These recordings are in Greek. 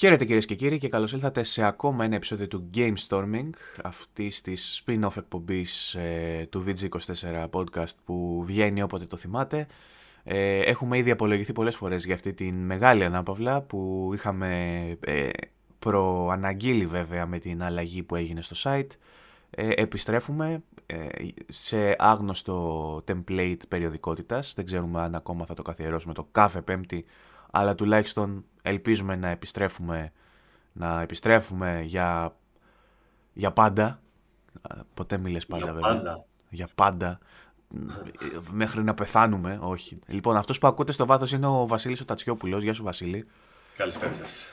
Χαίρετε κυρίες και κύριοι και καλώς ήλθατε σε ακόμα ένα επεισόδιο του GameStorming, αυτής της spin-off εκπομπής του VG24 podcast που βγαίνει όποτε το θυμάται. Έχουμε ήδη απολογηθεί πολλές φορές για αυτή την μεγάλη ανάπαυλα που είχαμε προαναγγείλει βέβαια με την αλλαγή που έγινε στο site. Επιστρέφουμε σε άγνωστο template περιοδικότητας, δεν ξέρουμε αν ακόμα θα το καθιερώσουμε το κάθε Πέμπτη, αλλά τουλάχιστον ελπίζουμε να επιστρέφουμε για πάντα. Ποτέ μιλες πάντα για βέβαια. Πάντα. Για πάντα. Μέχρι να πεθάνουμε, όχι. Λοιπόν, αυτός που ακούτε στο βάθος είναι ο Βασίλης ο Τατσιόπουλος. Γεια σου Βασίλη. Καλησπέρα σας.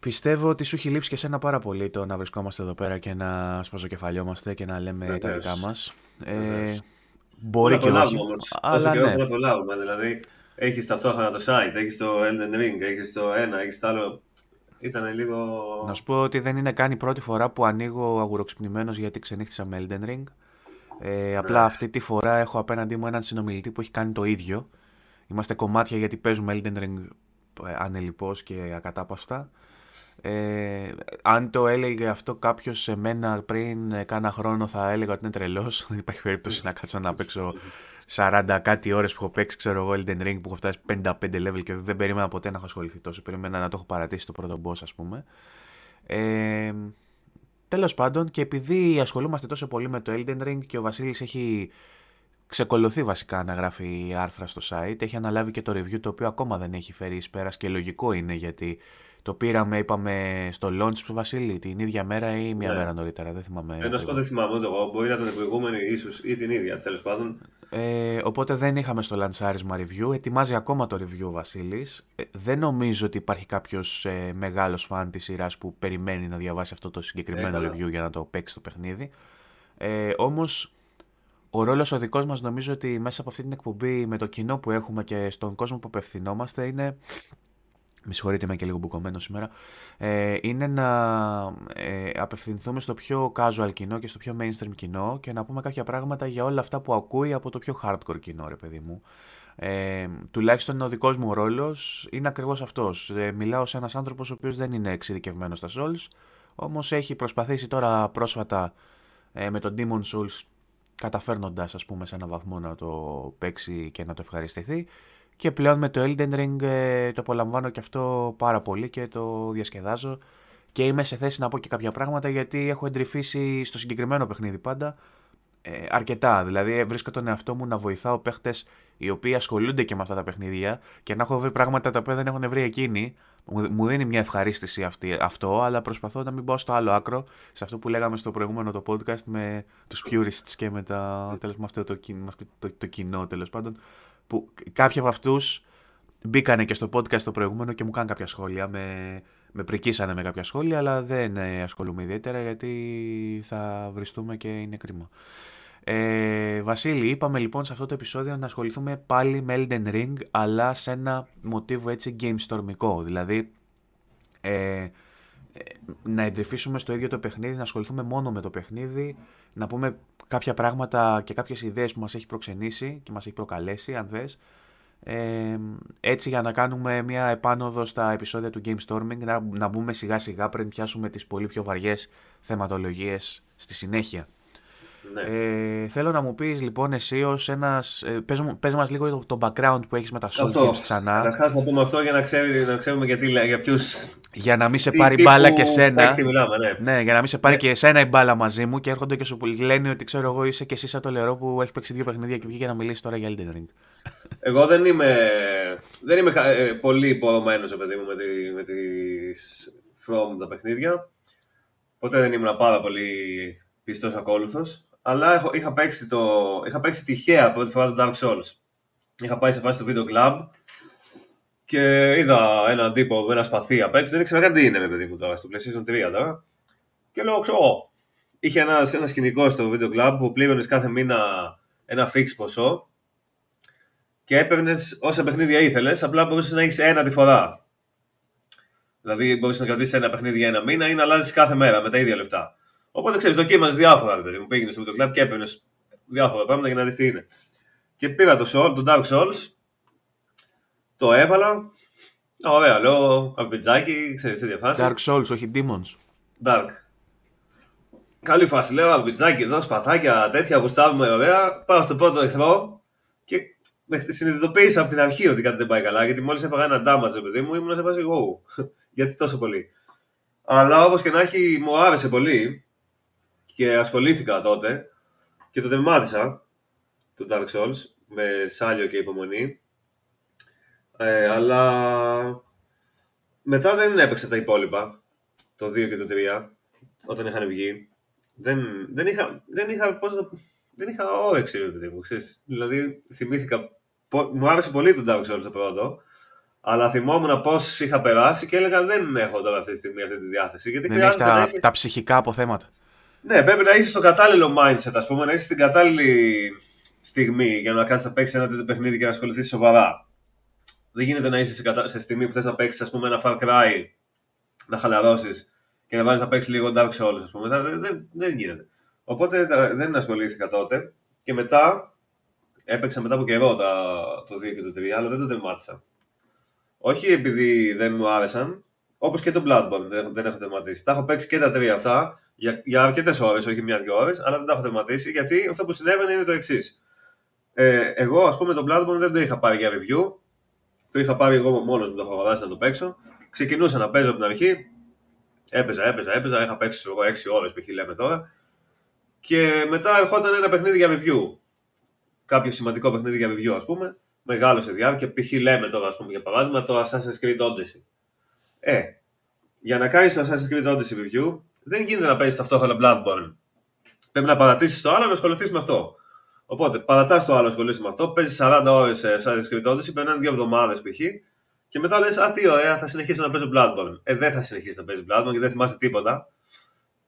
Πιστεύω ότι σου έχει λείψει και εσένα πάρα πολύ το να βρισκόμαστε εδώ πέρα και να σπαζοκεφαλιόμαστε και να λέμε τα δικά μας. Μπορεί και όχι. Αλλά ναι. Να το λάβουμε, δηλαδή. Έχεις ταυτόχρονα το site, έχεις το Elden Ring, έχεις το ένα, έχεις το άλλο. Ήτανε λίγο... Να σου πω ότι δεν είναι καν η πρώτη φορά που ανοίγω αγουροξυπνημένος γιατί ξενύχτησα με Elden Ring. Απλά αυτή τη φορά έχω απέναντί μου έναν συνομιλητή που έχει κάνει το ίδιο. Είμαστε κομμάτια γιατί παίζουμε Elden Ring ανελιπώς και ακατάπαυστα. Αν το έλεγε αυτό κάποιος σε μένα πριν κάνα χρόνο θα έλεγα ότι είναι τρελός. Δεν υπάρχει περίπτωση να κάτσω να παίξω 40 κάτι ώρες που έχω παίξει, ξέρω εγώ, Elden Ring που έχω φτάσει 55 level και δεν περίμενα ποτέ να έχω ασχοληθεί τόσο. Περίμενα να το έχω παρατήσει το πρώτο boss, ας πούμε. Τέλος πάντων, και επειδή ασχολούμαστε τόσο πολύ με το Elden Ring και ο Βασίλης έχει ξεκολωθεί βασικά να γράφει άρθρα στο site, έχει αναλάβει και το review το οποίο ακόμα δεν έχει φέρει εις πέρας και λογικό είναι γιατί το πήραμε, είπαμε, στο launch του Βασίλη την ίδια μέρα ή μία μέρα νωρίτερα, δεν θυμάμαι. Δεν θυμάμαι ούτε εγώ, μπορεί να ήταν προηγούμενη ίσως ή την ίδια, τέλος πάντων. Οπότε δεν είχαμε στο λαντσάρισμα review, ετοιμάζει ακόμα το review ο Βασίλης. Δεν νομίζω ότι υπάρχει κάποιος μεγάλος φαν της σειράς που περιμένει να διαβάσει αυτό το συγκεκριμένο review για να το παίξει το παιχνίδι. Όμως ο ρόλος ο δικός μας, νομίζω ότι μέσα από αυτή την εκπομπή με το κοινό που έχουμε και στον κόσμο που απευθυνόμαστε είναι... Με συγχωρείτε, είμαι και λίγο μπουκωμένο σήμερα. Είναι να απευθυνθούμε στο πιο casual κοινό και στο πιο mainstream κοινό και να πούμε κάποια πράγματα για όλα αυτά που ακούει από το πιο hardcore κοινό, ρε παιδί μου. Τουλάχιστον ο δικός μου ρόλος είναι ακριβώς αυτός. Μιλάω σε ένας άνθρωπος ο οποίος δεν είναι εξειδικευμένος στα Souls, όμως έχει προσπαθήσει τώρα πρόσφατα με τον Demon's Souls, καταφέρνοντας, ας πούμε, σε έναν βαθμό να το παίξει και να το ευχαριστηθεί. Και πλέον με το Elden Ring το απολαμβάνω και αυτό πάρα πολύ και το διασκεδάζω και είμαι σε θέση να πω και κάποια πράγματα γιατί έχω εντρυφήσει στο συγκεκριμένο παιχνίδι πάντα αρκετά. Δηλαδή βρίσκω τον εαυτό μου να βοηθάω παίχτες οι οποίοι ασχολούνται και με αυτά τα παιχνίδια και να έχω βρει πράγματα τα οποία δεν έχουν βρει εκείνοι. Μου δίνει μια ευχαρίστηση αυτό, αλλά προσπαθώ να μην πάω στο άλλο άκρο, σε αυτό που λέγαμε στο προηγούμενο το podcast με τους purists και με αυτό το κοινό τέλος πάντων. Που κάποιοι από αυτούς μπήκανε και στο podcast το προηγούμενο και μου κάνουν κάποια σχόλια, με πρικήσανε με κάποια σχόλια, αλλά δεν ασχολούμαι ιδιαίτερα γιατί θα βριστούμε και είναι κρίμα. Βασίλη, είπαμε λοιπόν σε αυτό το επεισόδιο να ασχοληθούμε πάλι με Elden Ring, αλλά σε ένα μοτίβο έτσι gamestormικό, δηλαδή να εντρυφήσουμε στο ίδιο το παιχνίδι, να ασχοληθούμε μόνο με το παιχνίδι, να πούμε κάποια πράγματα και κάποιες ιδέες που μας έχει προξενήσει και μας έχει προκαλέσει, αν θες. Έτσι για να κάνουμε μια επάνωδο στα επεισόδια του GameStorming, να μπούμε σιγά σιγά πριν πιάσουμε τις πολύ πιο βαριές θεματολογίες στη συνέχεια. Ναι. Θέλω να μου πεις λοιπόν εσύ ως ένας... πες μας λίγο το background που έχεις με τα Souls Games ξανά. Καταρχάς να πούμε αυτό για να ξέρουμε για ποιους... Για να μην σε πάρει μπάλα και σένα. Ναι, για να μην σε πάρει και σένα η μπάλα μαζί μου και έρχονται και σου λένε ότι ξέρω εγώ είσαι και εσύ σαν το λερό που έχει παίξει δύο παιχνίδια και βγήκε να μιλήσει τώρα για Elden Ring. Εγώ δεν είμαι πολύ υπορωμένος παιδί μου με τις From τα παιχνίδια. Ποτέ δεν ήμουν πάρα πολύ πιστός ακόλουθος. Αλλά είχα παίξει τυχαία πρώτη φορά το Dark Souls. Είχα πάει σε φάση στο βίντεο club και είδα έναν τύπο με ένα σπαθί απ' έξω. Δεν ήξερα τι είναι, με παιδί μου τώρα, στο PlayStation 3 τώρα. Και λέω, ξέρω, είχε ένα σκηνικό στο βίντεο club που πλήρωνες κάθε μήνα ένα fix ποσό και έπαιρνες όσα παιχνίδια ήθελες, απλά μπορούσες να έχεις ένα τη φορά. Δηλαδή, μπορούσες να κρατήσεις ένα παιχνίδι για ένα μήνα ή να αλλάζεις κάθε μέρα με τα ίδια λεφτά. Οπότε ξέρεις, δοκίμαζες διάφορα, παιδί μου. Πήγαινες στο βίντεο club και έπαιρνες διάφορα πράγματα για να δεις τι είναι. Και πήρα το Dark Souls. Το έβαλα, Ωραία, λέω αρμπιτζάκι, ξέρεις τι διαφάση. Dark Souls, όχι Demons. Dark. Καλή φάση, λέω αρμπιτζάκι εδώ, σπαθάκια, τέτοια, γουστάβουμε, ωραία. Πάω στον πρώτο εχθρό και συνειδητοποίησα από την αρχή ότι κάτι δεν πάει καλά. Γιατί μόλις έπαγα ένα damage, επειδή μου ήμουν σε φάση wow. Γιατί τόσο πολύ. Αλλά όπως και να έχει, μου άρεσε πολύ και ασχολήθηκα τότε και τότε μάθησα το Dark Souls με σάλιο και υπομονή. Αλλά μετά δεν έπαιξα τα υπόλοιπα, το 2 και το 3, όταν είχαν βγει. Δεν είχα όρεξη, ξέρεις. Δηλαδή θυμήθηκα, μου άρεσε πολύ το Dark Souls το πρώτο, αλλά θυμόμουν πώς είχα περάσει και έλεγα δεν έχω τώρα αυτή τη στιγμή αυτή τη διάθεση. Γιατί δεν έχεις τα ψυχικά αποθέματα. Ναι, πρέπει να είσαι στο κατάλληλο mindset, ας πούμε, να είσαι στην κατάλληλη στιγμή για να κάτσεις να παίξεις ένα τέτοιο παιχνίδι και να ασχοληθείς σοβαρά. Δεν γίνεται να είσαι σε στιγμή που θες να παίξεις, ας πούμε, ένα Far Cry, να χαλαρώσεις και να βάλεις να παίξεις λίγο Dark Souls, ας πούμε. Δεν γίνεται. Οπότε δεν ασχολήθηκα τότε και μετά έπαιξα μετά από καιρό το 2 και το 3, αλλά δεν τα τερμάτισα. Όχι επειδή δεν μου άρεσαν, όπως και το Bloodborne δεν έχω τερματίσει. Τα έχω παίξει και τα τρία αυτά για αρκετές ώρες, όχι μια-δυο ώρες, αλλά δεν τα έχω τερματίσει γιατί αυτό που συνέβαινε είναι το εξής. Εγώ, ας πούμε, το Bloodborne δεν το είχα πάρει για review. Το είχα πάρει εγώ μόνος μου, το έχω αγοράσει να το παίξω. Ξεκινούσα να παίζω από την αρχή. Έπαιζα. Είχα παίξει εγώ 6 ώρες, π.χ. λέμε τώρα. Και μετά ερχόταν ένα παιχνίδι για review. Κάποιο σημαντικό παιχνίδι για review, ας πούμε. Μεγάλο σε διάρκεια. Π.χ. λέμε τώρα, ας πούμε, για παράδειγμα, το Assassin's Creed Odyssey. Για να κάνεις το Assassin's Creed Odyssey review, δεν γίνεται να παίζεις ταυτόχρονα Bloodborne. Πρέπει να παρατήσεις το άλλο, να ασχοληθείς με αυτό. Οπότε, παρατάς το άλλο, ασχολείσαι με αυτό, παίζεις 40 ώρες Assassin's Creed Odyssey, περνάνε 2 εβδομάδες π.χ. Και μετά λες, α, τι ωραία, θα συνεχίσω να παίζω Bloodborne. Δεν θα συνεχίσεις να παίζεις Bloodborne και δεν θυμάσαι τίποτα.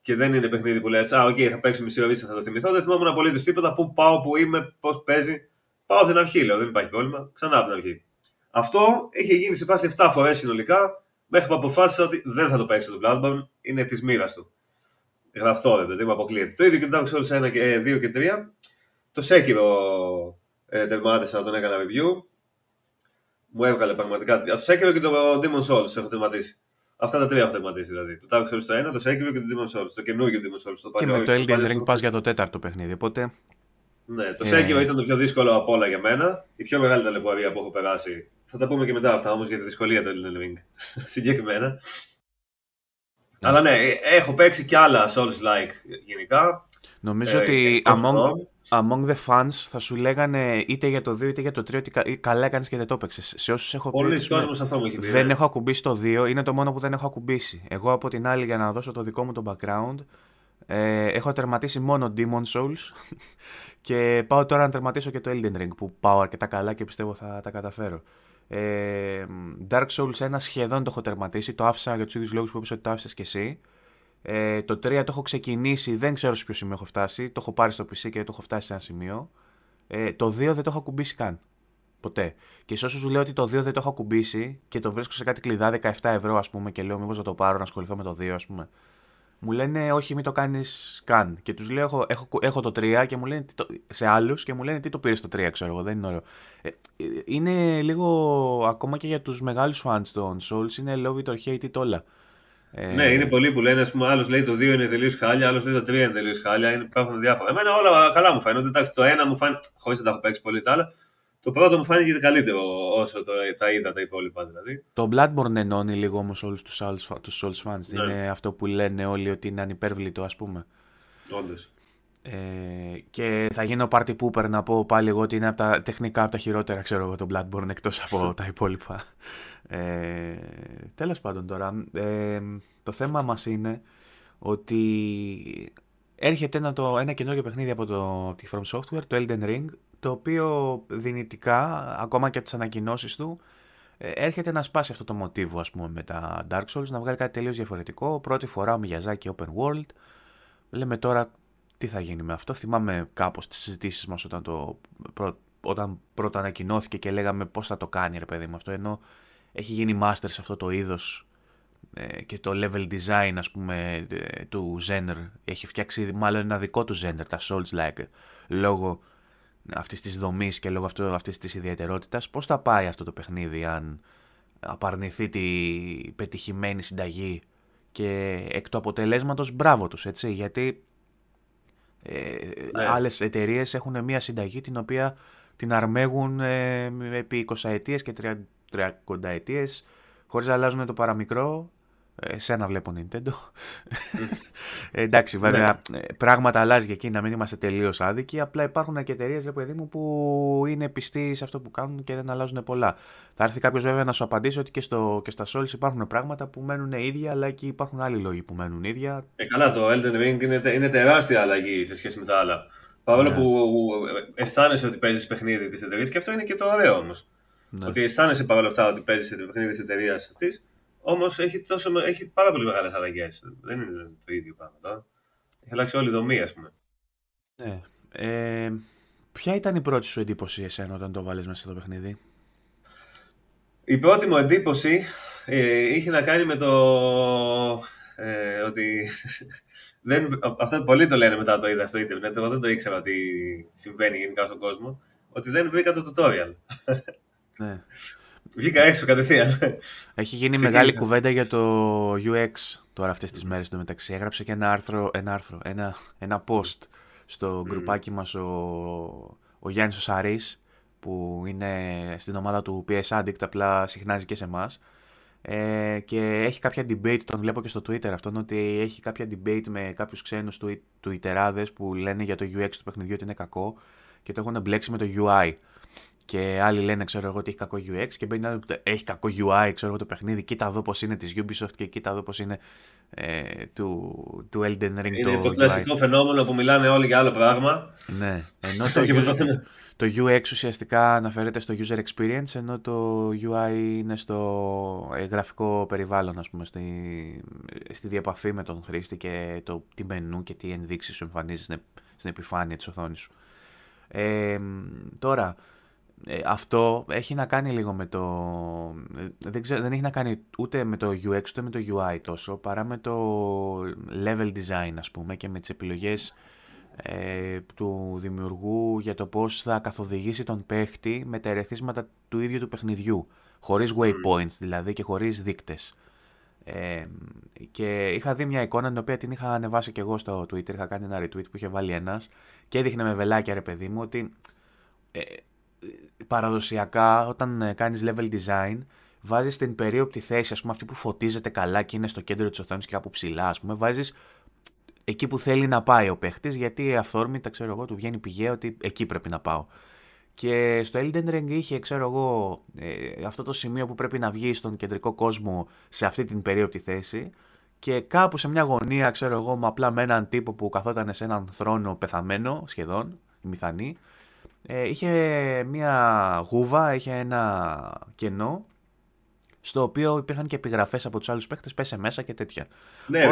Και δεν είναι παιχνίδι που λες, α, οκ, θα παίξω μισή ώρα, θα το θυμηθώ. Δεν θυμάμαι απολύτως τίποτα, πού πάω, πού είμαι, πώς παίζει. Πάω από την αρχή, λέω, δεν υπάρχει πρόβλημα. Ξανά από την αρχή. Αυτό έχει γίνει σε φάση 7 φορές συνολικά, μέχρι που αποφάσισα ότι δεν θα το παίξω το Bloodborne, είναι της μοίρας του. Γραφτό, δεν δηλαδή, μου αποκλείεται. Το ίδιο και το Dark Souls 1 και 2 και 3. Το Sekiro τερμάτισα όταν έκανα review. Μου έβγαλε πραγματικά. Το Sekiro και το Demon's Souls έχω τερματίσει. Αυτά τα τρία έχω τερματίσει δηλαδή. Το Dark Souls το 1, το Sekiro και το Demon's Souls. Το καινούργιο Demon's Souls. Το και με το Elden Ring πας για το τέταρτο παιχνίδι. Οπότε... Ναι, το Sekiro ήταν το πιο δύσκολο από όλα για μένα. Η πιο μεγάλη ταλαιπωρία που έχω περάσει. Θα τα πούμε και μετά αυτά όμως για τη δυσκολία του Elden Ring συγκεκριμένα. Ναι. Αλλά ναι, έχω παίξει κι άλλα Souls-like γενικά. Νομίζω ότι among the fans θα σου λέγανε είτε για το 2 είτε για το 3 ότι καλά έκανες και δεν το έπαιξες. Σε όσους έχω πει, δεν έχω ακουμπήσει το 2, είναι το μόνο που δεν έχω ακουμπήσει. Εγώ από την άλλη, για να δώσω το δικό μου το background, έχω τερματίσει μόνο Demon's Souls και πάω τώρα να τερματίσω και το Elden Ring που πάω αρκετά καλά και πιστεύω θα τα καταφέρω. Dark Souls 1 σχεδόν το έχω τερματίσει, το άφησα για τους ίδιους λόγους που είπες ότι το άφησες και εσύ. Το 3 το έχω ξεκινήσει, δεν ξέρω σε ποιο σημείο έχω φτάσει. Το έχω πάρει στο PC και το έχω φτάσει σε ένα σημείο. Το 2 δεν το έχω ακουμπήσει καν. Ποτέ. Και σε όσους σου λέω ότι το 2 δεν το έχω ακουμπήσει και το βρίσκω σε κάτι κλειδά 17 ευρώ, ας πούμε, και λέω μήπως να το πάρω να ασχοληθώ με το 2, ας πούμε. Μου λένε όχι, μην το κάνεις καν. Και τους λέω έχω το 3 και μου λένε, σε άλλους και μου λένε τι το πήρες το 3, ξέρω εγώ, δεν είναι ωραίο. Είναι λίγο ακόμα και για τους μεγάλους fans των Souls, είναι love it or hate it όλα. Ναι, είναι πολλοί που λένε, ας πούμε, άλλος λέει το 2 είναι τελείως χάλια, άλλος λέει το 3 είναι τελείως χάλια, υπάρχουν διάφορα. Εμένα όλα καλά μου φαίνονται, εντάξει, το 1 μου φάνηκε, χωρίς να τα έχω παίξει πολύ τα άλλα, το πρώτο μου φάνηκε καλύτερο όσο τα είδα τα υπόλοιπα δηλαδή. Το Bloodborne ενώνει λίγο όμως όλους τους Souls fans, ναι. Είναι αυτό που λένε όλοι ότι είναι ανυπέρβλητο, ας πούμε. Όντως. Και θα γίνω party pooper να πω πάλι εγώ ότι είναι τεχνικά από τα χειρότερα, ξέρω εγώ, το Bloodborne εκτός από τα υπόλοιπα. Τέλος πάντων τώρα, το θέμα μας είναι ότι έρχεται ένα καινούργιο παιχνίδι από τη From Software, το Elden Ring, το οποίο δυνητικά, ακόμα και από τις ανακοινώσεις του, έρχεται να σπάσει αυτό το μοτίβο, ας πούμε, με τα Dark Souls, να βγάλει κάτι τελείως διαφορετικό. Πρώτη φορά ο Miyazaki Open World. Λέμε τώρα τι θα γίνει με αυτό. Θυμάμαι κάπως τις συζητήσεις μας όταν πρώτα ανακοινώθηκε και λέγαμε πώς θα το κάνει, ρε παιδί μου, αυτό, ενώ έχει γίνει master σε αυτό το είδος και το level design, ας πούμε, του genre. Έχει φτιάξει μάλλον ένα δικό του genre, τα Souls-like, λόγω αυτής της δομής και λόγω αυτής της ιδιαιτερότητας. Πώς θα πάει αυτό το παιχνίδι αν απαρνηθεί την πετυχημένη συνταγή και εκ του αποτελέσματος μπράβο τους, έτσι, γιατί άλλες εταιρείες έχουν μια συνταγή την οποία την αρμέγουν επί 20 ετίες και 30 ετίες χωρίς να αλλάζουν το παραμικρό. Εσένα βλέπω Nintendo. Εντάξει, βέβαια, πράγματα αλλάζει και εκεί, να μην είμαστε τελείως άδικοι. Απλά υπάρχουν και εταιρείες, ρε παιδί μου, που είναι πιστοί σε αυτό που κάνουν και δεν αλλάζουν πολλά. Θα έρθει κάποιος βέβαια να σου απαντήσει ότι και στα Souls υπάρχουν πράγματα που μένουν ίδια, αλλά εκεί υπάρχουν άλλοι λόγοι που μένουν ίδια. Καλά, το Elden Ring είναι τεράστια αλλαγή σε σχέση με τα άλλα. Παρόλο που αισθάνεσαι ότι παίζεις παιχνίδι της εταιρείας, και αυτό είναι και το ωραίο όμως. Ναι. Ότι αισθάνεσαι παρόλα αυτά ότι παίζεις παιχνίδι της εταιρείας αυτής. Όμως έχει πάρα πολύ μεγάλες αλλαγές. Δεν είναι το ίδιο πράγμα τώρα. Έχει αλλάξει όλη η δομή, ας πούμε. Ναι. Ποια ήταν η πρώτη σου εντύπωση εσένα όταν το βάλες μέσα στο παιχνίδι? Η πρώτη μου εντύπωση είχε να κάνει με το ότι αυτό πολλοί το λένε μετά, το είδα στο ίντερνετ. Εγώ δεν το ήξερα ότι συμβαίνει γενικά στον κόσμο. Ότι δεν βρήκα το tutorial. Ναι. Βγήκα έξω κατευθείαν. Έχει γίνει μεγάλη κουβέντα για το UX τώρα αυτές τις μέρες εντωμεταξύ. Έγραψε και ένα post στο γκρουπάκι μας ο Γιάννης ο Σαρής, που είναι στην ομάδα του PS Addict, απλά συχνάζει και σε εμάς. Και έχει κάποια debate, τον βλέπω και στο Twitter αυτόν, ότι έχει κάποια debate με κάποιους ξένους Twitterάδες που λένε για το UX του παιχνιδιού ότι είναι κακό και το έχουν μπλέξει με το UI. Και άλλοι λένε, ξέρω εγώ, ότι έχει κακό UX, και μπαίνει άλλο που έχει κακό UI, ξέρω εγώ, το παιχνίδι. Κοίτα εδώ πώς είναι της Ubisoft και κοίτα εδώ πώς είναι του Elden Ring. Είναι το κλασικό UI. Φαινόμενο που μιλάνε όλοι για άλλο πράγμα. Ναι, ενώ το UX ουσιαστικά αναφέρεται στο user experience, ενώ το UI είναι στο γραφικό περιβάλλον, ας πούμε, στη διαπαφή με τον χρήστη και τι μενού και τι ενδείξεις σου εμφανίζει στην επιφάνεια της οθόνης σου. Τώρα, αυτό έχει να κάνει λίγο με το... Δεν έχει να κάνει ούτε με το UX ούτε με το UI τόσο, παρά με το level design, ας πούμε, και με τις επιλογές του δημιουργού για το πώς θα καθοδηγήσει τον παίχτη με τα ερεθίσματα του ίδιου του παιχνιδιού, χωρίς waypoints δηλαδή και χωρίς δείκτες. Και είχα δει μια εικόνα την οποία την είχα ανεβάσει και εγώ στο Twitter, είχα κάνει ένα retweet που είχε βάλει ένας και έδειχνε με βελάκια, ρε παιδί μου, ότι παραδοσιακά όταν κάνεις level design βάζεις την περίοπτη θέση, ας πούμε, αυτή που φωτίζεται καλά και είναι στο κέντρο της οθόνης και κάπου ψηλά, ας πούμε, βάζεις εκεί που θέλει να πάει ο παίχτης, γιατί αυθόρμητα, ξέρω εγώ, του βγαίνει πηγαία ότι εκεί πρέπει να πάω. Και στο Elden Ring είχε, ξέρω εγώ, αυτό το σημείο που πρέπει να βγει στον κεντρικό κόσμο σε αυτή την περίοπτη θέση, και κάπου σε μια γωνία, ξέρω εγώ, μα απλά με έναν τύπο που καθόταν σε έναν θρόνο πεθαμένο σχεδόν, μηθανή, είχε μια γούβα, είχε ένα κενό στο οποίο υπήρχαν και επιγραφές από τους άλλους παίκτες, πέσε μέσα και τέτοια. Ναι,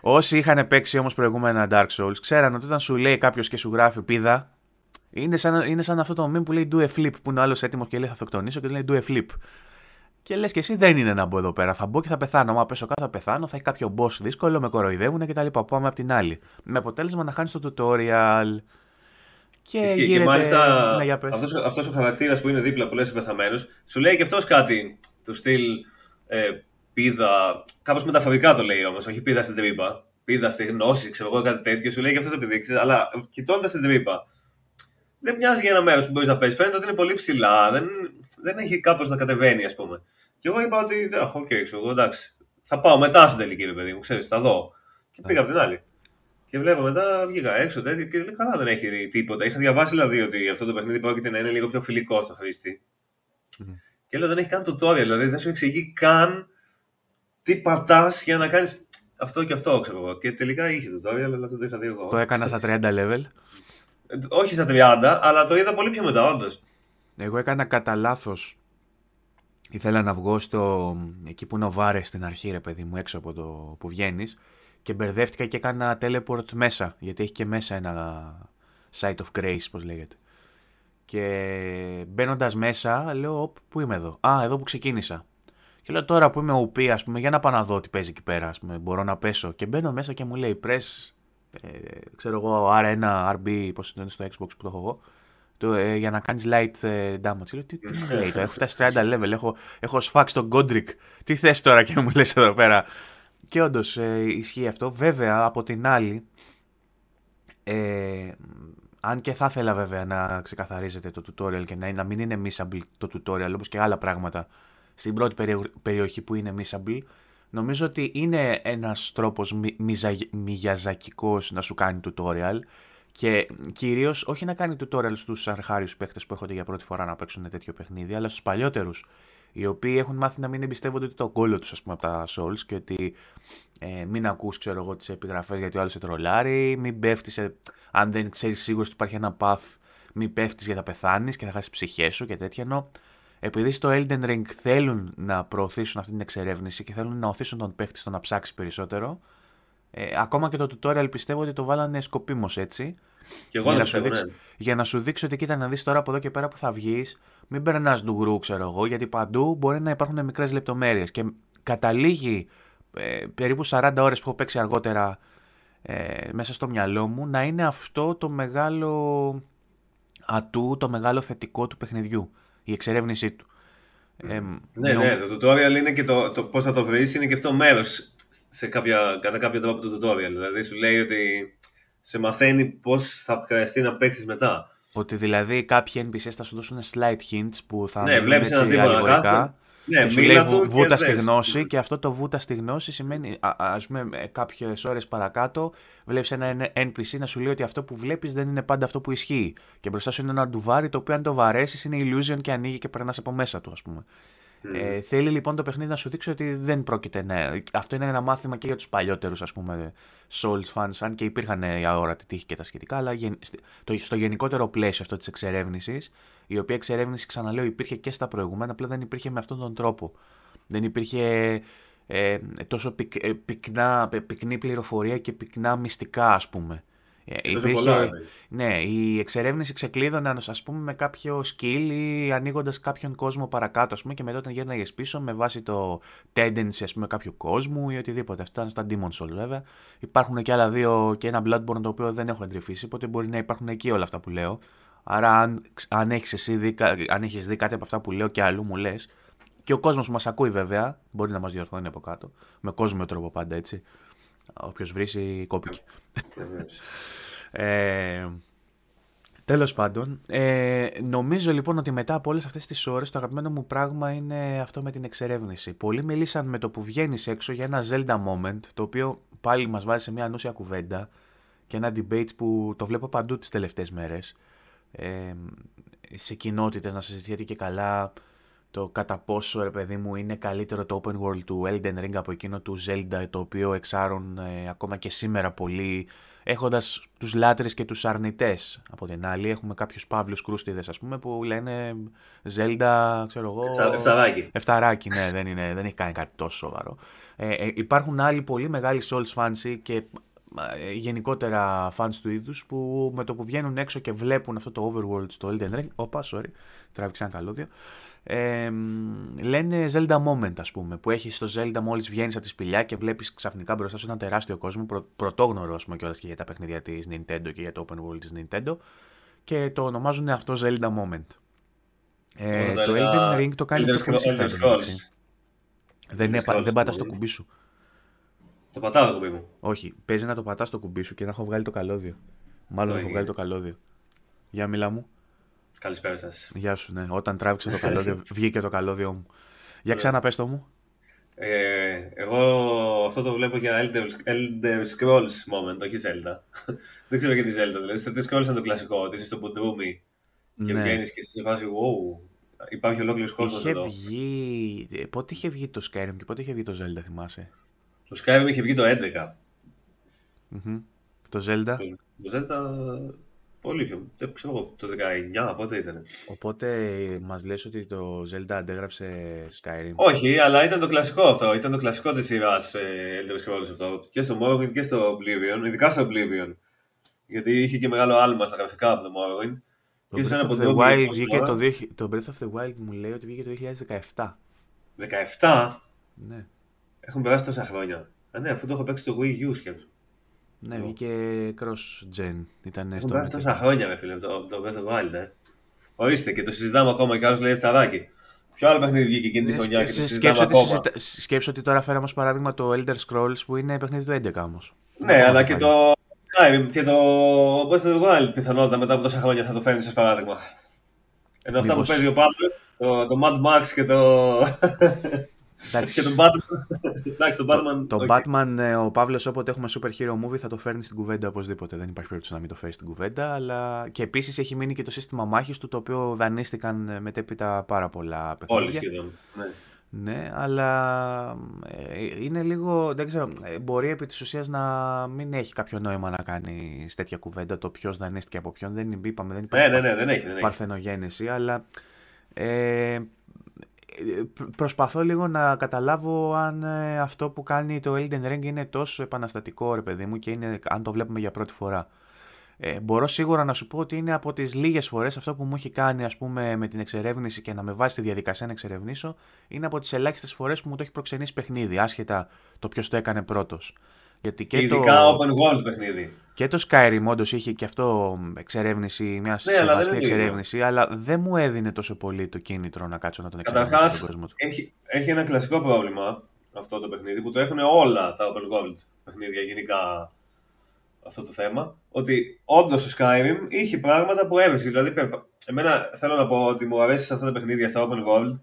όσοι είχαν παίξει όμως προηγούμενα Dark Souls ξέραν ότι όταν σου λέει κάποιος και σου γράφει πίδα, είναι σαν αυτό το meme που λέει do a flip, που είναι ο άλλος έτοιμος και λέει θα αυτοκτονήσω, και λέει do a flip. Και λες και εσύ, δεν είναι να μπω εδώ πέρα. Θα μπω και θα πεθάνω. Μα πέσω κάτω θα πεθάνω, θα έχει κάποιο boss δύσκολο, με κοροϊδεύουν κτλ. Πάμε από την άλλη. Με αποτέλεσμα να χάνεις το tutorial. Και μάλιστα αυτός ο χαρακτήρας που είναι δίπλα που λες πεθαμένος, σου λέει και αυτός κάτι του στυλ πίδα, κάπως μεταφορικά το λέει όμως, όχι πίδα στην τρύπα, πίδα στη γνώση, ξέρω εγώ, κάτι τέτοιο, σου λέει και αυτός επιδείξεις, αλλά κοιτώντας την τρύπα, δεν μοιάζει για ένα μέρος που μπορείς να πες, φαίνεται ότι είναι πολύ ψηλά, δεν έχει κάπως να κατεβαίνει, ας πούμε. Και εγώ είπα ότι, εντάξει, θα πάω μετά στην τελική, παιδί μου, ξέρεις, θα δω. Και πήγα από την άλλη. Και βλέπω μετά, βγήκα έξω και λέει, καλά, δεν έχει τίποτα. Είχα διαβάσει δηλαδή ότι αυτό το παιχνίδι πρόκειται να είναι λίγο πιο φιλικό στο χρήστη. Και λέω, δεν έχει καν tutorial, δηλαδή δεν σου εξηγεί καν τι πατάς για να κάνεις αυτό και αυτό, ξέρω εγώ. Και τελικά είχε tutorial, αλλά δεν το είχα δει εγώ. Το έκανα στα 30 level. Όχι στα 30, αλλά το είδα πολύ πιο μετά, όντως. Εγώ έκανα κατά λάθος. Ήθελα να βγω εκεί που είναι ο Βάρε στην αρχή, ρε παιδί μου, έξω από το που βγαίνεις. Και μπερδεύτηκα και έκανα teleport μέσα, γιατί έχει και μέσα ένα site of grace, πως λέγεται. Και μπαίνοντας μέσα, λέω, πού είμαι εδώ? Α, εδώ που ξεκίνησα. Και λέω, τώρα που είμαι ουπή, ας πούμε, για να πάω να δω τι παίζει εκεί πέρα, ας πούμε, μπορώ να πέσω. Και μπαίνω μέσα και μου λέει, press, ξέρω εγώ, R1, RB, πως είναι στο Xbox που το έχω εγώ, για να κάνεις light damage. Λέω, τι μου λέει τώρα, έχω φτάσει 30 level, έχω σφάξει τον Godric. Τι θες τώρα και μου λες εδώ πέρα. Και όντως ισχύει αυτό. Βέβαια, από την άλλη, αν και θα ήθελα βέβαια να ξεκαθαρίζετε το tutorial και να μην είναι missable το tutorial, όπως και άλλα πράγματα στην πρώτη περιοχή που είναι missable, νομίζω ότι είναι ένας τρόπος μιγιαζακικός να σου κάνει tutorial και κυρίως όχι να κάνει tutorial στους αρχάριους παίκτες που έρχονται για πρώτη φορά να παίξουν τέτοιο παιχνίδι, αλλά στους παλιότερους, οι οποίοι έχουν μάθει να μην εμπιστεύονται ότι το κόλλο τους, ας πούμε, από τα Souls και ότι μην ακούς, ξέρω εγώ, τις επιγραφές γιατί ο άλλος σε τρολάρει, μην πέφτεις, αν δεν ξέρεις σίγουρος ότι υπάρχει ένα path, μην πέφτεις γιατί θα πεθάνεις και θα χάσεις ψυχές σου και τέτοια. Ενώ επειδή στο Elden Ring θέλουν να προωθήσουν αυτή την εξερεύνηση και θέλουν να οθήσουν τον παίχτη στο να ψάξει περισσότερο, ακόμα και το tutorial πιστεύω ότι το βάλανε σκοπίμως έτσι. Και εγώ για να σου δείξω ότι κοίτα να δεις τώρα από εδώ και πέρα που θα βγεις, μην περνάς ντουγρού, ξέρω εγώ, γιατί παντού μπορεί να υπάρχουν μικρές λεπτομέρειες. Και καταλήγει περίπου 40 ώρες που έχω παίξει αργότερα μέσα στο μυαλό μου να είναι αυτό το μεγάλο ατού, το μεγάλο θετικό του παιχνιδιού. Η εξερεύνησή του. Το tutorial είναι και το πώς θα το βρεις είναι και αυτό μέρος κατά κάποιο τρόπο του tutorial. Δηλαδή σου λέει ότι σε μαθαίνει πώς θα χρειαστεί να παίξεις μετά. Ότι δηλαδή κάποιοι NPCs θα σου δώσουν slide hints που θα βλέπεις ένα τίποτα. Ναι, σου λέει βούτα στη γνώση και αυτό το βούτα στη γνώση σημαίνει, ας πούμε, κάποιες ώρες παρακάτω βλέπεις ένα NPC να σου λέει ότι αυτό που βλέπεις δεν είναι πάντα αυτό που ισχύει και μπροστά σου είναι ένα ντουβάρι το οποίο αν το βαρέσεις είναι illusion και ανοίγει και περνάς από μέσα του, ας πούμε. Θέλει λοιπόν το παιχνίδι να σου δείξει ότι δεν πρόκειται, αυτό είναι ένα μάθημα και για τους παλιότερους, ας πούμε, Souls fans, αν και υπήρχαν οι αόρατοι τύχοι και τα σχετικά, αλλά στο γενικότερο πλαίσιο αυτό της εξερεύνησης, η οποία εξερεύνηση, ξαναλέω, υπήρχε και στα προηγούμενα, απλά δεν υπήρχε με αυτόν τον τρόπο. Δεν υπήρχε τόσο πυκνή πληροφορία και πυκνά μυστικά, ας πούμε. Ναι, η εξερεύνηση ξεκλείδωνε, ας πούμε, με κάποιο σκύλι, ανοίγοντας κάποιον κόσμο παρακάτω, ας πούμε, και μετά όταν γέρναγες πίσω με βάση το tendency, ας πούμε, κάποιου κόσμου ή οτιδήποτε. Αυτά ήταν στα Demon's Souls, βέβαια. Υπάρχουν και άλλα δύο και ένα Bloodborne το οποίο δεν έχω εντρυφήσει, οπότε μπορεί να υπάρχουν εκεί όλα αυτά που λέω. Άρα, αν έχεις δει κάτι από αυτά που λέω και αλλού, μου λες. Και ο κόσμος που μας ακούει, βέβαια, μπορεί να μας διορθώνει από κάτω. Με κόσμιο τρόπο πάντα, έτσι. Όποιος βρίσει, κόπηκε. Τέλος πάντων, νομίζω λοιπόν ότι μετά από όλες αυτές τις ώρες το αγαπημένο μου πράγμα είναι αυτό με την εξερεύνηση. Πολλοί μιλήσαν με το που βγαίνεις έξω για ένα Zelda moment, το οποίο πάλι μας βάζει σε μια ανούσια κουβέντα και ένα debate που το βλέπω παντού τις τελευταίες μέρες. Σε κοινότητες να συζητιέται και καλά το κατά πόσο, ρε παιδί μου, είναι καλύτερο το open world του Elden Ring από εκείνο του Zelda, το οποίο εξάρουν ακόμα και σήμερα πολλοί, έχοντας τους λάτρες και τους αρνητές. Από την άλλη έχουμε κάποιους παύλους κρούστιδες, ας πούμε, που λένε Zelda, ξέρω εγώ, εφταράκι, ναι, δεν έχει κάνει κάτι τόσο σοβαρό. Υπάρχουν άλλοι πολύ μεγάλοι Souls fans και γενικότερα fans του είδους που με το που βγαίνουν έξω και βλέπουν αυτό το overworld στο Elden Ring, τράβηξε ένα καλώδιο, λένε Zelda moment, ας πούμε, που έχει στο Zelda μόλις βγαίνεις από τη σπηλιά και βλέπεις ξαφνικά μπροστά σου ένα τεράστιο κόσμο, πρωτόγνωρο, ας πούμε, κιόλας και για τα παιχνίδια της Nintendo και για το open world της Nintendo, και το ονομάζουν αυτό Zelda moment. Το Elden Ring το κάνει δεν πατάς το κουμπί σου. Το πατάω το κουμπί μου. Όχι, παίζει να το πατάς το κουμπί σου και να έχω βγάλει το καλώδιο. Μάλλον έχω βγάλει το καλώδιο. Για μιλά μου. Καλησπέρα σας. Γεια σου, ναι. Όταν τράβηξε το καλώδιο, βγήκε το καλώδιό μου. Για ξαναπες το μου. Εγώ αυτό το βλέπω για Elder Scrolls moment, όχι Zelda. Δεν ξέρω γιατί Zelda. Δηλαδή, Elder Scrolls είναι το κλασικό, ότι είσαι στο μπουντρούμι και βγαίνεις και σε φάση wow, υπάρχει ολόκληρος κόσμος εδώ. Πότε είχε βγει το Skyrim και πότε είχε βγει το Zelda, θυμάσαι? Το Skyrim είχε βγει το 2011. Mm-hmm. Το Zelda. Το Zelda πολύ πιο. Δεν ξέρω, το 19 πότε ήταν. Οπότε μας λες ότι το Zelda αντέγραψε Skyrim. Όχι, αλλά ήταν το κλασικό αυτό. Ήταν το κλασικό της σειράς Elder Scrolls αυτό. Και στο Morrowind και στο Oblivion. Ειδικά στο Oblivion. Γιατί είχε και μεγάλο άλμα στα γραφικά από το Morrowind. Το Breath of the Wild μου λέει ότι βγήκε το 2017. 17? Ναι. Έχουν περάσει τόσα χρόνια. Ναι, αφού το έχω παίξει στο Wii U σκέψου. Ναι, βγήκε cross-gen. Έχουν περάσει τόσα χρόνια, ρε φίλε, το Breath of the Wild, Ορίστε, και το συζητάμε ακόμα, και άλλο λέει φταδάκι. Ποιο άλλο παιχνίδι βγήκε εκείνη τη χρονιά και το συζητάμε ακόμα. Σκέψω ότι τώρα φέραμε ως παράδειγμα το Elder Scrolls που είναι παιχνίδι του 11 όμως. Ναι, αλλά και το Skyrim και το Breath of the Wild πιθανότατα μετά από τόσα χρόνια θα το φέρνει ως παράδειγμα. Ενώ αυτά που παίζει ο Pablo, το Mad Max και το. Και τον Batman. Εντάξει, τον Batman. Τον Batman, ο Παύλος, όποτε έχουμε super hero movie θα το φέρνει στην κουβέντα οπωσδήποτε. Δεν υπάρχει περίπτωση να μην το φέρει στην κουβέντα. Αλλά... Και επίσης έχει μείνει και το σύστημα μάχης του, το οποίο δανείστηκαν μετέπειτα πάρα πολλά παιχνίδια. Όλοι σχεδόν. Ναι. Ναι, αλλά είναι λίγο. Δεν ξέρω, μπορεί επί της ουσίας να μην έχει κάποιο νόημα να κάνει τέτοια κουβέντα. Το ποιος δανείστηκε από ποιον. Δεν είπαμε, δεν υπάρχει παρθενογένεση, αλλά. Προσπαθώ λίγο να καταλάβω αν αυτό που κάνει το Elden Ring είναι τόσο επαναστατικό, ρε παιδί μου, και είναι, αν το βλέπουμε για πρώτη φορά. Μπορώ σίγουρα να σου πω ότι είναι από τις λίγες φορές αυτό που μου έχει κάνει, ας πούμε, με την εξερεύνηση και να με βάζει στη διαδικασία να εξερευνήσω, είναι από τις ελάχιστες φορές που μου το έχει προξενήσει παιχνίδι, άσχετα το ποιος το έκανε πρώτος. Γιατί και ειδικά το... open world παιχνίδι. Και το Skyrim όντως είχε και αυτό εξερεύνηση, μια σεβαστή εξερεύνηση, αλλά δεν μου έδινε τόσο πολύ το κίνητρο να κάτσω να τον εξερευνήσω. Καταρχάς, έχει ένα κλασικό πρόβλημα αυτό το παιχνίδι που το έχουν όλα τα open world παιχνίδια γενικά αυτό το θέμα. Ότι όντως το Skyrim είχε πράγματα που έβρισκες. Δηλαδή, εμένα θέλω να πω ότι μου αρέσει σε αυτά τα παιχνίδια στα open world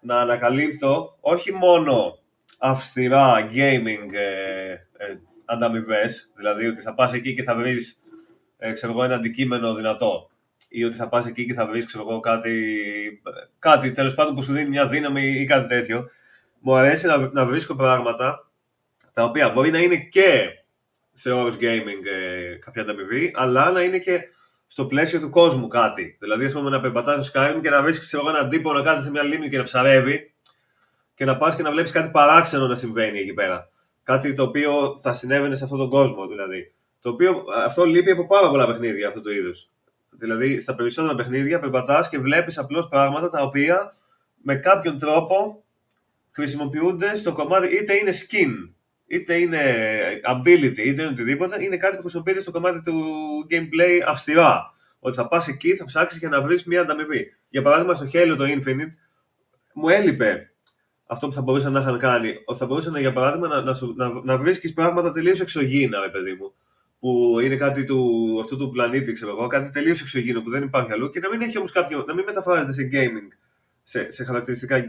να ανακαλύπτω όχι μόνο αυστηρά gaming ανταμοιβές, δηλαδή ότι θα πας εκεί και θα βρεις ένα αντικείμενο δυνατό ή ότι θα πας εκεί και θα βρεις κάτι τέλος πάντων που σου δίνει μια δύναμη ή κάτι τέτοιο. Μου αρέσει να βρίσκω πράγματα τα οποία μπορεί να είναι και σε όρους gaming κάποια ανταμοιβή, αλλά να είναι και στο πλαίσιο του κόσμου κάτι. Δηλαδή, ας πούμε, να περπατάς στο Skyrim και να βρίσκεις έναν τύπο να κάθεται σε μια λίμνη και να ψαρεύει και να πας και να βλέπεις κάτι παράξενο να συμβαίνει εκεί πέρα. Κάτι το οποίο θα συνέβαινε σε αυτόν τον κόσμο, δηλαδή. Το οποίο αυτό λείπει από πάρα πολλά παιχνίδια αυτού του είδους. Δηλαδή, στα περισσότερα παιχνίδια περπατάς και βλέπεις απλώς πράγματα τα οποία με κάποιον τρόπο χρησιμοποιούνται στο κομμάτι, είτε είναι skin, είτε είναι ability, είτε είναι οτιδήποτε. Είναι κάτι που χρησιμοποιείται στο κομμάτι του gameplay αυστηρά. Ότι θα πας εκεί, θα ψάξεις για να βρεις μια ανταμοιβή. Για παράδειγμα, στο Halo το Infinite μου έλειπε αυτό που θα μπορούσαν να είχαν κάνει. Θα μπορούσαν, για παράδειγμα, να βρίσκεις πράγματα τελείως εξωγήινα, ρε παιδί μου. Που είναι κάτι αυτού του πλανήτη, ξέρω εγώ, κάτι τελείως εξωγήινο που δεν υπάρχει αλλού και να μην έχει όμως κάποιο. Να μην μεταφράζεται σε gaming, σε χαρακτηριστικά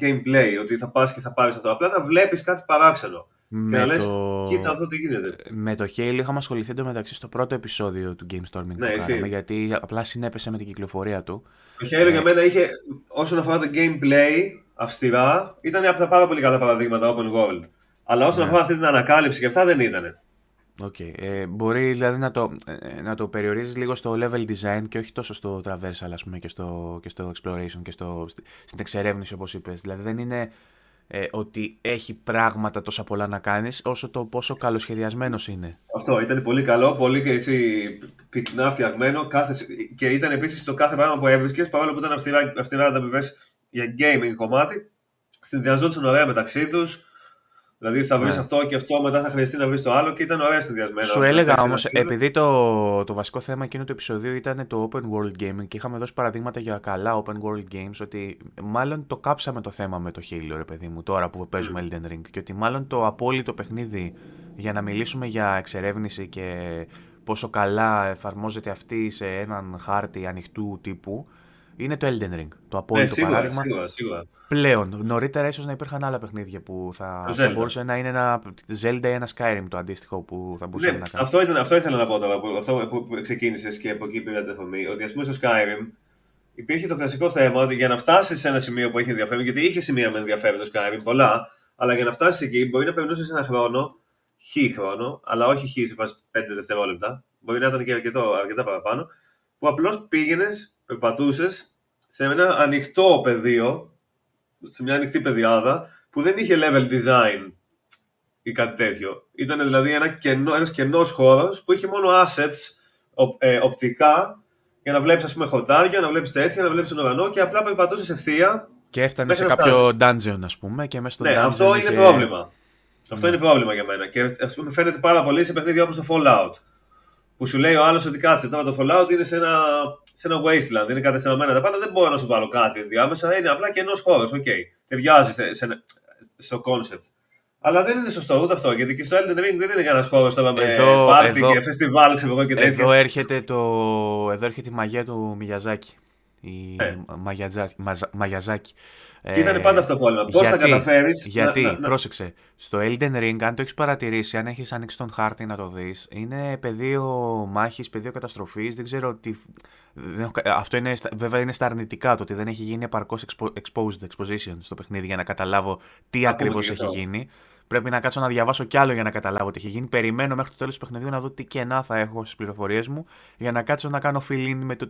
gameplay, ότι θα πας και θα πάρεις αυτό. Απλά να βλέπεις κάτι παράξενο. Με και να λες, κοίτα εδώ τι γίνεται. Με το Halo είχαμε ασχοληθεί εντωμεταξύ στο πρώτο επεισόδιο του GameStorming. Ναι, που κάναμε, γιατί απλά συνέπεσε με την κυκλοφορία του. Το Halo για μένα είχε, όσον αφορά το gameplay, αυστηρά, ήταν από τα πάρα πολύ καλά παραδείγματα open world. Αλλά όσον αφορά αυτή την ανακάλυψη και αυτά δεν ήτανε. Okay. Μπορεί δηλαδή να το περιορίζεις λίγο στο level design και όχι τόσο στο traversal, ας πούμε, και στο exploration και στην εξερεύνηση, όπως είπες. Δηλαδή δεν είναι ότι έχει πράγματα τόσα πολλά να κάνεις, όσο το πόσο καλοσχεδιασμένος είναι. Αυτό ήταν πολύ καλό, πολύ και εσύ πυκνά φτιαγμένο και ήταν επίσης το κάθε πράγμα που έβρισκες, παρόλο που ήταν αυστηρά τα πιβές για gaming κομμάτι, συνδυαζόντουσαν ωραία μεταξύ τους. Δηλαδή θα βρεις αυτό και αυτό, μετά θα χρειαστεί να βρεις το άλλο και ήταν ωραία συνδυασμένα. Σου έλεγα όμως, επειδή το βασικό θέμα εκείνο του επεισοδίου ήταν το open world gaming και είχαμε δώσει παραδείγματα για καλά open world games, ότι μάλλον το κάψαμε το θέμα με το Halo, ρε παιδί μου, τώρα που παίζουμε Elden Ring, και ότι μάλλον το απόλυτο παιχνίδι για να μιλήσουμε για εξερεύνηση και πόσο καλά εφαρμόζεται αυτή σε έναν χάρτη ανοιχτού τύπου, είναι το Elden Ring, το απόλυτο παράδειγμα. Σίγουρα. Πλέον, νωρίτερα ίσως να υπήρχαν άλλα παιχνίδια που θα μπορούσε να είναι ένα Zelda ή ένα Skyrim το αντίστοιχο που θα μπορούσε να κάνει. Αυτό ήθελα να πω τώρα, που ξεκίνησες και από εκεί πήρε την αφορμή. Ότι ας πούμε στο Skyrim υπήρχε το κλασικό θέμα ότι για να φτάσεις σε ένα σημείο που έχει ενδιαφέρον, γιατί είχε σημεία με ενδιαφέρον το Skyrim, πολλά, αλλά για να φτάσεις εκεί μπορεί να περνούσες ένα χρόνο, αλλά όχι σε φάση 5 δευτερόλεπτα, μπορεί να ήταν και αρκετά παραπάνω, που απλώς πήγαινες. Περπατούσες σε ένα ανοιχτό πεδίο, σε μια ανοιχτή πεδιάδα, που δεν είχε level design ή κάτι τέτοιο. Ήταν δηλαδή ένας κενός χώρος που είχε μόνο assets οπτικά για να βλέπεις, ας πούμε, χορτάρια, να βλέπεις τέτοια, να βλέπεις τον ουρανό και απλά περπατούσες ευθεία. Και έφτανε σε κάποιο dungeon, ας πούμε, και μέσα στο dungeon. Ναι, αυτό είναι πρόβλημα. Αυτό είναι πρόβλημα για μένα. Και, ας πούμε, φαίνεται πάρα πολύ σε παιχνίδια όπως το Fallout. που σου λέει ο άλλος ότι κάτσε τώρα το Fallout είναι σε ένα wasteland, είναι κατεστραμμένα τα πάντα, δεν μπορώ να σου βάλω κάτι ενδιάμεσα, είναι απλά κενός χώρος, οκ. Δεν βιάζει στο concept. Αλλά δεν είναι σωστό ούτε αυτό, γιατί και στο Elden Ring δεν είναι κανένας χώρος τώρα με πάρτι και φεστιβάλ, ξέρω και τέτοια. Εδώ έρχεται η μαγεία του Miyazaki. Miyazaki. Και ήταν πάντα αυτό το πρόβλημα. Πώς θα καταφέρεις. Γιατί, πρόσεξε, στο Elden Ring, αν το έχεις παρατηρήσει, αν έχεις ανοίξει τον χάρτη να το δεις, είναι πεδίο μάχης, πεδίο καταστροφής. Δεν ξέρω τι. Αυτό είναι, βέβαια είναι στα αρνητικά το ότι δεν έχει γίνει επαρκώς exposition στο παιχνίδι για να καταλάβω τι ακριβώς έχει γίνει. Πρέπει να κάτσω να διαβάσω κι άλλο για να καταλάβω τι έχει γίνει. Περιμένω μέχρι το τέλος του παιχνιδιού να δω τι κενά θα έχω στις πληροφορίες μου για να κάτσω να κάνω fill-in με το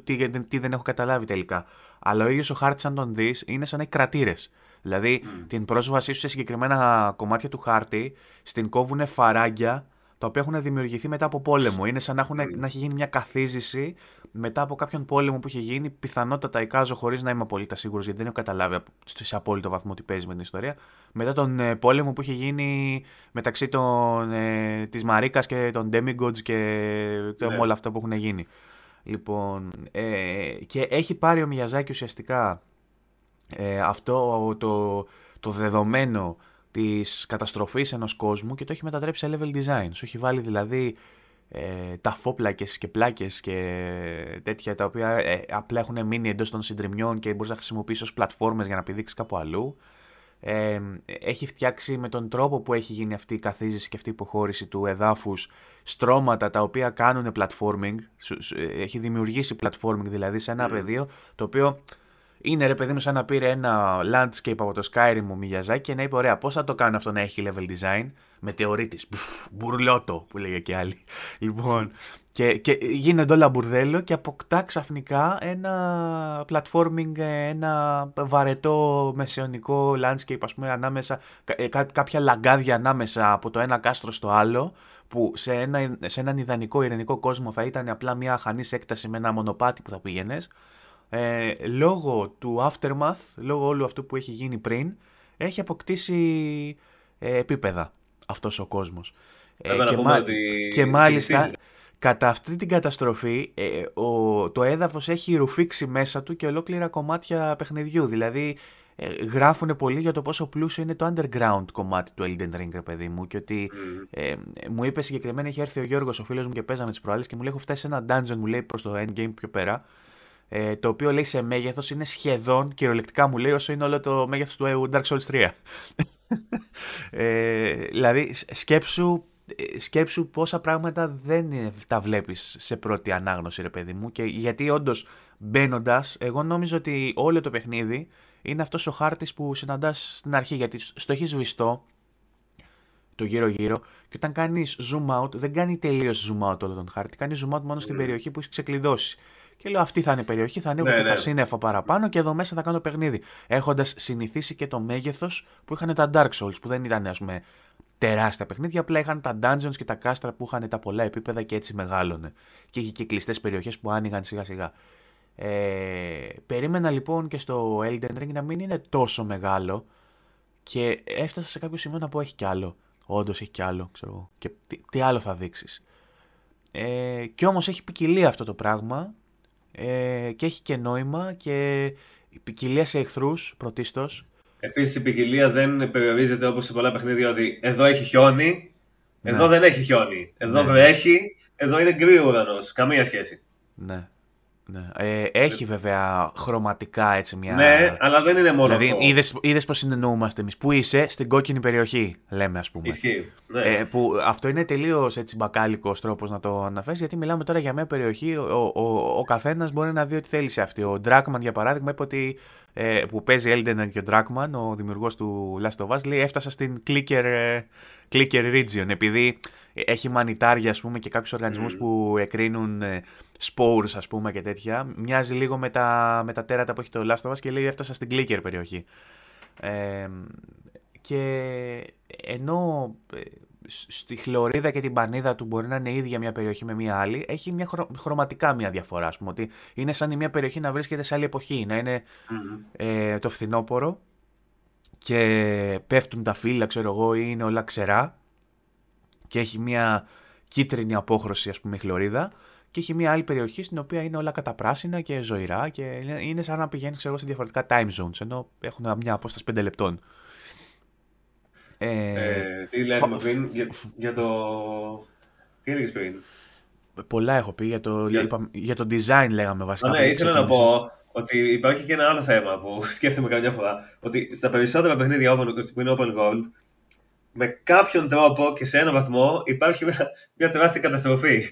τι δεν έχω καταλάβει τελικά. Αλλά ο ίδιος ο χάρτης, αν τον δεις, είναι σαν να έχει κρατήρες. Δηλαδή την πρόσβασή σου σε συγκεκριμένα κομμάτια του χάρτη στην κόβουνε φαράγγια τα οποία έχουν δημιουργηθεί μετά από πόλεμο. Είναι σαν να έχει γίνει μια καθίζηση μετά από κάποιον πόλεμο που είχε γίνει. Πιθανότατα εικάζω χωρίς να είμαι απόλυτα σίγουρος, γιατί δεν έχω καταλάβει σε απόλυτο βαθμό τι παίζει με την ιστορία. Μετά τον πόλεμο που είχε γίνει μεταξύ της Μαρίκας και των Demigods και όλα αυτά που έχουν γίνει. Λοιπόν, και έχει πάρει ο Miyazaki ουσιαστικά αυτό το δεδομένο της καταστροφής ενός κόσμου και το έχει μετατρέψει σε level design. Σου έχει βάλει δηλαδή ταφόπλακες και πλάκες και τέτοια τα οποία απλά έχουν μείνει εντός των συντριμιών και μπορείς να χρησιμοποιήσεις ως πλατφόρμες για να πηδήξεις κάπου αλλού. Έχει φτιάξει με τον τρόπο που έχει γίνει αυτή η καθίζηση και αυτή η υποχώρηση του εδάφους στρώματα τα οποία κάνουν platforming. Έχει δημιουργήσει platforming δηλαδή σε ένα πεδίο το οποίο... Είναι ρε παιδί μου σαν να πήρε ένα landscape από το Skyrim ο Miyazaki και να είπε ωραία πώς θα το κάνω αυτό να έχει level design. Μετεωρίτης, μπουρλότο που λέγε και άλλοι. Λοιπόν, και γίνεται όλα μπουρδέλο και αποκτά ξαφνικά ένα platforming, ένα βαρετό μεσαιωνικό landscape ας πούμε ανάμεσα, κάποια λαγκάδια ανάμεσα από το ένα κάστρο στο άλλο που σε έναν ιδανικό ειρηνικό κόσμο θα ήταν απλά μια χανής έκταση με ένα μονοπάτι που θα πήγαινες. Λόγω του aftermath, λόγω όλου αυτού που έχει γίνει πριν, έχει αποκτήσει επίπεδα αυτός ο κόσμος. Και μάλιστα κατά αυτή την καταστροφή το έδαφος έχει ρουφήξει μέσα του και ολόκληρα κομμάτια παιχνιδιού. Δηλαδή γράφουνε πολύ για το πόσο πλούσιο είναι το underground κομμάτι του Elden Ring, ρε παιδί μου. Και ότι μου είπε συγκεκριμένα, είχε έρθει ο Γιώργος ο φίλος μου και παίζαμε τις προάλλες και μου λέει έχω φτάσει σε ένα dungeon, μου λέει, προς το endgame πιο πέρα, το οποίο λέει σε μέγεθος είναι σχεδόν, κυριολεκτικά μου λέει, όσο είναι όλο το μέγεθος του Dark Souls 3. Δηλαδή σκέψου πόσα πράγματα δεν τα βλέπεις σε πρώτη ανάγνωση ρε παιδί μου, και γιατί όντως μπαίνοντας εγώ νόμιζα ότι όλο το παιχνίδι είναι αυτός ο χάρτης που συναντάς στην αρχή, γιατί στο έχεις βιστό το γύρω-γύρω και όταν κάνεις zoom out δεν κάνει τελείως zoom out όλο τον χάρτη, κάνει zoom out μόνο στην περιοχή που έχεις ξεκλειδώσει. Και λέω αυτή θα είναι η περιοχή, θα ανοίγω τα σύννεφα παραπάνω και εδώ μέσα θα κάνω παιχνίδι. Έχοντας συνηθίσει και το μέγεθος που είχαν τα Dark Souls, που δεν ήταν ας πούμε τεράστια παιχνίδια, απλά είχαν τα dungeons και τα κάστρα που είχαν τα πολλά επίπεδα και έτσι μεγάλωνε. Και είχε και κλειστές περιοχές που άνοιγαν σιγά σιγά. Περίμενα λοιπόν και στο Elden Ring να μην είναι τόσο μεγάλο και έφτασα σε κάποιο σημείο να πω έχει κι άλλο. Όντως έχει κι άλλο, ξέρω εγώ. Και τι άλλο θα δείξεις. Και όμως έχει ποικιλία αυτό το πράγμα. Και έχει και νόημα και η ποικιλία σε εχθρούς πρωτίστως. Επίσης η ποικιλία δεν περιορίζεται όπως σε πολλά παιχνίδια ότι εδώ έχει χιόνι, εδώ δεν έχει χιόνι, εδώ βρέχει, εδώ είναι γκρι ουρανός, καμία σχέση. Ναι. Έχει βέβαια χρωματικά έτσι μια... Ναι, αλλά δεν είναι μόνο δηλαδή, αυτό. Είδες πως συνεννοούμαστε εμείς. Πού είσαι, στην κόκκινη περιοχή, λέμε ας πούμε. Ισχύει, ναι. Που αυτό είναι τελείως έτσι μπακάλικος τρόπος να το αναφέρεις, γιατί μιλάμε τώρα για μια περιοχή, ο καθένας μπορεί να δει ό,τι θέλει σε αυτή. Ο Dragman για παράδειγμα είπε ότι, που παίζει Elden και ο Dragman, ο δημιουργός του Last of Us, λέει έφτασα στην clicker region, επειδή έχει μανιτάρια ας πούμε και κάποιους οργανισμούς που εκρίνουν spores ας πούμε και τέτοια. Μοιάζει λίγο με τα τέρατα που έχει το Last of Us και λέει έφτασα στην clicker περιοχή. Και ενώ στη χλωρίδα και την πανίδα του μπορεί να είναι ίδια μια περιοχή με μια άλλη, έχει μια χρωματικά μια διαφορά ας πούμε, ότι είναι σαν η μια περιοχή να βρίσκεται σε άλλη εποχή, να είναι το φθινόπωρο και πέφτουν τα φύλλα ξέρω εγώ ή είναι όλα ξερά. Και έχει μια κίτρινη απόχρωση, ας πούμε, η χλωρίδα, και έχει μια άλλη περιοχή στην οποία είναι όλα καταπράσινα και ζωηρά και είναι σαν να πηγαίνεις, ξέρω, σε διαφορετικά time zones, ενώ έχουν μια απόσταση 5 λεπτών. Τι λέγαμε πριν για το... Τι έλεγες πριν? Πολλά έχω πει για το design, λέγαμε βασικά. Ναι, ήθελα να πω ότι υπάρχει και ένα άλλο θέμα που σκέφτομαι καμιά φορά. Ότι στα περισσότερα παιχνίδια που είναι open world, με κάποιον τρόπο και σε έναν βαθμό υπάρχει μια τεράστια καταστροφή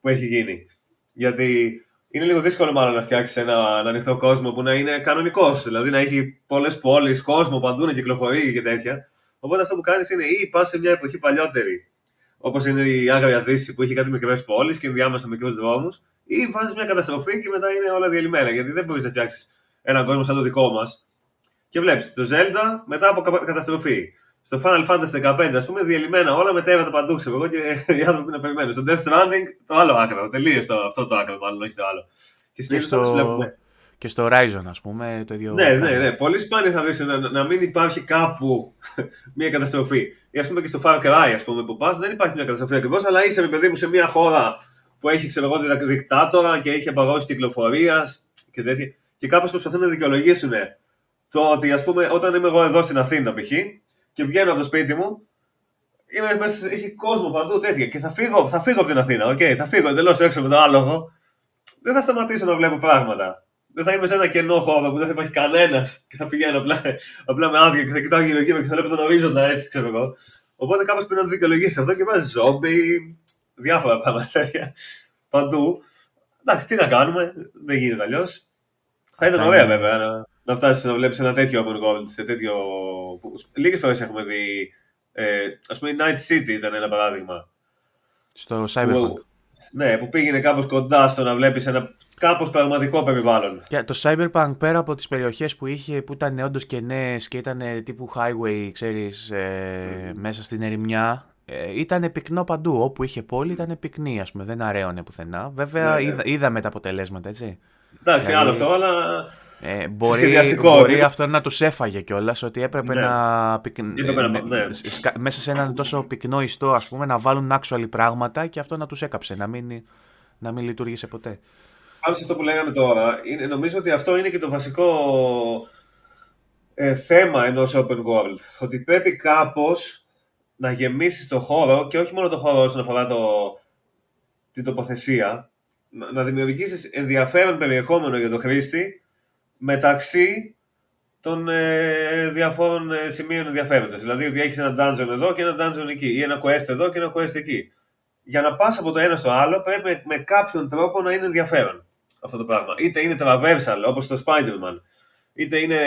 που έχει γίνει. Γιατί είναι λίγο δύσκολο, μάλλον, να φτιάξει έναν ανοιχτό κόσμο που να είναι κανονικό. Δηλαδή να έχει πολλές πόλεις, κόσμο παντού να κυκλοφορεί και τέτοια. Οπότε αυτό που κάνει είναι ή πα σε μια εποχή παλιότερη, όπως είναι η Άγρια Δύση που έχει κάτι μικρές πόλεις και ενδιάμεσα μικρούς δρόμους, ή βάζεις μια καταστροφή και μετά είναι όλα διαλυμένα. Γιατί δεν μπορείς να φτιάξεις έναν κόσμο σαν το δικό μας. Και βλέπεις το Zelda μετά από καταστροφή. Στο Final Fantasy 15, ας πούμε, διαλυμένα όλα, μετέβατα παντού, ξέρω εγώ, και οι άνθρωποι να περιμένουν. Στο Death Stranding, το άλλο άκρο. Τελείως αυτό το άκρο, μάλλον, όχι το άλλο. Και στο Horizon, ας πούμε, το ίδιο. Ναι. Πολύ σπάνια θα βρεις να μην υπάρχει κάπου μια καταστροφή. Ή, ας πούμε, και στο Far Cry, ας πούμε, που πας, δεν υπάρχει μια καταστροφή ακριβώς, αλλά είσαι, παιδί μου, σε μια χώρα που έχει, ξέρω εγώ, δικτάτορα και έχει απαγόρευση κυκλοφορίας και τέτοια. Και κάπως προσπαθούν να δικαιολογήσουν το ότι, ας πούμε, όταν είμαι εγώ εδώ στην Αθήνα, π.χ., και βγαίνω από το σπίτι μου, είμαι μέσα, έχει κόσμο παντού, τέτοια. Και θα φύγω από την Αθήνα, θα φύγω εντελώς έξω με το άλογο. Δεν θα σταματήσω να βλέπω πράγματα. Δεν θα είμαι σε ένα κενό χώρο που δεν θα υπάρχει κανένας και θα πηγαίνω απλά με άδεια και θα κοιτάω γύρω-γύρω και θα λέω τον ορίζοντα, έτσι, ξέρω εγώ. Οπότε κάπως πρέπει να το δικαιολογήσεις αυτό και βάζεις ζόμπι, διάφορα πράγματα τέτοια παντού. Εντάξει, τι να κάνουμε, δεν γίνεται αλλιώς. Θα ήταν ωραία, βέβαια, να φτάσεις να βλέπεις ένα τέτοιο open world, σε τέτοιο. Λίγες φορές έχουμε δει. Ας πούμε, η Night City ήταν ένα παράδειγμα. Στο Cyberpunk. Ναι, που πήγαινε κάπως κοντά στο να βλέπεις ένα κάπως πραγματικό περιβάλλον. Και το Cyberpunk, πέρα από τις περιοχές που ήταν όντως κενές και ήταν τύπου highway, ξέρεις, μέσα στην ερημιά, ήταν πυκνό παντού. Όπου είχε πόλη ήταν πυκνή, ας πούμε, δεν αραίωνε πουθενά. Βέβαια, είδαμε τα αποτελέσματα, έτσι. Εντάξει, άλλο αυτό, αλλά... Μπορεί αυτό να τους έφαγε κιόλας, ότι έπρεπε μέσα σε έναν τόσο πυκνό ιστό, ας πούμε, να βάλουν actual πράγματα και αυτό να τους έκαψε, να μην λειτουργήσε ποτέ. Πάνω σε αυτό που λέγαμε τώρα, νομίζω ότι αυτό είναι και το βασικό θέμα ενός open world. Ότι πρέπει κάπως να γεμίσεις το χώρο, και όχι μόνο το χώρο όσον αφορά την τοποθεσία, να δημιουργήσεις ενδιαφέρον περιεχόμενο για τον χρήστη μεταξύ των διαφόρων σημείων ενδιαφέροντος. Δηλαδή ότι έχεις ένα dungeon εδώ και ένα dungeon εκεί, ή ένα quest εδώ και ένα quest εκεί. Για να πας από το ένα στο άλλο πρέπει με κάποιον τρόπο να είναι ενδιαφέρον αυτό το πράγμα. Είτε είναι traversal, όπως το Spider-Man, είτε είναι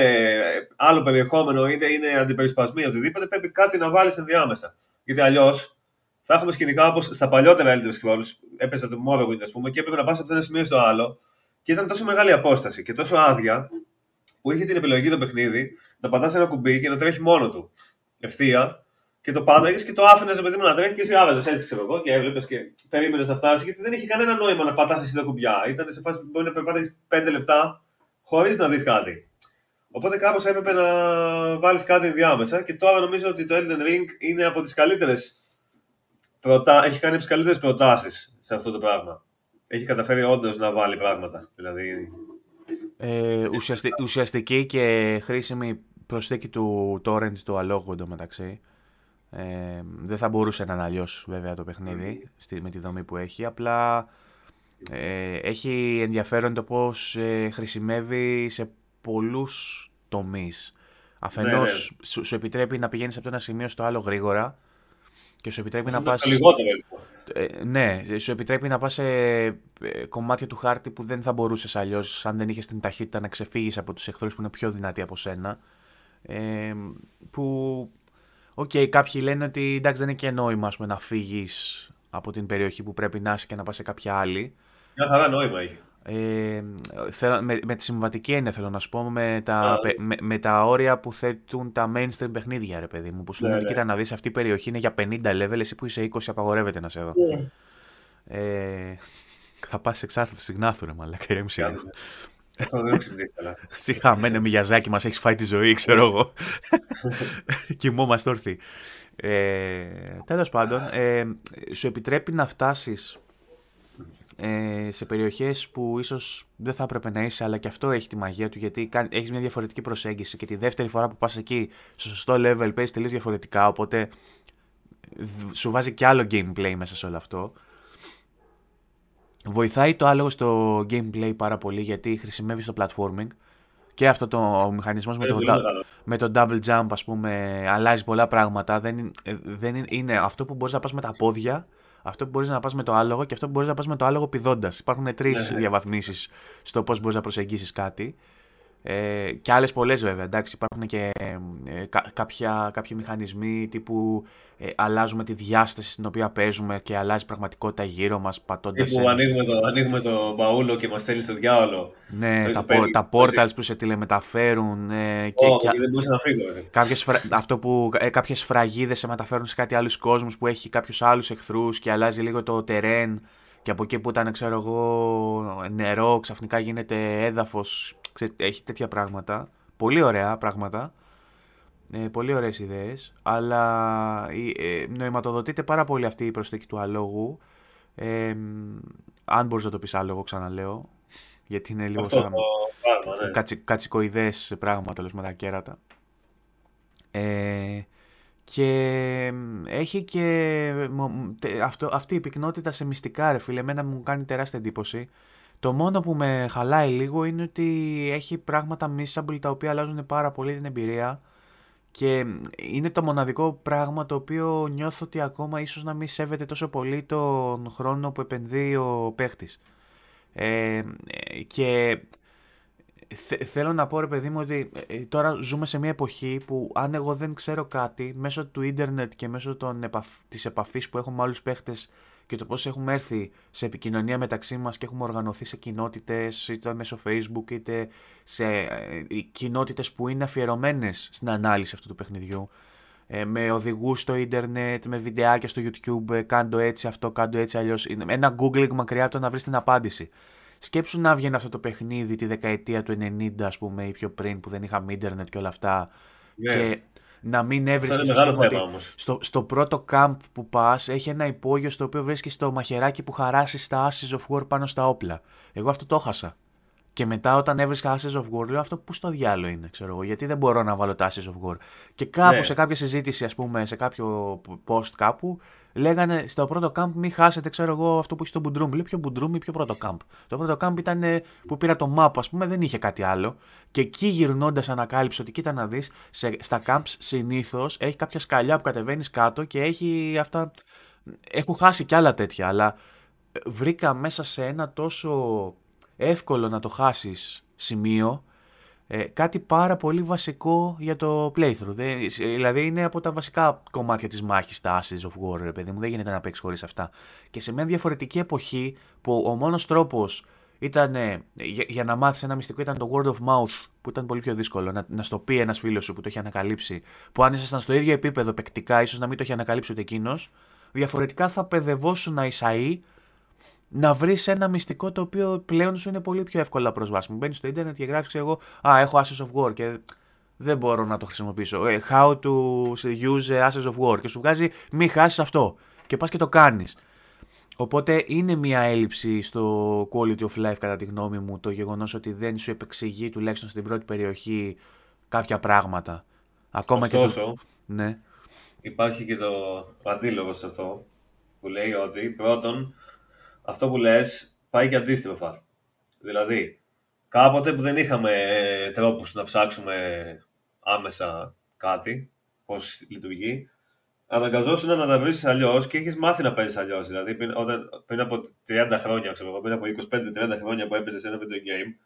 άλλο περιεχόμενο, είτε είναι αντιπερισπασμοί, οτιδήποτε, πρέπει κάτι να βάλεις ενδιάμεσα. Γιατί αλλιώς θα έχουμε σκηνικά όπως στα παλιότερα Elder Scrolls, έπαιζε το Morrowind, ας πούμε, και έπρεπε να πας από το ένα σημείο στο άλλο. Και ήταν τόσο μεγάλη απόσταση και τόσο άδεια που είχε την επιλογή το παιχνίδι να πατάς ένα κουμπί και να τρέχει μόνο του. Ευθεία. Και το πάταγες και το άφηνες, παιδί μου, να τρέχει και εσύ άραζες, έτσι, ξέρω εγώ, και έβλεπες και περίμενες να φτάσεις. Γιατί δεν είχε κανένα νόημα να πατάς εσύ τα κουμπιά. Ήταν σε φάση που μπορεί να περπάταγες 5 λεπτά χωρίς να δεις κάτι. Οπότε κάπως έπρεπε να βάλεις κάτι διάμεσα. Και τώρα νομίζω ότι το Elden Ring είναι από τις καλύτερες. Έχει κάνει τις καλύτερες προτάσεις σε αυτό το πράγμα. Έχει καταφέρει όντως να βάλει πράγματα. Δηλαδή... ουσιαστική και χρήσιμη προσθήκη του torrent του αλόγου, εντωμεταξύ. Δεν θα μπορούσε να είναι αλλιώς, βέβαια, το παιχνίδι με τη δομή που έχει. Απλά έχει ενδιαφέρον το πώς χρησιμεύει σε πολλούς τομείς. Αφενός, ναι. Σου επιτρέπει να πηγαίνεις από το ένα σημείο στο άλλο γρήγορα και σου επιτρέπει να πας... σου επιτρέπει να πας σε κομμάτια του χάρτη που δεν θα μπορούσες αλλιώς, αν δεν είχες την ταχύτητα να ξεφύγεις από τους εχθρούς που είναι πιο δυνατοί από σένα. Κάποιοι λένε ότι εντάξει, δεν είναι και νόημα, ας πούμε, να φύγεις από την περιοχή που πρέπει να είσαι και να πας σε κάποια άλλη. Μια χαρά νόημα έχει. Με τη συμβατική έννοια, θέλω να σου πω, με τα όρια που θέτουν τα mainstream παιχνίδια, ρε παιδί μου, που σου λένε ότι κοίτα να δεις, αυτή η περιοχή είναι για 50 level, εσύ που είσαι 20 απαγορεύεται να σε δω. Θα πας εξάρτητος στην Άθου, ρε μαλάκα, ηρέμησε. Τι χαμένε Μιγιαζάκι, μας έχεις φάει τη ζωή, ξέρω εγώ. Κοιμόμαστε όρθιοι. Τέλος πάντων, σου επιτρέπει να φτάσεις σε περιοχές που ίσως δεν θα έπρεπε να είσαι, αλλά και αυτό έχει τη μαγεία του, γιατί έχεις μια διαφορετική προσέγγιση και τη δεύτερη φορά που πας εκεί στο σωστό level παίζεις τελείως διαφορετικά, οπότε σου βάζει και άλλο gameplay μέσα σε όλο αυτό. Βοηθάει το άλογο στο gameplay πάρα πολύ, γιατί χρησιμεύει στο platforming και αυτό το μηχανισμός με το double jump, ας πούμε, αλλάζει πολλά πράγματα. Δεν είναι αυτό που μπορείς να πας με τα πόδια, αυτό που μπορείς να πας με το άλογο και αυτό που μπορείς να πας με το άλογο πηδώντας. Υπάρχουν τρεις διαβαθμίσεις στο πώς μπορείς να προσεγγίσεις κάτι. Και άλλες πολλές βέβαια, εντάξει, υπάρχουν και κάποιοι μηχανισμοί τύπου αλλάζουμε τη διάσταση στην οποία παίζουμε και αλλάζει πραγματικότητα γύρω μας πατώντας. Τύπου ανοίγουμε το μπαούλο και μας στέλνει στο διάολο. Ναι, τα portals που σε τηλεμεταφέρουν. Και δεν μπορούσα να φύγω. Αυτό που κάποιες φραγίδες σε μεταφέρουν σε κάτι άλλους κόσμους που έχει κάποιους άλλους εχθρούς και αλλάζει λίγο το terrain. Και από εκεί που ήταν, ξέρω εγώ, νερό, ξαφνικά γίνεται έδαφος. Έχει τέτοια πράγματα. Πολύ ωραία πράγματα. Πολύ ωραίες ιδέες. Αλλά νοηματοδοτείται πάρα πολύ αυτή η προσθήκη του αλόγου. Αν μπορείς να το πεις αλόγο, ξαναλέω. Γιατί είναι λίγο σαν ναι. Κατσικοειδές πράγματα, τέλος, με τα κέρατα. Και έχει και αυτή η πυκνότητα σε μυστικά, ρε φίλε. Εμένα μου κάνει τεράστια εντύπωση. Το μόνο που με χαλάει λίγο είναι ότι έχει πράγματα missable τα οποία αλλάζουν πάρα πολύ την εμπειρία και είναι το μοναδικό πράγμα το οποίο νιώθω ότι ακόμα ίσως να μην σέβεται τόσο πολύ τον χρόνο που επενδύει ο παίχτης. Και θέλω να πω, ρε παιδί μου, ότι τώρα ζούμε σε μια εποχή που αν εγώ δεν ξέρω κάτι, μέσω του ίντερνετ και μέσω της επαφής που έχω με άλλους παίχτες και το πώς έχουμε έρθει σε επικοινωνία μεταξύ μας και έχουμε οργανωθεί σε κοινότητες, είτε μέσω Facebook είτε σε κοινότητες που είναι αφιερωμένες στην ανάλυση αυτού του παιχνιδιού, με οδηγούς στο ίντερνετ, με βιντεάκια στο YouTube, κάντο έτσι αυτό, κάντο έτσι αλλιώς, ένα googling μακριά από το να βρεις την απάντηση. Σκέψου να βγαίνει αυτό το παιχνίδι τη δεκαετία του 90, ας πούμε, ή πιο πριν, που δεν είχαμε ίντερνετ και όλα αυτά. Yeah. Και να μην έβρισκες στο πρώτο κάμπ που πας έχει ένα υπόγειο στο οποίο βρίσκεις το μαχαιράκι που χαράσεις τα Ashes of War πάνω στα όπλα. Εγώ αυτό το χάσα. Και μετά όταν έβρισκα Ashes of War λέω, αυτό που στο διάλογο είναι, ξέρω εγώ, γιατί δεν μπορώ να βάλω τα Ashes of War. Και κάπου σε κάποια συζήτηση, ας πούμε, σε κάποιο post κάπου, λέγανε στο πρώτο camp μην χάσετε, ξέρω εγώ, αυτό που έχει στο Μπουντρούμ. Λέει, ποιο Μπουντρούμ ή ποιο πρώτο camp. Το πρώτο camp ήταν που πήρα το map, ας πούμε, δεν είχε κάτι άλλο. Και εκεί γυρνώντας ανακάλυψε ότι κοίτα να δεις, στα camps συνήθως έχει κάποια σκαλιά που κατεβαίνεις κάτω και έχει αυτά. Έχουν χάσει κι άλλα τέτοια, αλλά βρήκα μέσα σε ένα τόσο εύκολο να το χάσεις σημείο, κάτι πάρα πολύ βασικό για το playthrough. Δηλαδή είναι από τα βασικά κομμάτια της μάχης τα Ashes of War, ρε παιδί μου, δεν γίνεται να παίξεις χωρίς αυτά. Και σε μια διαφορετική εποχή που ο μόνος τρόπος ήταν, για να μάθεις ένα μυστικό ήταν το word of mouth, που ήταν πολύ πιο δύσκολο να στο πει ένας φίλος σου που το έχει ανακαλύψει, που αν ήσασταν στο ίδιο επίπεδο παικτικά ίσως να μην το έχει ανακαλύψει ούτε εκείνος, διαφορετικά θα παιδευόσουν Ισαΐ να βρεις ένα μυστικό το οποίο πλέον σου είναι πολύ πιο εύκολα προσβάσιμο. Μπαίνεις στο ίντερνετ και γράφεις, εγώ, έχω Ashes of War και δεν μπορώ να το χρησιμοποιήσω. How to use Ashes of War. Και σου βγάζει, μη χάσεις αυτό. Και πας και το κάνεις. Οπότε είναι μια έλλειψη στο quality of life, κατά τη γνώμη μου, το γεγονός ότι δεν σου επεξηγεί, τουλάχιστον στην πρώτη περιοχή, κάποια πράγματα. Ακόμα ωστόσο, και ναι. Υπάρχει και το αντίλογο σε αυτό που λέει ότι πρώτον, αυτό που λες πάει και αντίστροφα. Δηλαδή, κάποτε που δεν είχαμε τρόπους να ψάξουμε άμεσα κάτι, πώς λειτουργεί, αναγκαζόσουν να τα βρεις αλλιώς και έχεις μάθει να παίζεις αλλιώς. Δηλαδή, πριν από 30 χρόνια, πριν από 25-30 χρόνια που έπαιζες ένα video game,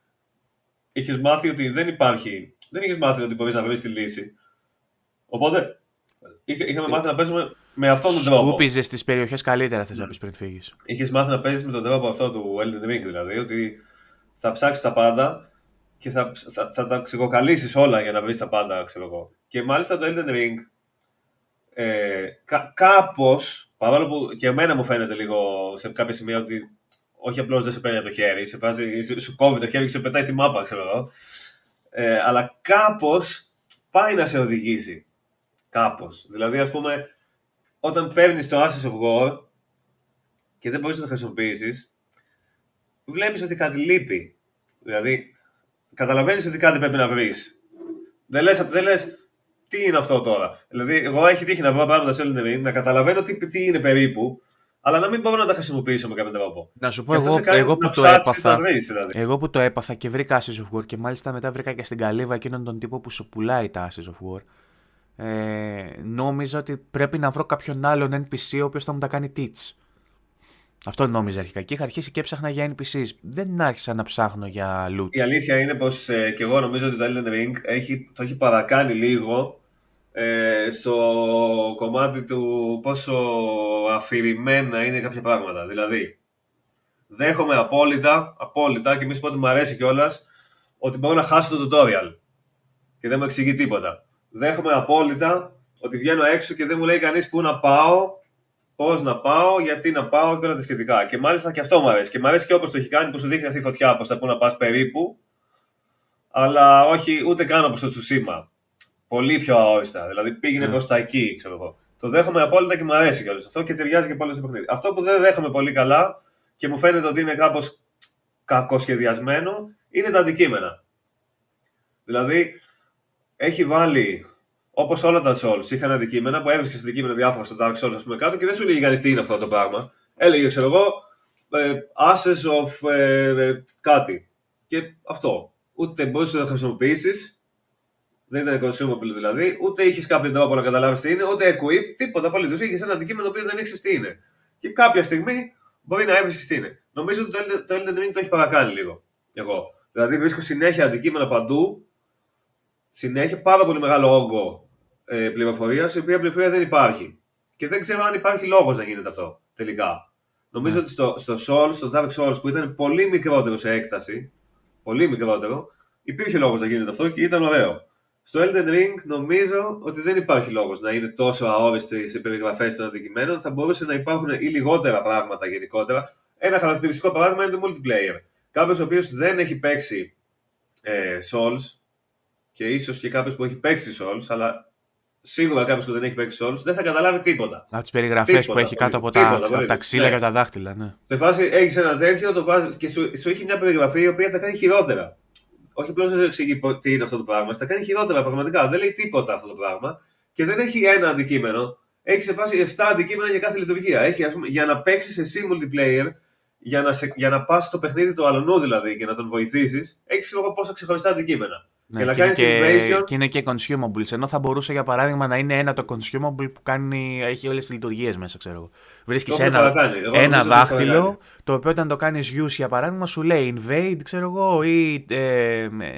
έχεις μάθει ότι δεν έχεις μάθει ότι μπορείς να βρεις τη λύση. Οπότε, είχαμε μάθει να παίζουμε με αυτόν τον τρόπο. Σκούπιζες τις περιοχές καλύτερα, θες να πεις πριν φύγεις. Είχες μάθει να παίζεις με τον τρόπο αυτό του Elden Ring, δηλαδή, ότι θα ψάξεις τα πάντα και θα τα ξεκοκαλύσεις όλα για να βρεις τα πάντα, ξέρω εγώ. Και μάλιστα το Elden Ring, κάπως, παρόλο που και εμένα μου φαίνεται λίγο σε κάποια σημεία ότι όχι απλώς δεν σε παίρνει από το χέρι, σου κόβει το χέρι και σε πετάει στη μάπα, ξέρω εγώ. Αλλά κάπως πάει να σε οδηγήσει. Κάπως. Δηλαδή, ας πούμε, όταν παίρνεις το Ashes of War και δεν μπορείς να το χρησιμοποιήσεις, βλέπεις ότι κάτι λείπει. Δηλαδή, καταλαβαίνεις ότι κάτι πρέπει να βρεις. Δεν λες, τι είναι αυτό τώρα. Δηλαδή, εγώ έχει τύχει να βρω πράγματα σε Elden Ring, να καταλαβαίνω τι είναι περίπου, αλλά να μην μπορώ να τα χρησιμοποιήσω με κάποιο τρόπο. Να σου πω, εγώ που το έπαθα και βρήκα Ashes of War και μάλιστα μετά βρήκα και στην καλύβα εκείνον τον τύπο που σου πουλάει τα Ashes of War. Νόμιζα ότι πρέπει να βρω κάποιον άλλον NPC ο οποίος θα μου τα κάνει teach. Αυτό νόμιζα αρχικά. Και είχα αρχίσει και ψάχνα για NPCs. Δεν άρχισα να ψάχνω για loot. Η αλήθεια είναι πως και εγώ νομίζω ότι το Elden Ring το έχει παρακάνει λίγο στο κομμάτι του πόσο αφηρημένα είναι κάποια πράγματα. Δηλαδή, δέχομαι απόλυτα και μη σου πω ότι μου αρέσει κιόλας ότι μπορώ να χάσω το tutorial και δεν μου εξηγεί τίποτα. Δέχομαι απόλυτα ότι βγαίνω έξω και δεν μου λέει κανείς πού να πάω, πώς να πάω, γιατί να πάω και όλα τα σχετικά. Και μάλιστα και αυτό μου αρέσει. Και μου αρέσει και όπως το έχει κάνει που σου δείχνει αυτή η φωτιά, πώς θα πού να πας περίπου. Αλλά όχι ούτε καν όπως το Τσουσίμα. Πολύ πιο αόριστα. Δηλαδή πήγαινε προς τα εκεί, ξέρω εγώ. Το δέχομαι απόλυτα και μου αρέσει κιόλας. Αυτό και ταιριάζει και πολύ στο παιχνίδι. Αυτό που δεν δέχομαι πολύ καλά και μου φαίνεται ότι είναι κάπως κακοσχεδιασμένο είναι τα αντικείμενα. Δηλαδή. Έχει βάλει, όπως όλα τα Souls, είχαν αντικείμενα που έβρισκες αντικείμενα διάφορα στο Dark Souls, ας πούμε, κάτω και δεν σου λέγει κανείς τι είναι αυτό το πράγμα. Έλεγε, ξέρω εγώ, Ashes of κάτι. Και αυτό. Ούτε μπορείς να το χρησιμοποιήσεις, δεν ήταν consumable δηλαδή, ούτε είχες κάποιο τρόπο να καταλάβεις τι είναι, ούτε equip, τίποτα πολύ. Τους είχες ένα αντικείμενο που δεν ήξερες τι είναι. Και κάποια στιγμή μπορεί να έβρισκες τι είναι. Νομίζω ότι το Elden Ring το έχει παρακάνει λίγο. Εγώ. Δηλαδή βρίσκω συνέχεια αντικείμενα παντού. Συνέχεια πάρα πολύ μεγάλο όγκο πληροφορίας, η οποία πληροφορία δεν υπάρχει. Και δεν ξέρω αν υπάρχει λόγος να γίνεται αυτό τελικά. Νομίζω ότι στο Dark Souls που ήταν πολύ μικρότερο σε έκταση, πολύ μικρότερο, υπήρχε λόγος να γίνεται αυτό και ήταν ωραίο. Στο Elden Ring νομίζω ότι δεν υπάρχει λόγος να είναι τόσο αόριστοι σε περιγραφές των αντικειμένων. Θα μπορούσε να υπάρχουν ή λιγότερα πράγματα γενικότερα. Ένα χαρακτηριστικό παράδειγμα είναι το multiplayer. Κάποιος ο οποίος δεν έχει παίξει Souls. Και ίσως και κάποιος που έχει παίξει Souls, αλλά σίγουρα κάποιος που δεν έχει παίξει Souls δεν θα καταλάβει τίποτα. Από τις περιγραφές που έχει κάτω από τα ξύλα και από τα δάχτυλα. Ναι. Σε φάση έχεις ένα τέτοιο το βάζεις και σου έχει μια περιγραφή η οποία τα κάνει χειρότερα. Όχι απλώς να σου εξηγεί τι είναι αυτό το πράγμα, τα κάνει χειρότερα πραγματικά. Δεν λέει τίποτα αυτό το πράγμα και δεν έχει ένα αντικείμενο. Έχει σε φάση 7 αντικείμενα για κάθε λειτουργία. Έχει, ας πούμε, για να παίξεις εσύ multiplayer, για να πας στο παιχνίδι του αλωνού δηλαδή και να τον βοηθήσεις, έχεις λόγω πόσα ξεχωριστά αντικείμενα. Ναι, και είναι και consumables. Ενώ θα μπορούσε για παράδειγμα να είναι ένα το consumable που έχει όλες τις λειτουργίες μέσα, ξέρω εγώ. Βρίσκεις ένα δάχτυλο, το οποίο όταν το κάνεις use για παράδειγμα σου λέει invade, ξέρω εγώ, ή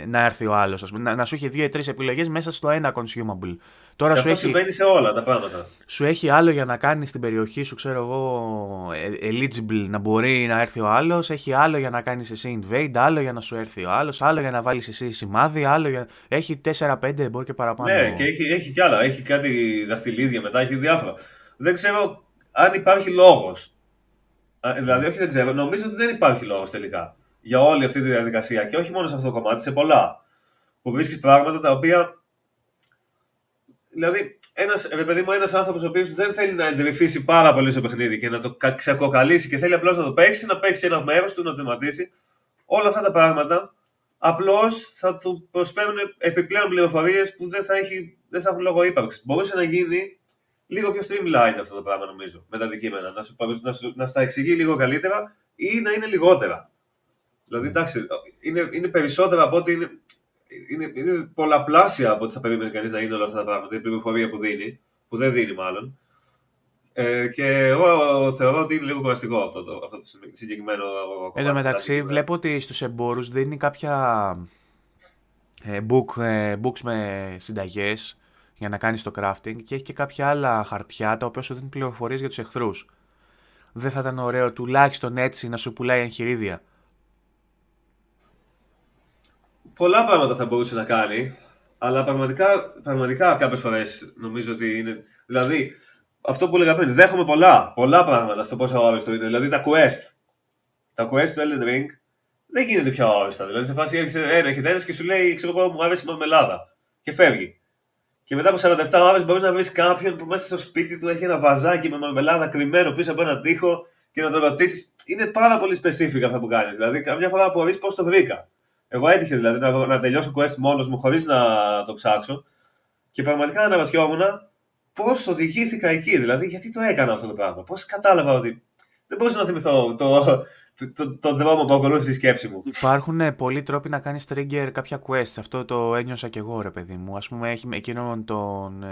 να έρθει ο άλλος. Ας πούμε, να σου έχει 2 ή 3 επιλογές μέσα στο ένα consumable. Τώρα και αυτό συμβαίνει σε όλα τα πράγματα. Σου έχει άλλο για να κάνεις την περιοχή σου, ξέρω εγώ, eligible, να μπορεί να έρθει ο άλλος. Έχει άλλο για να κάνεις εσύ invade, άλλο για να σου έρθει ο άλλος, άλλο για να βάλεις εσύ σημάδι, άλλο για... Έχει 4-5, μπορεί και παραπάνω. Ναι, και έχει κι άλλα. Έχει κάτι δαχτυλίδια μετά, έχει διάφορα. Δεν ξέρω αν υπάρχει λόγος. Δηλαδή, όχι, δεν ξέρω. Νομίζω ότι δεν υπάρχει λόγος τελικά για όλη αυτή τη διαδικασία. Και όχι μόνο σε αυτό το κομμάτι, σε πολλά. Που βρίσκεις πράγματα τα οποία. Δηλαδή, ένας άνθρωπος ο οποίος δεν θέλει να εντρυφήσει πάρα πολύ στο παιχνίδι και να το ξεκοκαλίσει και θέλει απλώς να το παίξει, να παίξει ένα μέρος του, να το τερματίσει, όλα αυτά τα πράγματα απλώς θα του προσφέρουν επιπλέον πληροφορίες που δεν θα έχουν λόγο ύπαρξη. Μπορούσε να γίνει λίγο πιο streamlined αυτό το πράγμα, νομίζω, με τα αντικείμενα. Να στα εξηγεί λίγο καλύτερα ή να είναι λιγότερα. Δηλαδή, εντάξει, είναι περισσότερα από ό,τι είναι. Είναι πολλαπλάσια από ό,τι θα περίμενε κανείς να είναι όλα αυτά τα πράγματα. Η πληροφορία που δεν δίνει μάλλον. Και εγώ θεωρώ ότι είναι λίγο κουραστικό αυτό το συγκεκριμένο κομμάτι. Εν τω μεταξύ, βλέπω ότι στους εμπόρους δίνει κάποια books με συνταγές για να κάνεις το crafting και έχει και κάποια άλλα χαρτιά τα οποία σου δίνουν πληροφορίες για τους εχθρούς. Δεν θα ήταν ωραίο τουλάχιστον έτσι να σου πουλάει εγχειρίδια? Πολλά πράγματα θα μπορούσε να κάνει, αλλά πραγματικά κάποιες φορές νομίζω ότι είναι. Δηλαδή, αυτό που έλεγα πριν, δέχομαι πολλά πράγματα στο πόσο αόριστο είναι. Δηλαδή, τα quest του Elden Ring δεν γίνεται πια αόριστα. Δηλαδή, σε φάση έρχεται ένας και σου λέει, ξέρω εγώ, μου άρεσε η μαρμελάδα. Και φεύγει. Και μετά από 47 ώρες μπορείς να βρεις κάποιον που μέσα στο σπίτι του έχει ένα βαζάκι με μαρμελάδα κρυμμένο πίσω από έναν τοίχο και να τον ρωτήσεις. Είναι πάρα πολύ specific αυτά που κάνεις. Δηλαδή, καμιά φορά απορείς πώς το βρήκα. Εγώ έτυχε δηλαδή να τελειώσω quest μόνος μου χωρίς να το ψάξω και πραγματικά αναρωτιόμουν πώς οδηγήθηκα εκεί. Δηλαδή, γιατί το έκανα αυτό το πράγμα. Πώς κατάλαβα ότι. Δεν μπορούσα να θυμηθώ το δρόμο που ακολούθησε η σκέψη μου. Υπάρχουν πολλοί τρόποι να κάνεις trigger κάποια quests. Αυτό το ένιωσα και εγώ, ρε παιδί μου. Ας πούμε, έχει εκείνον τον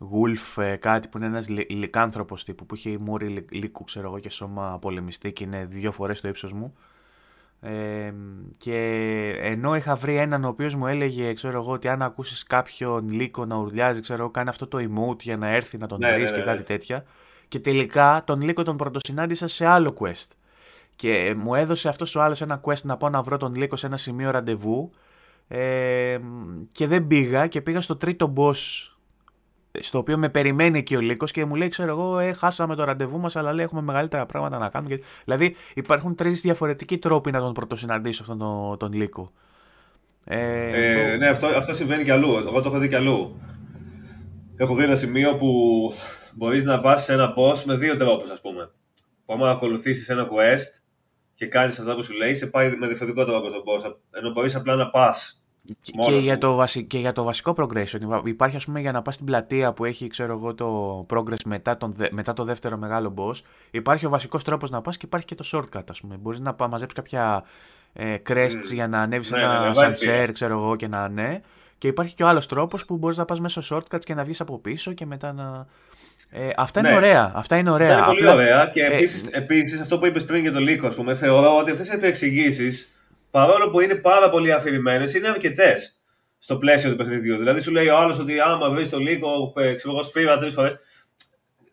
Wolf, κάτι που είναι ένας λυκάνθρωπος τύπου που έχει μούρι λύκου, ξέρω εγώ, και σώμα πολεμιστή και είναι 2 φορές το ύψος μου. Και ενώ είχα βρει έναν ο οποίος μου έλεγε, ξέρω εγώ, ότι αν ακούσεις κάποιον λύκο να ουρλιάζει, ξέρω εγώ, κάνει αυτό το emote για να έρθει να τον δεις και κάτι τέτοια. Και τελικά τον Λύκο τον πρωτοσυνάντησα σε άλλο quest. Και μου έδωσε αυτός ο άλλος ένα quest να πάω να βρω τον Λύκο σε ένα σημείο ραντεβού. Και δεν πήγα και πήγα στο τρίτο boss, στο οποίο με περιμένει εκεί ο Λύκος και μου λέει, ξέρω εγώ, χάσαμε το ραντεβού μας, αλλά λέει έχουμε μεγαλύτερα πράγματα να κάνουμε. Δηλαδή υπάρχουν 3 διαφορετικοί τρόποι να τον πρωτοσυναντήσω αυτόν τον Λύκο. Ναι, αυτό συμβαίνει κι αλλού. Εγώ το έχω δει κι αλλού. Έχω δει ένα σημείο που μπορείς να πας σε ένα boss με 2 τρόπους, ας πούμε. Άμα ακολουθήσεις ένα quest και κάνεις αυτά που σου λέει, σε πάει με διαφορετικό τρόπο στον boss. Ενώ μπορείς απλά να πας. Και για το βασικό progression. Υπάρχει, ας πούμε, για να πας στην πλατεία που έχει, ξέρω εγώ, το progress μετά το δεύτερο μεγάλο boss. Υπάρχει ο βασικός τρόπος να πας και υπάρχει και το shortcut, ας πούμε. Μπορείς να μαζέψεις κάποια crests για να ανέβεις ένα sunshare, ξέρω εγώ, και να ναι. Και υπάρχει και ο άλλος τρόπος που μπορείς να πας μέσω shortcuts και να βγεις από πίσω και μετά να. Αυτά είναι ωραία. Αυτά είναι ωραία. Αυτά είναι πολύ ωραία. Και επίσης, αυτό που είπες πριν για τον Λύκο, ας πούμε, θεωρώ ότι αυτές οι επεξηγήσεις, παρόλο που είναι πάρα πολύ αφηρημένες, είναι αρκετές στο πλαίσιο του παιχνιδιού. Δηλαδή, σου λέει ο άλλος ότι άμα βρεις τον Λύκο, ξέρω εγώ, σφύρα 3 φορές.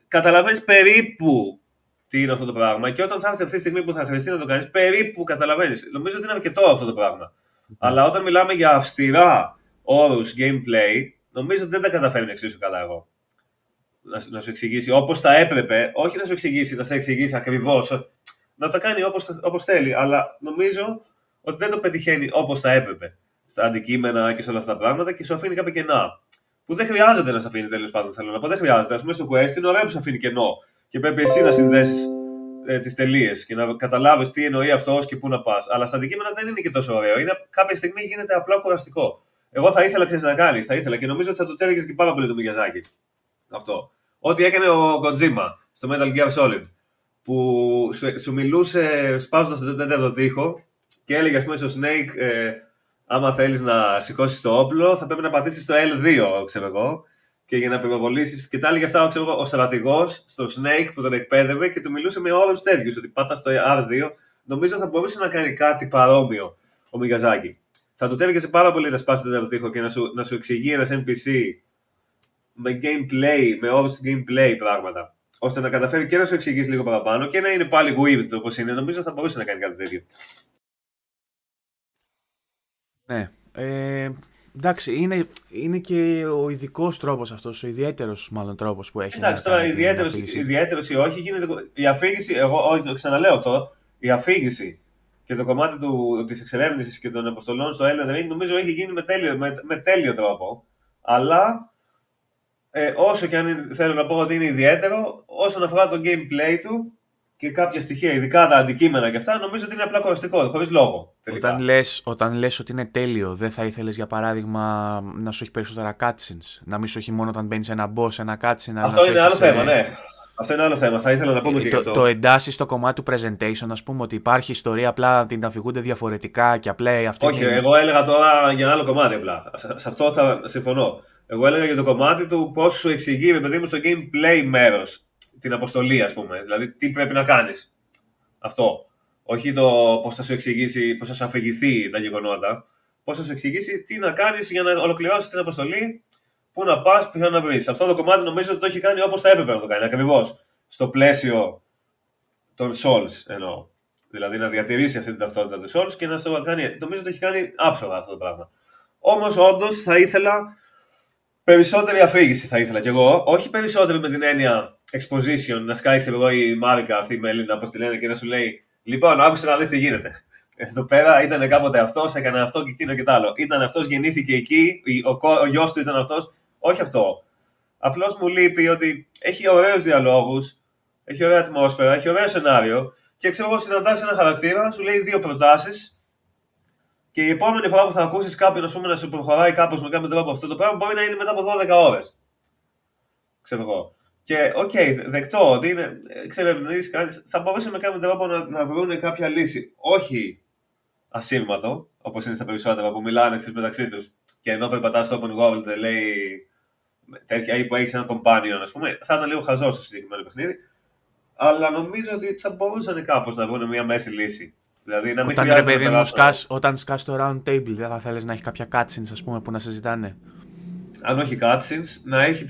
Καταλαβαίνεις περίπου τι είναι αυτό το πράγμα. Και όταν θα έρθει αυτή τη στιγμή που θα χρειαστεί να το κάνεις, περίπου καταλαβαίνεις. Νομίζω ότι είναι αρκετό αυτό το πράγμα. Mm-hmm. Αλλά όταν μιλάμε για αυστηρά όρους gameplay, νομίζω ότι δεν τα καταφέρνει εξίσου καλά εγώ. Να σου εξηγήσει όπως θα έπρεπε, όχι να σου εξηγήσει, να σε εξηγήσει ακριβώς, να τα κάνει όπως θέλει, αλλά νομίζω ότι δεν το πετυχαίνει όπως θα έπρεπε στα αντικείμενα και σε όλα αυτά τα πράγματα και σου αφήνει κάποια κενά. Που δεν χρειάζεται να σε αφήνει, τέλος πάντων. Θέλω να πω, δεν χρειάζεται. Ας πούμε στο quest είναι ωραίο που σου αφήνει κενό και πρέπει εσύ να συνδέσεις τις τελείες και να καταλάβεις τι εννοεί αυτός και πού να πας. Αλλά στα αντικείμενα δεν είναι και τόσο ωραίο. Είναι, κάποια στιγμή γίνεται απλά κουραστικό. Εγώ θα ήθελα να κάνει, θα ήθελα και νομίζω ότι θα το τέργεις και πάρα πολύ το Miyazaki. Αυτό. Ό,τι έκανε ο Kojima στο Metal Gear Solid, που σου μιλούσε σπάζοντας τον 4ο τοίχο και έλεγε, ας πούμε, στο Snake, άμα θέλεις να σηκώσεις το όπλο, θα πρέπει να πατήσεις το L2, ξέρω εγώ, και για να πυροβολήσεις. Και τα έλεγε αυτά, ξέρω εγώ, ο στρατηγός στο Snake που τον εκπαίδευε και του μιλούσε με όρους τέτοιους, ότι πάτας το R2. Νομίζω θα μπορούσε να κάνει κάτι παρόμοιο ο Miyazaki. Θα του τέργεσε πάρα πολύ να σπάσει τον 4ο τοίχο και να σου εξηγεί ένας NPC με gameplay, με όρους του gameplay πράγματα, ώστε να καταφέρει και να σου εξηγήσει λίγο παραπάνω και να είναι πάλι weird όπως είναι. Νομίζω θα μπορούσε να κάνει κάτι τέτοιο. Ναι. Εντάξει, είναι και ο ειδικός τρόπος αυτός, ο ιδιαίτερος μάλλον τρόπος που έχει. Εντάξει, τώρα ιδιαίτερος ή όχι, γίνεται η αφήγηση. Εγώ το ξαναλέω αυτό. Η αφήγηση και το κομμάτι της εξερεύνησης και των αποστολών στο Elden Ring νομίζω έχει γίνει με τέλειο τρόπο. Αλλά. Όσο και αν θέλω να πω ότι είναι ιδιαίτερο, όσον αφορά το gameplay του και κάποια στοιχεία, ειδικά τα αντικείμενα και αυτά, νομίζω ότι είναι απλά κοραστικό, χωρίς λόγο. Τελικά. Όταν λες ότι είναι τέλειο, δεν θα ήθελες για παράδειγμα να σου έχει περισσότερα cutscenes, να μην σου έχει μόνο όταν μπαίνεις ένα boss, ένα cutscene. Αυτό είναι άλλο θέμα, ναι. Αυτό είναι άλλο θέμα, θα ήθελα να πούμε και αυτό. Το εντάσσει στο κομμάτι του presentation, ας πούμε, ότι υπάρχει ιστορία, απλά την αφηγούνται διαφορετικά και απλά αυτή. Όχι, εγώ έλεγα τώρα για ένα άλλο κομμάτι απλά. Σε αυτό θα συμφωνώ. Εγώ έλεγα για το κομμάτι του πώς σου εξηγεί, παιδί μου, στο gameplay μέρος την αποστολή, ας πούμε. Δηλαδή, τι πρέπει να κάνεις. Αυτό. Όχι το πώς θα σου εξηγήσει, πώς θα σου αφηγηθεί τα γεγονότα. Πώς θα σου εξηγήσει τι να κάνεις για να ολοκληρώσεις την αποστολή, πού να πας, ποιο να βρεις. Αυτό το κομμάτι νομίζω ότι το έχει κάνει όπως θα έπρεπε να το κάνει. Ακριβώς. Στο πλαίσιο των Souls εννοώ. Δηλαδή, να διατηρήσει αυτή την ταυτότητα των Souls και να στο κάνει. Νομίζω ότι το έχει κάνει άψογα αυτό το πράγμα. Όμως, όντως, θα ήθελα. Περισσότερη αφήγηση θα ήθελα κι εγώ. Όχι περισσότερη με την έννοια exposition, να σκάει εγώ η Μάρικα αυτή η Μελίνα, όπως τη λένε, και να σου λέει: Λοιπόν, άκουσε να δεις τι γίνεται. Εδώ πέρα ήταν κάποτε αυτός, έκανε αυτό και εκείνο και τ' άλλο. Ήταν αυτός, γεννήθηκε εκεί, ο γιος του ήταν αυτός. Όχι αυτό. Απλώς μου λείπει ότι έχει ωραίους διαλόγους, έχει ωραία ατμόσφαιρα, έχει ωραίο σενάριο και ξέρω εγώ συναντάς ένα χαρακτήρα, σου λέει δύο προτάσεις και η επόμενη φορά που θα ακούσεις κάποιον ας πούμε, να σου προχωράει κάπως με κάποιο τρόπο αυτό το πράγμα μπορεί να είναι μετά από 12 ώρες. Ξέρω εγώ. Και οκ, δεκτό ότι είναι, εξερευνείς κανείς, θα μπορούσε με κάποιο τρόπο να βρουν κάποια λύση. Όχι ασύρματο, όπως είναι στα περισσότερα που μιλάνε μεταξύ τους και ενώ περπατάς στο open world λέει τέτοια ή που έχεις ένα companion, ας πούμε, θα ήταν λίγο χαζό στο συγκεκριμένο παιχνίδι. Αλλά νομίζω ότι θα μπορούσαν κάπως να βρουν μια μέση λύση. Δηλαδή να μην χρειάζεται να περάσουν. Όταν σκάς το round table, δεν θα θέλεις να έχει κάποια cutscenes, ας πούμε, που να συζητάνε. Αν όχι cutscenes, να έχει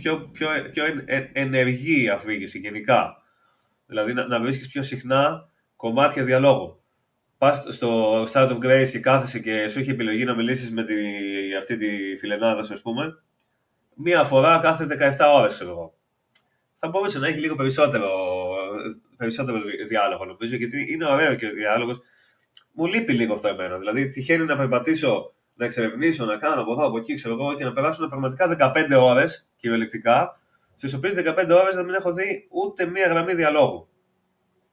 πιο ενεργή αφήγηση γενικά. Δηλαδή να βρίσκεις πιο συχνά κομμάτια διαλόγου. Πας στο Start of Grace και κάθεσαι και σου έχει επιλογή να μιλήσεις με αυτή τη φιλενάδα σου, ας πούμε. Μία φορά κάθε 17 ώρες, ξέρω εγώ. Θα μπορούσε να έχει λίγο περισσότερο διάλογο, νομίζω, γιατί είναι ωραίο και ο διάλογος. Μου λείπει λίγο αυτό εμένα. Δηλαδή, τυχαίνει να περπατήσω, να εξερευνήσω, να κάνω από εδώ, από εκεί, ξέρω εγώ, και να περάσουν πραγματικά 15 ώρες, κυριολεκτικά, στις οποίες 15 ώρες να μην έχω δει ούτε μία γραμμή διαλόγου.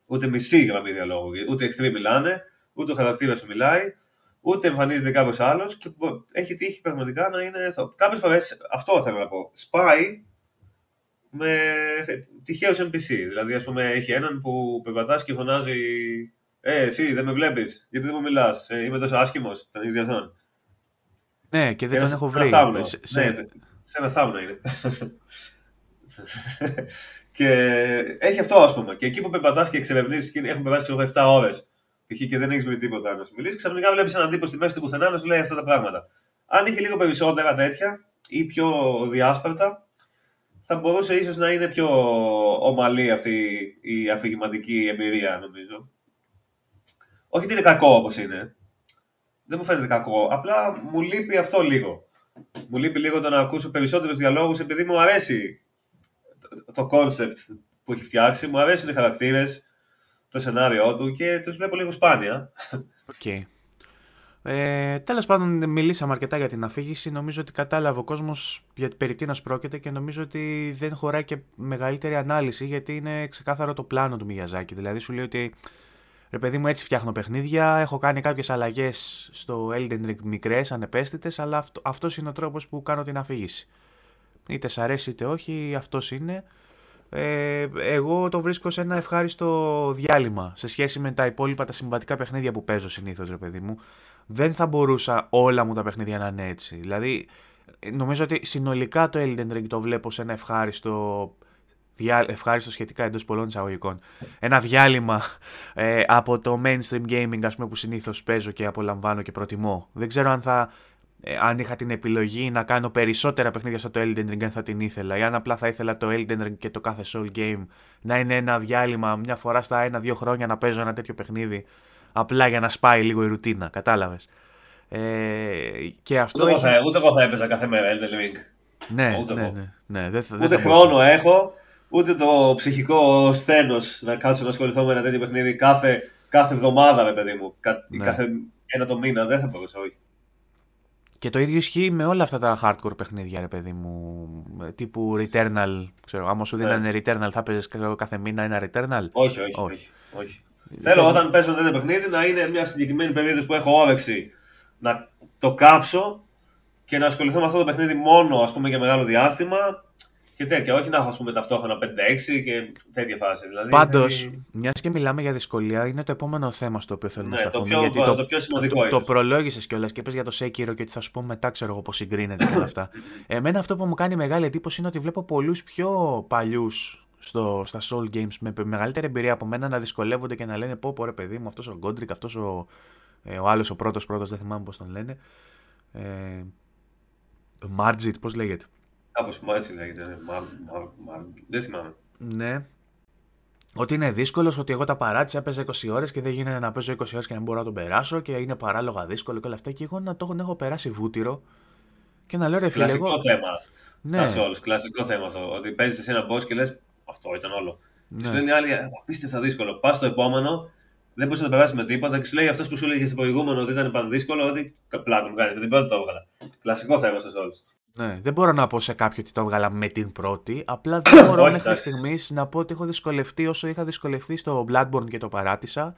Ούτε μισή γραμμή διαλόγου. Ούτε εχθροί μιλάνε, ούτε ο χαρακτήρας σου μιλάει. Ούτε εμφανίζεται κάποιος άλλος και έχει τύχει πραγματικά να είναι. Κάποιες φορές, αυτό θέλω να πω, σπάει με τυχαίους NPC. Δηλαδή, ας πούμε, έχει έναν που περπατάς και φωνάζει εσύ δεν με βλέπεις, γιατί δεν μου μιλάς, είμαι τόσο άσχημος, τον έχεις διαθόν. Ναι, και δεν τον έχω βρει. Σε ένα θάμνο είναι. Και έχει αυτό, ας πούμε. Και εκεί που περπατάς και εξερευνείς, έχουν περάσει 7 ώρες. Και δεν έχεις βρει τίποτα να σου μιλήσει. Ξαφνικά βλέπεις έναν τύπο στη μέση του πουθενά να σου λέει αυτά τα πράγματα. Αν είχε λίγο περισσότερα τέτοια ή πιο διάσπαρτα, θα μπορούσε ίσως να είναι πιο ομαλή αυτή η αφηγηματική εμπειρία, νομίζω. Όχι ότι είναι κακό όπως είναι. Δεν μου φαίνεται κακό. Απλά μου λείπει αυτό λίγο. Μου λείπει λίγο το να ακούσω περισσότερους διαλόγους, επειδή μου αρέσει το κόνσεπτ που έχει φτιάξει, μου αρέσουν οι χαρακτήρες, το σενάριό του και τους βλέπω λίγο σπάνια. Okay. Τέλος πάντων, μιλήσαμε αρκετά για την αφήγηση. Νομίζω ότι κατάλαβε ο κόσμος περί τίνος πρόκειται και νομίζω ότι δεν χωράει και μεγαλύτερη ανάλυση, γιατί είναι ξεκάθαρο το πλάνο του Μιγιαζάκη. Δηλαδή σου λέει ότι ρε παιδί μου, έτσι φτιάχνω παιχνίδια. Έχω κάνει κάποιες αλλαγές στο Elden Ring, μικρές, ανεπαίσθητες, αλλά αυτός είναι ο τρόπος που κάνω την αφήγηση. Είτε σ' αρέσει είτε όχι, αυτός είναι. Εγώ το βρίσκω σε ένα ευχάριστο διάλειμμα σε σχέση με τα υπόλοιπα τα συμβατικά παιχνίδια που παίζω συνήθως, ρε παιδί μου. Δεν θα μπορούσα όλα μου τα παιχνίδια να είναι έτσι. Δηλαδή, νομίζω ότι συνολικά το Elden Ring το βλέπω σε ένα ευχάριστο σχετικά εντός πολλών εισαγωγικών. Ένα διάλειμμα από το mainstream gaming, ας πούμε, που συνήθως παίζω και απολαμβάνω και προτιμώ. Δεν ξέρω αν είχα την επιλογή να κάνω περισσότερα παιχνίδια στο Elden Ring, αν θα την ήθελα, ή αν απλά θα ήθελα το Elden Ring και το κάθε Soul Game να είναι ένα διάλειμμα μια φορά στα 1-2 χρόνια να παίζω ένα τέτοιο παιχνίδι, απλά για να σπάει λίγο η ρουτίνα, κατάλαβες. Και αυτό ούτε εγώ θα έπαιζα κάθε μέρα Elden Ring. Ούτε χρόνο έχω, ούτε το ψυχικό σθένος να κάτσω να ασχοληθώ με ένα τέτοιο παιχνίδι κάθε εβδομάδα, ρε παιδί μου, κάθε ένα το μήνα, δεν θα μπορούσα, όχι. Και το ίδιο ισχύει με όλα αυτά τα hardcore παιχνίδια, ρε παιδί μου, τύπου Returnal. Ξέρω, άμα σου δίνανε Returnal, θα παίζεις κάθε μήνα ένα Returnal. Όχι. Θέλω όταν παίζω ένα τέτοιο παιχνίδι να είναι μια συγκεκριμένη περίοδος που έχω όρεξη να το κάψω και να ασχοληθώ με αυτό το παιχνίδι μόνο, ας πούμε, για μεγάλο διάστημα και τέτοια. Όχι να έχω, ας πούμε, ταυτόχρονα 5-6 και τέτοια φάση. Δηλαδή, πάντως, μιας και μιλάμε για δυσκολία, είναι το επόμενο θέμα στο οποίο θέλουμε να σταθούμε. Γιατί το πιο σημαντικό είναι. Το προλόγησες κιόλας και είπες για το Sekiro και ότι θα σου πω μετά, ξέρω εγώ, πώς συγκρίνεται και όλα αυτά. Εμένα αυτό που μου κάνει μεγάλη εντύπωση είναι ότι βλέπω πολλούς πιο παλιούς στα Soul Games με μεγαλύτερη εμπειρία από μένα να δυσκολεύονται και να λένε πω ρε παιδί μου, αυτός ο Γκόντρικ, αυτός ο άλλος, ο πρώτος, δεν θυμάμαι πώς τον λένε. Μάρτζιτ, πώς λέγεται. Κάπως έτσι λέγεται, δεν θυμάμαι. Ναι. Ότι είναι δύσκολος, ότι εγώ τα παράτησα, έπαιζα 20 ώρες και δεν γίνεται να παίζω 20 ώρες και να μπορώ να τον περάσω και είναι παράλογα δύσκολο και όλα αυτά. Και εγώ να το έχω περάσει βούτυρο και να λέω ρε φίλε. Κλασικό θέμα. Ναι. Στα Souls, κλασικό θέμα αυτό. Ότι παίζεις σε ένα boss και λες αυτό ήταν όλο. Ναι. Σου λένε οι άλλοι απίστευτα δύσκολο. Πας στο επόμενο, δεν μπορείς να το περάσεις με τίποτα και σου λέει αυτό που σου λέγε στο προηγούμενο ότι ήταν πανδύσκολο, ότι πλάτο μου κάνει. Δεν πρέπει να το έβγαλα. Κλασικό θέμα στα Souls. Ναι, δεν μπορώ να πω σε κάποιον ότι το έβγαλα με την πρώτη. Απλά δεν μπορώ μέχρι στιγμής να πω ότι έχω δυσκολευτεί όσο είχα δυσκολευτεί στο Bloodborne και το παράτησα.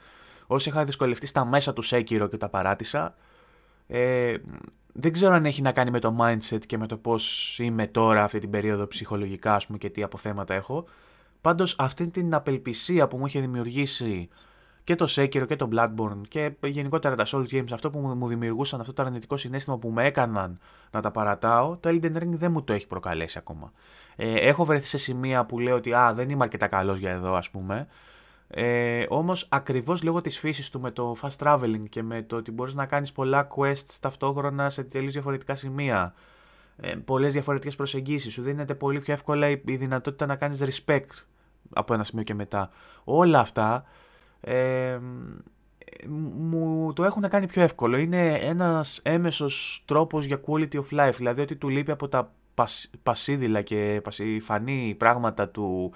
Όσο είχα δυσκολευτεί στα μέσα του Sekiro και τα παράτησα. Δεν ξέρω αν έχει να κάνει με το mindset και με το πώς είμαι τώρα αυτή την περίοδο ψυχολογικά, ας πούμε, και τι αποθέματα έχω. Πάντως αυτή την απελπισία που μου είχε δημιουργήσει και το Sekiro και το Bloodborne και γενικότερα τα Souls Games, αυτό που μου δημιουργούσαν αυτό το αρνητικό συναίσθημα που με έκαναν να τα παρατάω, το Elden Ring δεν μου το έχει προκαλέσει ακόμα. Έχω βρεθεί σε σημεία που λέω ότι δεν είμαι αρκετά καλός για εδώ, ας πούμε. Όμως ακριβώς λόγω της φύσης του με το fast traveling και με το ότι μπορείς να κάνεις πολλά quests ταυτόχρονα σε τελείως διαφορετικά σημεία, πολλές διαφορετικές προσεγγίσεις, σου δίνεται πολύ πιο εύκολα η δυνατότητα να κάνεις respect από ένα σημείο και μετά. Όλα αυτά μου το έχουν κάνει πιο εύκολο. Είναι ένας έμεσος τρόπος για quality of life, δηλαδή ότι του λείπει από τα πασίδηλα και πασιφανή πράγματα του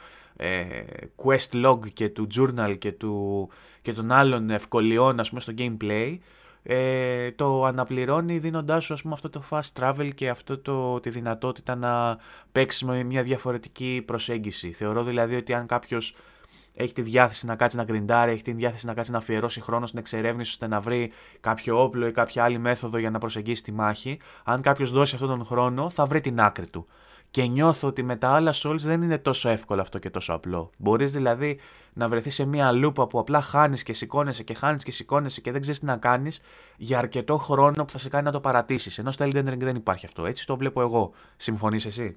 quest log και του journal και των άλλων ευκολιών, ας πούμε, στο gameplay. Το αναπληρώνει δίνοντάς σου, ας πούμε, αυτό το fast travel και αυτό τη δυνατότητα να παίξεις με μια διαφορετική προσέγγιση. Θεωρώ δηλαδή ότι αν κάποιος έχει τη διάθεση να κάτσει να γκριντάρει, έχει τη διάθεση να κάτσει να αφιερώσει χρόνο στην εξερεύνηση ώστε να βρει κάποιο όπλο ή κάποια άλλη μέθοδο για να προσεγγίσει τη μάχη, αν κάποιος δώσει αυτόν τον χρόνο, θα βρει την άκρη του. Και νιώθω ότι με τα άλλα Souls δεν είναι τόσο εύκολο αυτό και τόσο απλό. Μπορείς δηλαδή να βρεθείς σε μια λούπα που απλά χάνεις και σηκώνεσαι και χάνεις και σηκώνεσαι και δεν ξέρεις τι να κάνεις για αρκετό χρόνο που θα σε κάνει να το παρατήσεις. Ενώ στο Elden Ring δεν υπάρχει αυτό. Έτσι το βλέπω εγώ. Συμφωνείς εσύ?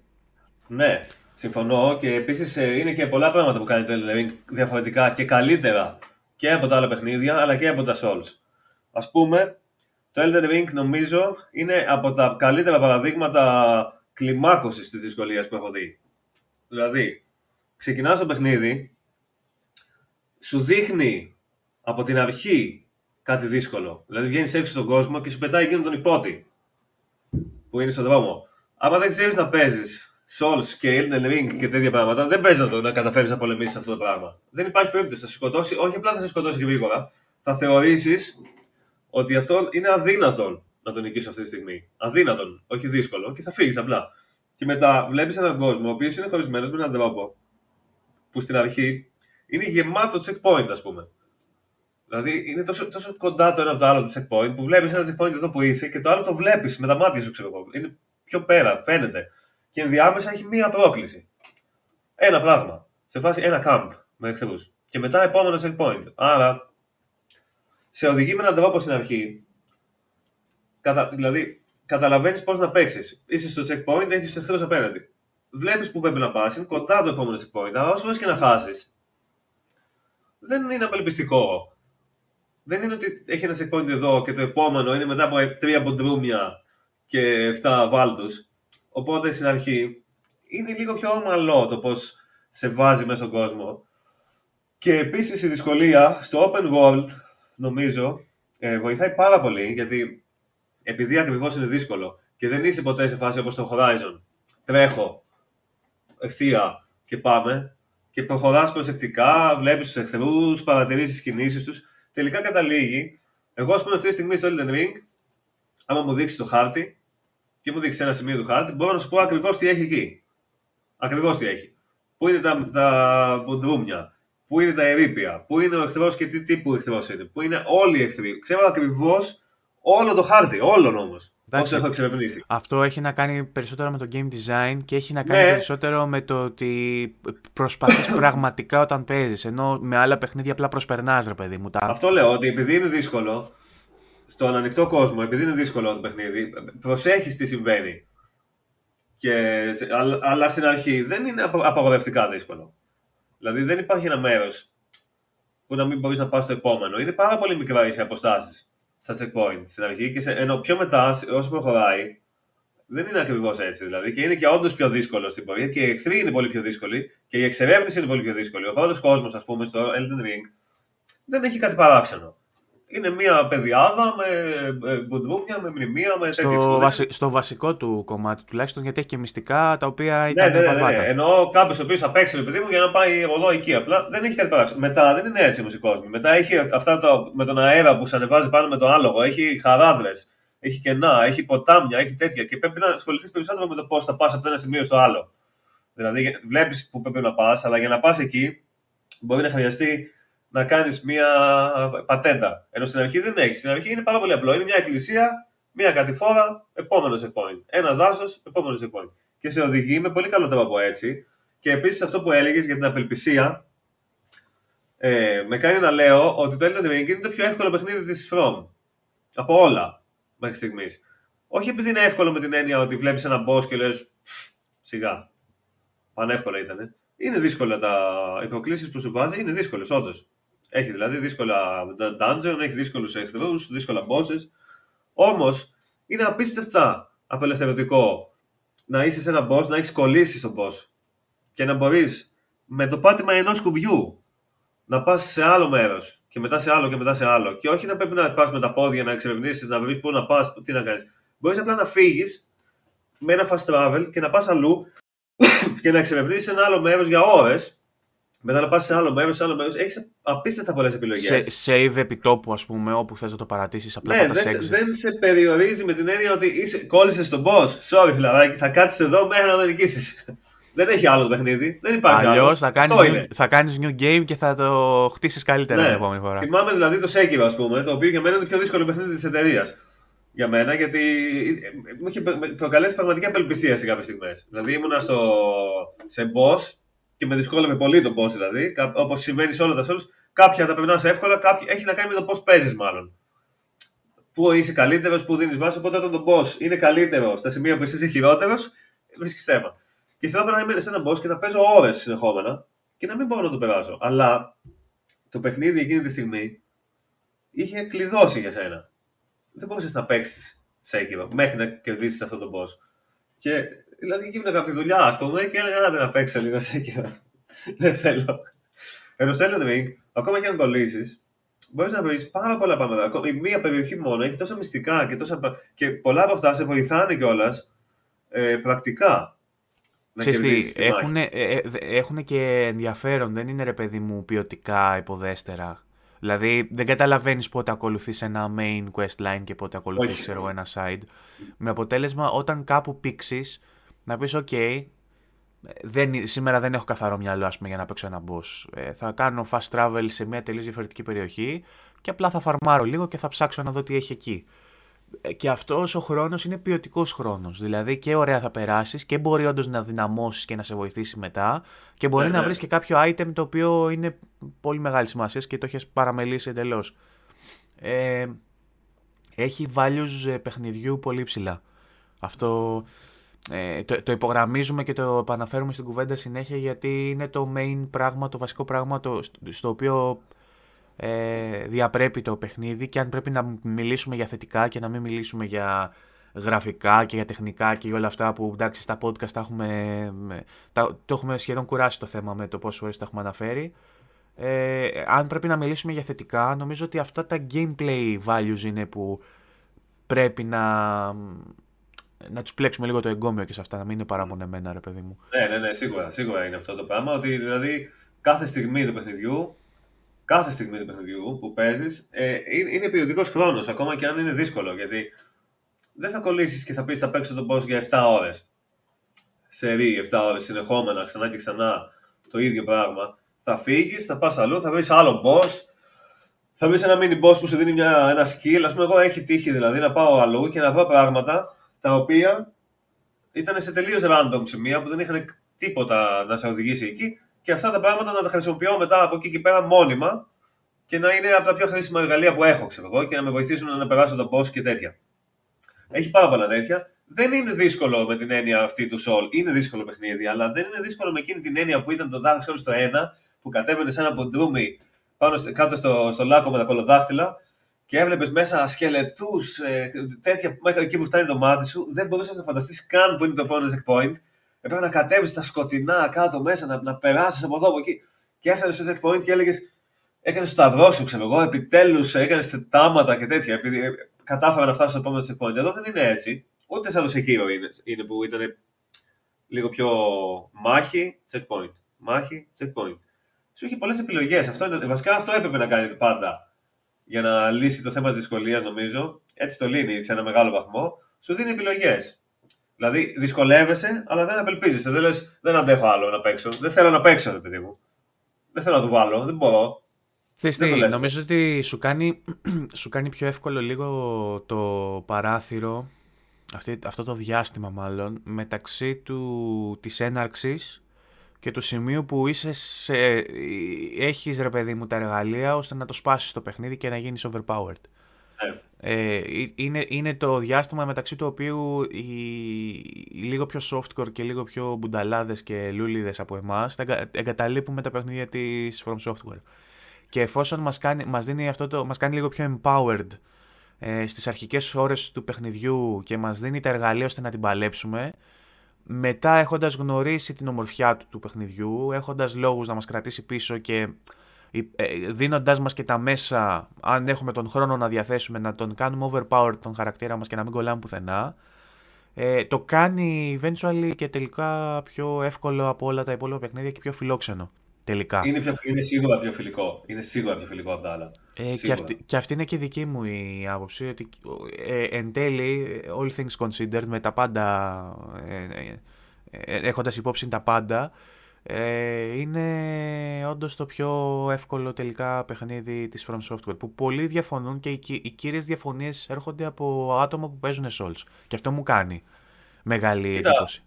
Ναι. Συμφωνώ, και επίσης είναι και πολλά πράγματα που κάνει το Elden Ring διαφορετικά και καλύτερα και από τα άλλα παιχνίδια αλλά και από τα Souls. Ας πούμε, το Elden Ring νομίζω είναι από τα καλύτερα παραδείγματα κλιμάκωσης της δυσκολίας που έχω δει. Δηλαδή, ξεκινάς το παιχνίδι, σου δείχνει από την αρχή κάτι δύσκολο. Δηλαδή, βγαίνεις έξω στον κόσμο και σου πετάει εκείνον τον υπότη που είναι στον δρόμο. Άμα δεν ξέρεις να παίζεις Souls και Elden Ring και τέτοια πράγματα, δεν παίζει να καταφέρει να πολεμήσει αυτό το πράγμα. Δεν υπάρχει περίπτωση. Θα σε σκοτώσει, όχι απλά θα σε σκοτώσει γρήγορα, θα θεωρήσει ότι αυτό είναι αδύνατον να τον νικήσει αυτή τη στιγμή. Αδύνατον, όχι δύσκολο, και θα φύγει απλά. Και μετά βλέπει έναν κόσμο ο οποίο είναι χωρισμένο με έναν τρόπο που στην αρχή είναι γεμάτο checkpoint, ας πούμε. Δηλαδή είναι τόσο κοντά το ένα από το άλλο το checkpoint που βλέπει ένα checkpoint εδώ που είσαι και το άλλο το βλέπει με τα μάτια σου, ξέρω εγώ. Είναι πιο πέρα, φαίνεται. Και ενδιάμεσα έχει μία πρόκληση. Ένα πράγμα. Σε φάση ένα camp με εχθρούς. Και μετά επόμενο checkpoint. Άρα, σε οδηγεί με έναν τρόπο στην αρχή. Δηλαδή, καταλαβαίνεις πώς να παίξεις. Είσαι στο checkpoint, έχεις τους εχθρούς απέναντι. Βλέπεις που πρέπει να πας, είναι κοντά το επόμενο checkpoint. Αλλά όσο μπορείς και να χάσεις, δεν είναι απελπιστικό. Δεν είναι ότι έχει ένα checkpoint εδώ και το επόμενο είναι μετά από 3 μποντρούμια και 7 βάλτους. Οπότε στην αρχή είναι λίγο πιο ομαλό το πώς σε βάζει μέσα στον κόσμο. Και επίσης η δυσκολία στο open world νομίζω βοηθάει πάρα πολύ, γιατί επειδή ακριβώς είναι δύσκολο και δεν είσαι ποτέ σε φάση όπως το Horizon. Τρέχω ευθεία και πάμε και προχωράς προσεκτικά, βλέπεις τους εχθρούς, παρατηρείς τις κινήσεις τους. Τελικά καταλήγει. Εγώ, ας πούμε, αυτή τη στιγμή στο Elden Ring, άμα μου δείξει το χάρτη και μου δείξει ένα σημείο του χάρτη, μπορώ να σου πω ακριβώς τι έχει εκεί. Ακριβώς τι έχει. Πού είναι τα μποντρούμια, πού είναι τα ερείπια, πού είναι ο εχθρός και τι τύπου εχθρός είναι, πού είναι όλοι οι εχθροί. Ξέρω ακριβώς όλο το χάρτη, όλον όμως. Όσο έχω εξερευνήσει. Αυτό έχει να κάνει περισσότερο με το game design και έχει να κάνει περισσότερο με το ότι προσπαθείς πραγματικά όταν παίζεις. Ενώ με άλλα παιχνίδια απλά προσπερνάς, ρε παιδί μου. Αυτό λέω, ότι επειδή είναι δύσκολο. Στον ανοιχτό κόσμο, επειδή είναι δύσκολο το παιχνίδι, προσέχεις τι συμβαίνει. Αλλά στην αρχή δεν είναι απαγορευτικά δύσκολο. Δηλαδή δεν υπάρχει ένα μέρος που να μην μπορείς να πας στο επόμενο. Είναι πάρα πολύ μικρά οι αποστάσεις στα checkpoint στην αρχή, ενώ πιο μετά, όσο προχωράει, δεν είναι ακριβώς έτσι. Δηλαδή, και είναι και όντως πιο δύσκολο στην πορεία και οι εχθροί είναι πολύ πιο δύσκολοι και η εξερεύνηση είναι πολύ πιο δύσκολη. Ο πρώτος κόσμος, ας πούμε, στο Elden Ring δεν έχει κάτι παράξενο. Είναι μια παιδιάδα με μπουντρούμια, με μνημεία, με στο βασικό του κομμάτι τουλάχιστον, γιατί έχει και μυστικά τα οποία ήταν βαρβάτα. Ναι. Ενώ κάποιος ο οποίος θα παίξει, παιδί μου, για να πάει εδώ εκεί, απλά δεν έχει κάτι παράξενο. Μετά δεν είναι έτσι όμως οι κόσμοι. Μετά έχει αυτά με τον αέρα που σου ανεβάζει πάνω με το άλογο, έχει χαράδρες, έχει κενά, έχει ποτάμια, έχει τέτοια. Και πρέπει να ασχοληθείς περισσότερο με το πώς θα πας από το ένα σημείο στο άλλο. Δηλαδή, βλέπεις που πρέπει να πας, αλλά για να πας εκεί μπορεί να χρειαστεί να κάνεις μία πατέντα. Ενώ στην αρχή δεν έχεις. Στην αρχή είναι πάρα πολύ απλό. Είναι μια εκκλησία, μία κατηφόρα, επόμενο checkpoint. Ένα δάσος, επόμενο checkpoint. Και σε οδηγεί με πολύ καλό τρόπο έτσι. Και επίσης αυτό που έλεγες για την απελπισία. Με κάνει να λέω ότι το Elden Ring είναι το πιο εύκολο παιχνίδι της From. Από όλα μέχρι στιγμής. Όχι επειδή είναι εύκολο με την έννοια ότι βλέπεις ένα boss και λες σιγά. Πανεύκολα ήτανε. Είναι δύσκολα οι υποκλήσεις που σου βάζει, είναι δύσκολες όντως. Έχει δηλαδή δύσκολα dungeon, έχει δύσκολους εχθρούς, δύσκολα bosses. Όμως είναι απίστευτα απελευθερωτικό να είσαι σε ένα boss, να έχεις κολλήσει στον boss και να μπορείς με το πάτημα ενός κουμπιού να πας σε άλλο μέρος και μετά σε άλλο και μετά σε άλλο. Και όχι να πρέπει να πας με τα πόδια, να εξερευνήσεις, να βρεις πού να πας, τι να κάνεις. Μπορείς απλά να φύγεις με ένα fast travel και να πας αλλού και να εξερευνήσεις ένα άλλο μέρος για ώρες. Μετά να πας σε άλλο μέρος, σε άλλο μέρος. Έχεις απίστευτα πολλές επιλογές. Σε save επιτόπου, ας πούμε, όπου θες να το παρατήσεις. Απλά ναι, δεν σε περιορίζει με την έννοια ότι κόλλησες τον boss. Sorry, φιλαράκι, θα κάτσεις εδώ μέχρι να τον νικήσεις. Δεν έχει άλλο το παιχνίδι, δεν υπάρχει άλλο. Αλλιώς θα κάνεις new game και θα το χτίσεις καλύτερα την επόμενη φορά. Θυμάμαι δηλαδή το Sekiro, ας πούμε, το οποίο για μένα είναι το πιο δύσκολο παιχνίδι της εταιρείας. Για μένα, γιατί μου είχε προκαλέσει πραγματικά απελπισία σε κάποιες στιγμές. Δηλαδή ήμουνα σε boss και με δυσκόλευε πολύ το boss δηλαδή. Όπως συμβαίνει σε όλα τα Souls, κάποια τα περνάς εύκολα, κάποια έχει να κάνει με το πώς παίζεις μάλλον. Πού είσαι καλύτερος, πού δίνεις βάση. Οπότε όταν το boss είναι καλύτερο στα σημεία που είσαι χειρότερος, βρίσκεις θέμα. Και θέλω να είμαι σε ένα boss και να παίζω ώρες συνεχόμενα και να μην μπορώ να το περάσω. Αλλά το παιχνίδι εκείνη τη στιγμή είχε κλειδώσει για σένα. Δεν μπορούσες να παίξεις Sekiro μέχρι να κερδίσεις αυτό το boss. Και δηλαδή γύμναγα από τη δουλειά, ας πούμε, και έλεγα να παίξω λίγο Sekiro. Δεν θέλω. Ενώ στο Elden Ring, ακόμα και αν κολλήσεις, μπορείς να βρεις πάρα πολλά πράγματα. Η μία περιοχή μόνο έχει τόσα μυστικά και πολλά από αυτά σε βοηθάνε κιόλας πρακτικά. Έχουν και ενδιαφέρον, δεν είναι ρε παιδί μου ποιοτικά υποδέστερα. Δηλαδή δεν καταλαβαίνεις πότε ακολουθείς ένα main quest line και πότε ακολουθείς ένα side. Με αποτέλεσμα όταν κάπου πήξεις να πεις ok, σήμερα δεν έχω καθαρό μυαλό ας πούμε, για να παίξω ένα boss. Θα κάνω fast travel σε μια τελείως διαφορετική περιοχή και απλά θα φαρμάρω λίγο και θα ψάξω να δω τι έχει εκεί. Και αυτός ο χρόνος είναι ποιοτικός χρόνος. Δηλαδή και ωραία θα περάσεις και μπορεί όντως να δυναμώσεις και να σε βοηθήσει μετά. Και μπορεί να βρεις και κάποιο item το οποίο είναι πολύ μεγάλη σημασία και το έχεις παραμελήσει εντελώς. Έχει values παιχνιδιού πολύ ψηλά. Αυτό το υπογραμμίζουμε και το επαναφέρουμε στην κουβέντα συνέχεια, γιατί είναι το main πράγμα, το βασικό πράγμα στο οποίο διαπρέπει το παιχνίδι. Και αν πρέπει να μιλήσουμε για θετικά και να μην μιλήσουμε για γραφικά και για τεχνικά και για όλα αυτά που εντάξει στα podcast το έχουμε σχεδόν κουράσει το θέμα με το πόσες φορές το έχουμε αναφέρει, αν πρέπει να μιλήσουμε για θετικά, νομίζω ότι αυτά τα gameplay values είναι που πρέπει να τους πλέξουμε λίγο το εγκόμιο και σε αυτά, να μην είναι παραμονεμένα ρε παιδί μου. Ναι, σίγουρα είναι αυτό το πράγμα, ότι δηλαδή κάθε στιγμή του παιχνιδιού που παίζεις είναι περιοδικός χρόνος, ακόμα και αν είναι δύσκολο. Γιατί δεν θα κολλήσεις και θα πεις θα παίξω τον boss για 7 ώρες. Σε ρί, 7 ώρες συνεχόμενα, ξανά και ξανά το ίδιο πράγμα. Θα φύγεις, θα πας αλλού, θα βρεις άλλο boss. Θα βρεις ένα mini boss που σου δίνει ένα skill. Ας πούμε, εγώ έχει τύχει δηλαδή να πάω αλλού και να βρω πράγματα τα οποία ήταν σε τελείως random σημεία που δεν είχαν τίποτα να σε οδηγήσει εκεί. Και αυτά τα πράγματα να τα χρησιμοποιώ μετά από εκεί και πέρα μόνιμα και να είναι από τα πιο χρήσιμα εργαλεία που έχω, ξέρω εγώ, και να με βοηθήσουν να περάσω τον boss και τέτοια. Έχει πάρα πολλά τέτοια. Δεν είναι δύσκολο με την έννοια αυτή του Soul. Είναι δύσκολο παιχνίδι, αλλά δεν είναι δύσκολο με εκείνη την έννοια που ήταν το Dark Souls το 1, που κατέβαινε σαν ένα ποντρούμι κάτω στο λάκκο με τα κολοδάχτυλα και έβλεπε μέσα σκελετούς, τέτοια μέχρι εκεί που φτάνει το μάτι σου. Δεν μπορούσε να φανταστεί καν που είναι το επόμενο checkpoint. Έπρεπε να κατέβεις στα σκοτεινά κάτω μέσα, να περάσεις από εδώ από εκεί. Και έφτανες στο checkpoint και έλεγες, έκανες το σταυρό σου, ξέρω εγώ, επιτέλους έκανες τάματα και τέτοια. Επειδή κατάφερα να φτάσω στο επόμενο checkpoint. Εδώ δεν είναι έτσι. Ούτε σαν το Sekiro είναι που ήταν λίγο πιο μάχη, checkpoint. Μάχη, checkpoint. Σου είχε πολλές επιλογές. Βασικά αυτό έπρεπε να κάνει πάντα για να λύσει το θέμα της δυσκολίας, νομίζω, έτσι το λύνει σε ένα μεγάλο βαθμό, σου δίνει επιλογές. Δηλαδή, δυσκολεύεσαι, αλλά δεν απελπίζεσαι. Δεν λες, δεν αντέχω άλλο να παίξω. Δεν θέλω να παίξω, ρε παιδί μου. Δεν θέλω να το βάλω, δεν μπορώ. Θες, νομίζω ότι σου κάνει πιο εύκολο λίγο το παράθυρο, αυτό το διάστημα μάλλον, μεταξύ της έναρξης και του σημείου που είσαι έχεις, ρε παιδί μου, τα εργαλεία ώστε να το σπάσεις το παιχνίδι και να γίνεις overpowered. Yeah. Είναι το διάστημα μεταξύ του οποίου οι λίγο πιο softcore και λίγο πιο μπουνταλάδες και λούλιδες από εμάς τα εγκαταλείπουμε τα παιχνίδια της From Software. Και εφόσον μας κάνει λίγο πιο empowered στις αρχικές ώρες του παιχνιδιού και μας δίνει τα εργαλεία ώστε να την παλέψουμε, μετά έχοντας γνωρίσει την ομορφιά του παιχνιδιού, έχοντας λόγους να μας κρατήσει πίσω και δίνοντάς μας και τα μέσα, αν έχουμε τον χρόνο να διαθέσουμε, να τον κάνουμε overpowered τον χαρακτήρα μας και να μην κολλάμε πουθενά, το κάνει eventually και τελικά πιο εύκολο από όλα τα υπόλοιπα παιχνίδια και πιο φιλόξενο. Τελικά. Είναι σίγουρα πιο φιλικό από τα άλλα. Και αυτή είναι και δική μου η άποψη, ότι εν τέλει, all things considered, με τα πάντα, έχοντας υπόψη τα πάντα, είναι όντως το πιο εύκολο τελικά παιχνίδι της From Software, που πολλοί διαφωνούν και οι κύριες διαφωνίες έρχονται από άτομα που παίζουν Souls. Και αυτό μου κάνει μεγάλη εντύπωση.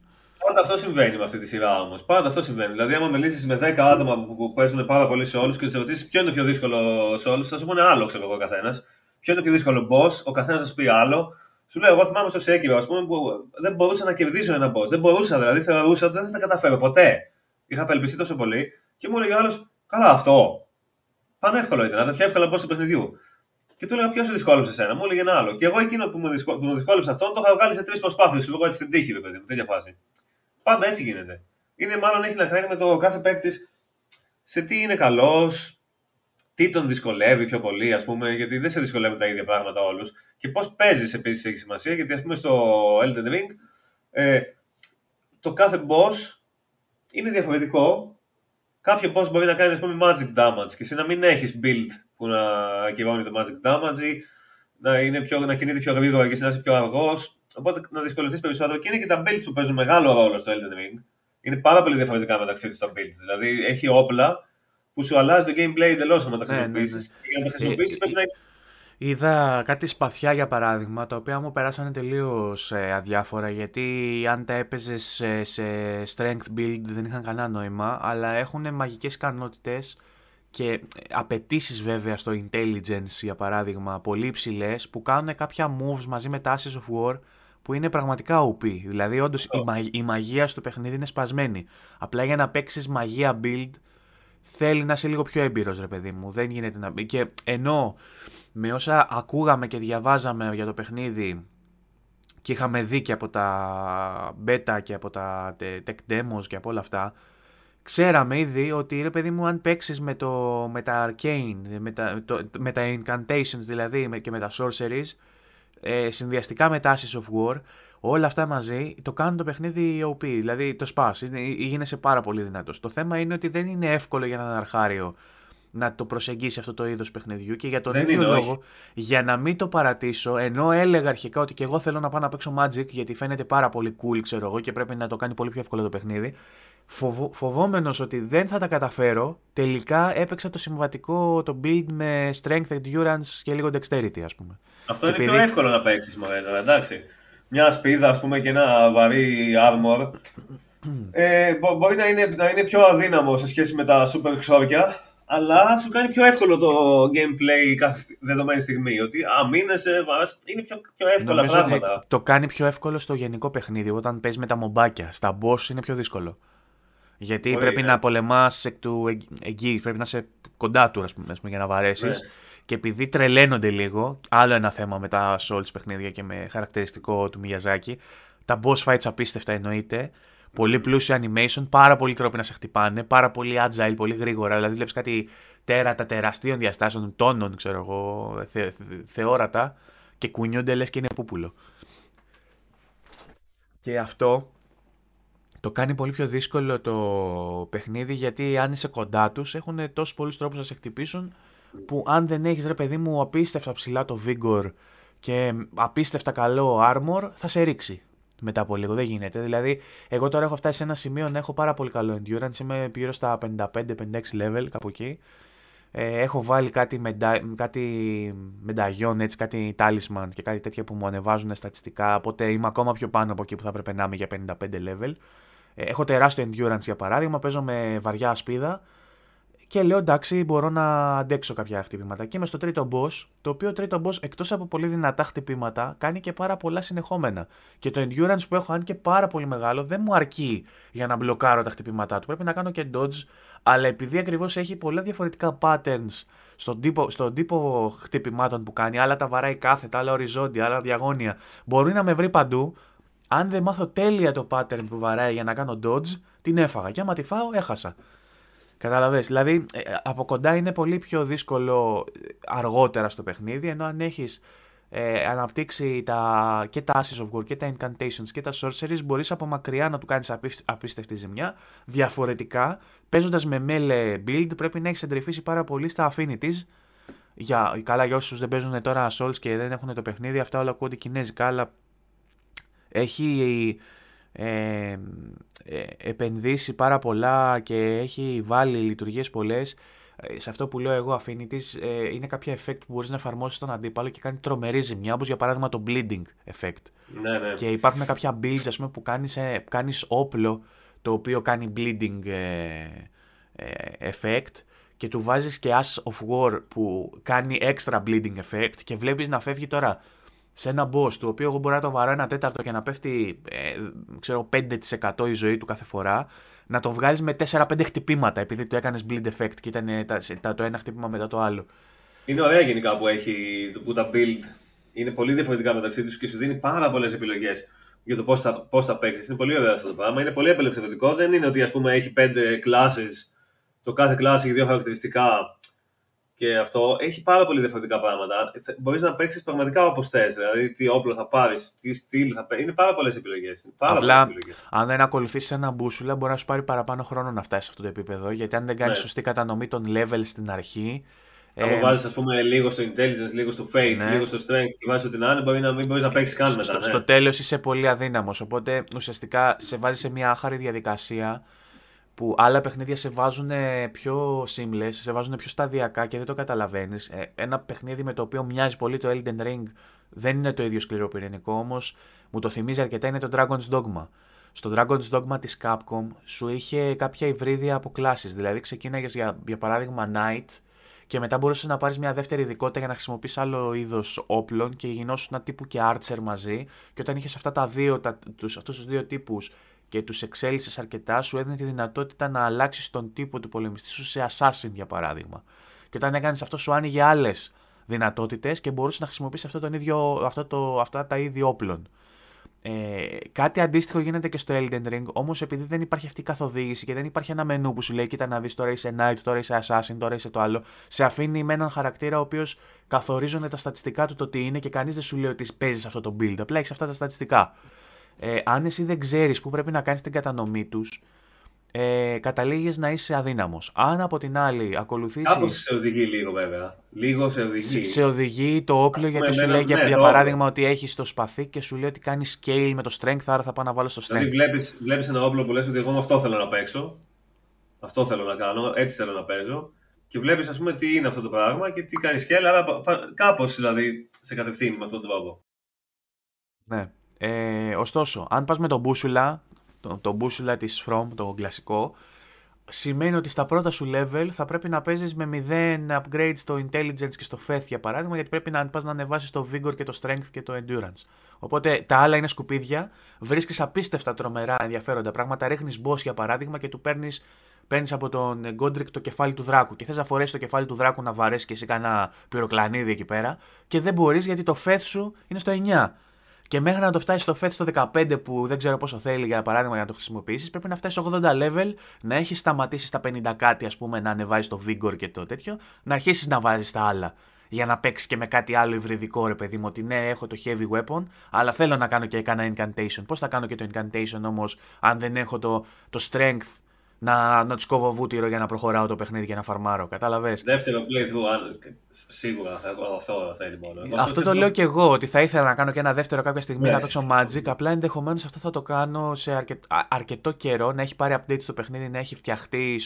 Πάντα αυτό συμβαίνει με αυτή τη σειρά όμως. Πάντα αυτό συμβαίνει. Δηλαδή, άμα μιλήσεις με 10 άτομα που παίζουν πάρα πολύ σε όλους και τους ερωτήσεις ποιο είναι το πιο δύσκολο σε όλους, θα σου πούνε άλλο, ξέρω εγώ, ο καθένας. Ποιο είναι το πιο δύσκολο boss, ο καθένας θα σου πει άλλο. Σου λέω, εγώ θυμάμαι στο Sekiro, ας πούμε, που δεν μπορούσα να κερδίσω ένα boss. Δεν μπορούσα, δηλαδή, θεωρούσα ότι δεν θα τα καταφέρω ποτέ. Είχα απελπιστεί τόσο πολύ και μου έλεγε ο άλλος, καλά, αυτό. Πάνω εύκολο ήταν, τα πιο εύκολα boss του παιχνιδιού. Και του έλεγα, ποιο σου δυσκόλεψε εσένα, μου έλεγε ένα άλλο. Και εγώ εκείνο που μου δυσκόλεψε αυτόν, το είχα βγάλει σε 3 προσπάθειες, λόγω έτσι στην τύχη, παιδί μου, τέτοια φάση. Πάντα έτσι γίνεται. Είναι μάλλον έχει να κάνει με το κάθε παίκτης σε τι είναι καλός, τι τον δυσκολεύει πιο πολύ, ας πούμε, γιατί δεν σε δυσκολεύουν τα ίδια πράγματα όλους. Και πώς παίζεις επίσης έχει σημασία, γιατί ας πούμε στο Elden Ring το κάθε boss είναι διαφορετικό. Κάποιο boss μπορεί να κάνει, ας πούμε, magic damage και εσύ να μην έχεις build που να ακυρώνει το magic damage ή να κινείται πιο γρήγορα και εσύ να είσαι πιο αργός. Οπότε να δυσκολευτείς περισσότερο. Και είναι και τα builds που παίζουν μεγάλο ρόλο στο Elden Ring. Είναι πάρα πολύ διαφορετικά μεταξύ τους τα builds. Δηλαδή έχει όπλα που σου αλλάζει το gameplay εντελώς άμα τα χρησιμοποιήσεις. Και για να τα χρησιμοποιήσεις πρέπει να έχεις. Είδα κάτι σπαθιά για παράδειγμα, τα οποία μου περάσανε τελείως αδιάφορα, γιατί αν τα έπαιζες σε strength build δεν είχαν κανένα νόημα, αλλά έχουν μαγικές ικανότητες και απαιτήσεις βέβαια στο intelligence για παράδειγμα πολύ υψηλές, που κάνουν κάποια moves μαζί με τα ashes of war που είναι πραγματικά OP. Δηλαδή όντως η μαγεία στο παιχνίδι είναι σπασμένη. Απλά για να παίξεις μαγεία build θέλει να είσαι λίγο πιο έμπειρος, ρε παιδί μου. Δεν γίνεται να μπει. Και ενώ με όσα ακούγαμε και διαβάζαμε για το παιχνίδι και είχαμε δει και από τα beta και από τα tech demos και από όλα αυτά, ξέραμε ήδη ότι, ρε παιδί μου, αν παίξεις με τα arcane, με τα incantations δηλαδή και με τα sorceries, συνδυαστικά με τα ashes of war, όλα αυτά μαζί το κάνουν το παιχνίδι OP, δηλαδή το σπάς, γίνεσαι πάρα πολύ δυνατός. Το θέμα είναι ότι δεν είναι εύκολο για έναν αρχάριο να το προσεγγίσει αυτό το είδος παιχνιδιού και για τον ίδιο λόγο, για να μην το παρατήσω, ενώ έλεγα αρχικά ότι και εγώ θέλω να πάω να παίξω magic γιατί φαίνεται πάρα πολύ cool, ξέρω εγώ, και πρέπει να το κάνει πολύ πιο εύκολο το παιχνίδι. Φοβόμενος ότι δεν θα τα καταφέρω, τελικά έπαιξα το συμβατικό, το build με strength, endurance και λίγο dexterity, ας πούμε. Αυτό και είναι πιο εύκολο να παίξεις, μωρέ, εντάξει. Μια σπίδα, ας πούμε, και ένα βαρύ armor μπορεί να είναι πιο αδύναμο σε σχέση με τα super ξόρκια, αλλά σου κάνει πιο εύκολο το gameplay κάθε δεδομένη στιγμή. Ότι αμήνεσαι, είναι πιο εύκολα πράγματα. Το κάνει πιο εύκολο στο γενικό παιχνίδι, όταν παίζει με τα μομπάκια. Στα boss είναι πιο δύσκολο. Γιατί πρέπει να πολεμάς εκ του εγγύης, πρέπει να είσαι κοντά του, ας πούμε, για να βαρέσεις. Και επειδή τρελαίνονται λίγο, άλλο ένα θέμα με τα Souls παιχνίδια και με χαρακτηριστικό του Miyazaki, τα boss fights απίστευτα εννοείται. Πολύ πλούσιο animation, πάρα πολλοί τρόποι να σε χτυπάνε, πάρα πολύ agile, πολύ γρήγορα. Δηλαδή βλέπεις κάτι τέρατα τεραστίων διαστάσεων, τόνων, ξέρω εγώ, θεόρατα, και κουνιούνται λες και είναι πούπουλο. Και αυτό το κάνει πολύ πιο δύσκολο το παιχνίδι, γιατί αν είσαι κοντά τους έχουν τόσους πολλούς τρόπους να σε χτυπήσουν που αν δεν έχεις ρε παιδί μου απίστευτα ψηλά το Vigor και απίστευτα καλό Armor, θα σε ρίξει μετά από λίγο, δεν γίνεται. Δηλαδή εγώ τώρα έχω φτάσει σε ένα σημείο να έχω πάρα πολύ καλό Endurance, είμαι πήρω στα 55-56 level κάπου εκεί. Έχω βάλει κάτι μενταγιόν, έτσι, κάτι talisman και κάτι τέτοια που μου ανεβάζουν στατιστικά, οπότε είμαι ακόμα πιο πάνω από εκεί που θα έπρεπε να είμαι για 55 level. Έχω τεράστιο endurance για παράδειγμα, παίζω με βαριά ασπίδα και λέω εντάξει μπορώ να αντέξω κάποια χτυπήματα. Και είμαι στο τρίτο boss, το οποίο τρίτο boss εκτός από πολύ δυνατά χτυπήματα κάνει και πάρα πολλά συνεχόμενα. Και το endurance που έχω, αν και πάρα πολύ μεγάλο, δεν μου αρκεί για να μπλοκάρω τα χτυπήματά του. Πρέπει να κάνω και dodge, αλλά επειδή ακριβώς έχει πολλά διαφορετικά patterns στον τύπο χτυπημάτων που κάνει, άλλα τα βαράει κάθετα, άλλα οριζόντια, άλλα διαγώνια, μπορεί να με βρει παντού. Αν δεν μάθω τέλεια το pattern που βαράει για να κάνω dodge, την έφαγα. Και άμα τη φάω, έχασα. Καταλαβες. Δηλαδή, από κοντά είναι πολύ πιο δύσκολο αργότερα στο παιχνίδι, ενώ αν έχεις αναπτύξει και τα Ashes of War και τα Incantations και τα Sorceries, μπορείς από μακριά να του κάνεις απίστευτη ζημιά. Διαφορετικά, παίζοντας με melee build, πρέπει να έχεις εντρυφήσει πάρα πολύ στα Affinities. Καλά, για όσους δεν παίζουν τώρα Souls και δεν έχουν το παιχνίδι, αυτά όλα ακούγονται κινέζικα, αλλά έχει επενδύσει πάρα πολλά και έχει βάλει λειτουργίες πολλές. Σε αυτό που λέω εγώ Affinities, είναι κάποια effect που μπορείς να εφαρμόσεις στον αντίπαλο και κάνει τρομερή ζημιά, όπως για παράδειγμα το bleeding effect. Ναι, ναι. Και υπάρχουν κάποια builds, ας πούμε, που κάνεις όπλο το οποίο κάνει bleeding effect και του βάζεις και Ash of War που κάνει extra bleeding effect και βλέπεις να φεύγει τώρα σε ένα boss, το οποίο εγώ μπορώ να το βαρώ ένα τέταρτο και να πέφτει 5% η ζωή του κάθε φορά, να το βγάλεις με 4-5 χτυπήματα επειδή το έκανες bleed effect και ήταν το ένα χτύπημα μετά το άλλο. Είναι ωραία γενικά που τα build είναι πολύ διαφορετικά μεταξύ τους και σου δίνει πάρα πολλές επιλογές για το πώς θα παίξεις. Είναι πολύ ωραίο αυτό το πράγμα, είναι πολύ απελευθερωτικό. Δεν είναι ότι, ας πούμε, έχει 5 classes, το κάθε class έχει 2 χαρακτηριστικά. Και αυτό έχει πάρα πολύ διαφορετικά πράγματα. Μπορείς να παίξεις πραγματικά όπως θες. Δηλαδή, τι όπλο θα πάρεις, τι στυλ θα παίρνει. Είναι πάρα πολλές επιλογές. Απλά, αν δεν ακολουθήσεις ένα μπούσουλα, μπορεί να σου πάρει παραπάνω χρόνο να φτάσεις σε αυτό το επίπεδο. Γιατί αν δεν κάνεις σωστή κατανομή των level στην αρχή. Αν βάζεις, ας πούμε, λίγο στο intelligence, λίγο στο faith, λίγο στο strength και βάζεις ό,τι να είναι, μπορεί να μην μπορείς να παίξεις καν μετά. Στο τέλος είσαι πολύ αδύναμος. Οπότε ουσιαστικά σε βάζεις σε μια άχαρη διαδικασία, που άλλα παιχνίδια σε βάζουν πιο seamless, σε βάζουν πιο σταδιακά και δεν το καταλαβαίνεις. Ένα παιχνίδι με το οποίο μοιάζει πολύ το Elden Ring, δεν είναι το ίδιο σκληροπυρηνικό, όμως μου το θυμίζει αρκετά, είναι το Dragon's Dogma. Στο Dragon's Dogma της Capcom σου είχε κάποια υβρίδια από κλάσεις, δηλαδή ξεκίναγες για παράδειγμα Knight και μετά μπορούσες να πάρεις μια δεύτερη ειδικότητα για να χρησιμοποιείς άλλο είδος όπλων και γινώσουν ένα τύπου και Archer μαζί, και όταν είχες αυτούς τους δύο τύπους και τους εξέλισσες αρκετά, σου έδινε τη δυνατότητα να αλλάξεις τον τύπο του πολεμιστή σου σε assassin, για παράδειγμα. Και όταν έκανες αυτό, σου άνοιγε άλλες δυνατότητες και μπορούσες να χρησιμοποιήσεις αυτά τα ίδια όπλων. Κάτι αντίστοιχο γίνεται και στο Elden Ring, όμως επειδή δεν υπάρχει αυτή η καθοδήγηση και δεν υπάρχει ένα μενού που σου λέει κοίτα να δεις, τώρα είσαι knight, τώρα είσαι assassin, τώρα είσαι το άλλο, σε αφήνει με έναν χαρακτήρα ο οποίος καθορίζονται τα στατιστικά του, το τι είναι, και κανείς δεν σου λέει ότι παίζεις αυτό το build, απλά έχεις αυτά τα στατιστικά. Αν εσύ δεν ξέρεις που πρέπει να κάνεις την κατανομή τους, καταλήγεις να είσαι αδύναμος. Αν από την άλλη ακολουθήσεις. Κάπως σε οδηγεί λίγο, βέβαια. Λίγο σε οδηγεί. Σε οδηγεί το όπλο, γιατί σου λέει για παράδειγμα ότι έχεις το σπαθί και σου λέει ότι κάνεις scale με το strength, άρα θα πάω να βάλω στο strength. Δηλαδή βλέπεις ένα όπλο που λες ότι εγώ με αυτό θέλω να παίξω. Αυτό θέλω να κάνω, έτσι θέλω να παίζω. Και βλέπεις, ας πούμε, τι είναι αυτό το πράγμα και τι κάνει scale. Άρα κάπως δηλαδή σε κατευθύνει με αυτόν τον τρόπο. Ναι. Ωστόσο, αν πας με τον μπούσουλα, το μπούσουλα της From, το κλασικό, σημαίνει ότι στα πρώτα σου level θα πρέπει να παίζεις με 0 upgrades στο intelligence και στο faith, για παράδειγμα, γιατί πρέπει να πας να ανεβάσεις το vigor και το strength και το endurance. Οπότε τα άλλα είναι σκουπίδια, βρίσκεις απίστευτα τρομερά ενδιαφέροντα πράγματα, ρίχνεις boss για παράδειγμα και του παίρνεις από τον Γκόντρικ το κεφάλι του δράκου και θες να φορέσεις το κεφάλι του δράκου να βαρέσεις και εσύ κανένα πυροκλανίδι εκεί πέρα και δεν μπορείς γιατί το faith σου είναι στο 9. Και μέχρι να το φτάσεις στο FET στο 15 που δεν ξέρω πόσο θέλει για παράδειγμα για να το χρησιμοποιήσεις, πρέπει να φτάσεις 80 level, να έχεις σταματήσει στα 50 κάτι, ας πούμε, να ανεβάζεις το Vigor και το τέτοιο, να αρχίσεις να βάζεις τα άλλα για να παίξεις και με κάτι άλλο υβριδικό, ρε παιδί μου, ότι ναι, έχω το heavy weapon, αλλά θέλω να κάνω και κάνα incantation. Πώς θα κάνω και το incantation όμως, αν δεν έχω το strength να τους κόβω βούτυρο για να προχωράω το παιχνίδι και να φαρμάρω, κατάλαβες. Δεύτερο playthrough, σίγουρα αυτό θα είναι μόνο. Αυτό το λέω και εγώ, ότι θα ήθελα να κάνω και ένα δεύτερο κάποια στιγμή, να παίξω Magic, απλά ενδεχομένως αυτό θα το κάνω σε αρκετό καιρό, να έχει πάρει update στο παιχνίδι, να έχει φτιαχτεί,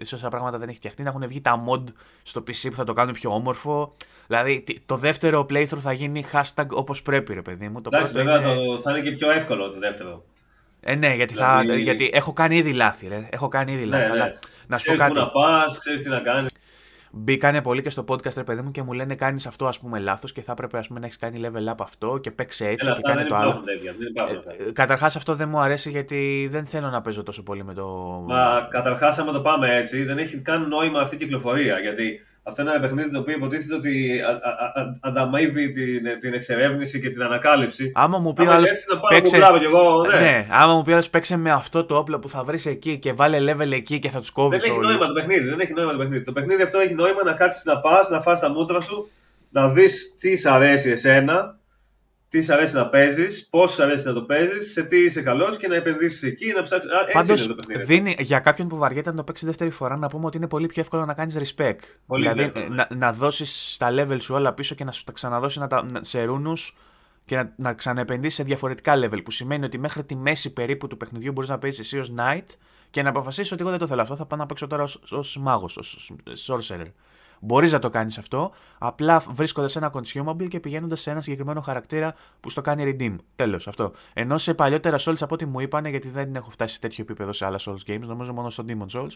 σε όσα πράγματα δεν έχει φτιαχτεί, να έχουν βγει τα mod στο PC που θα το κάνουν πιο όμορφο. Δηλαδή το δεύτερο playthrough θα γίνει hashtag όπως πρέπει, ρε παιδί μου. Εντάξει, βέβαια θα είναι και πιο εύκολο το δεύτερο. Ναι, γιατί, δηλαδή... γιατί έχω κάνει ήδη λάθη, ρε. Έχω κάνει ήδη λάθη. Ναι, αλλά... ναι. Να σου πω κάτι. Ξέρεις πού να πας, ξέρεις τι να κάνεις. Μπήκανε πολύ και στο podcast, ρε παιδί μου, και μου λένε κάνεις αυτό, ας πούμε, λάθος και θα έπρεπε, ας πούμε, να έχεις κάνει level up αυτό και παίξε έτσι. Έλα, και κάνει το άλλο. Καταρχάς αυτό δεν μου αρέσει γιατί δεν θέλω να παίζω τόσο πολύ με το... Μα καταρχάς άμα το πάμε έτσι δεν έχει καν νόημα αυτή η κυκλοφορία, γιατί αυτό είναι ένα παιχνίδι το οποίο υποτίθεται ότι ανταμείβει την εξερεύνηση και την ανακάλυψη. Άμα μου πει άλλος παίξε με αυτό το όπλο που θα βρεις εκεί και βάλε level εκεί και θα τους κόβεις όλους. Δεν έχει νόημα το παιχνίδι. Το παιχνίδι αυτό έχει νόημα να κάτσεις να πας, να φας τα μούτρα σου, να δεις τι σ' αρέσει εσένα, τι σ' αρέσει να παίζεις, πώς σ' αρέσει να το παίζεις, σε τι είσαι καλός και να επενδύσεις εκεί, να ψάξεις. Πάντως, είναι το παιχνίδι. Δίνει, για κάποιον που βαριέται να το παίξει δεύτερη φορά, να πούμε ότι είναι πολύ πιο εύκολο να κάνεις respec. Πολύ δηλαδή ναι. να δώσεις τα level σου όλα πίσω και να σου τα ξαναδώσει σε ρούνους και να ξαναεπενδύσεις σε διαφορετικά level. Που σημαίνει ότι μέχρι τη μέση περίπου του παιχνιδιού μπορείς να παίζεις εσύ ως knight και να αποφασίσεις ότι εγώ δεν το θέλω αυτό. Θα πάω να παίξω τώρα ως μάγος, ως sorcerer. Μπορείς να το κάνεις αυτό, απλά βρίσκοντας ένα consumable και πηγαίνοντας σε ένα συγκεκριμένο χαρακτήρα που στο κάνει redeem. Τέλος, αυτό. Ενώ σε παλιότερα Souls, από ό,τι μου είπανε, γιατί δεν έχω φτάσει σε τέτοιο επίπεδο σε άλλα Souls games, νομίζω μόνο στο Demon's Souls,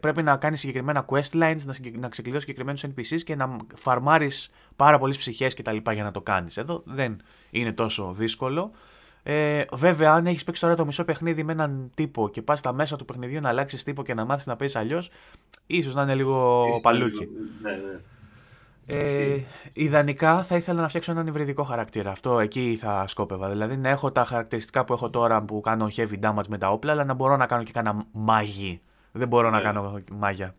πρέπει να κάνεις συγκεκριμένα questlines, να ξεκλειδώσεις συγκεκριμένους NPCs και να φαρμάρεις πάρα πολλές ψυχές κτλ. Για να το κάνεις. Εδώ δεν είναι τόσο δύσκολο. Βέβαια, αν έχεις παίξει τώρα το μισό παιχνίδι με έναν τύπο και πας στα μέσα του παιχνιδιού να αλλάξεις τύπο και να μάθεις να παίζεις αλλιώς, ίσως να είναι λίγο παλούκι. Ναι. Ιδανικά θα ήθελα να φτιάξω έναν υβριδικό χαρακτήρα. Αυτό εκεί θα σκόπευα. Δηλαδή να έχω τα χαρακτηριστικά που έχω τώρα που κάνω heavy damage με τα όπλα, αλλά να μπορώ να κάνω και κάνα μάγι. Δεν μπορώ να κάνω μάγια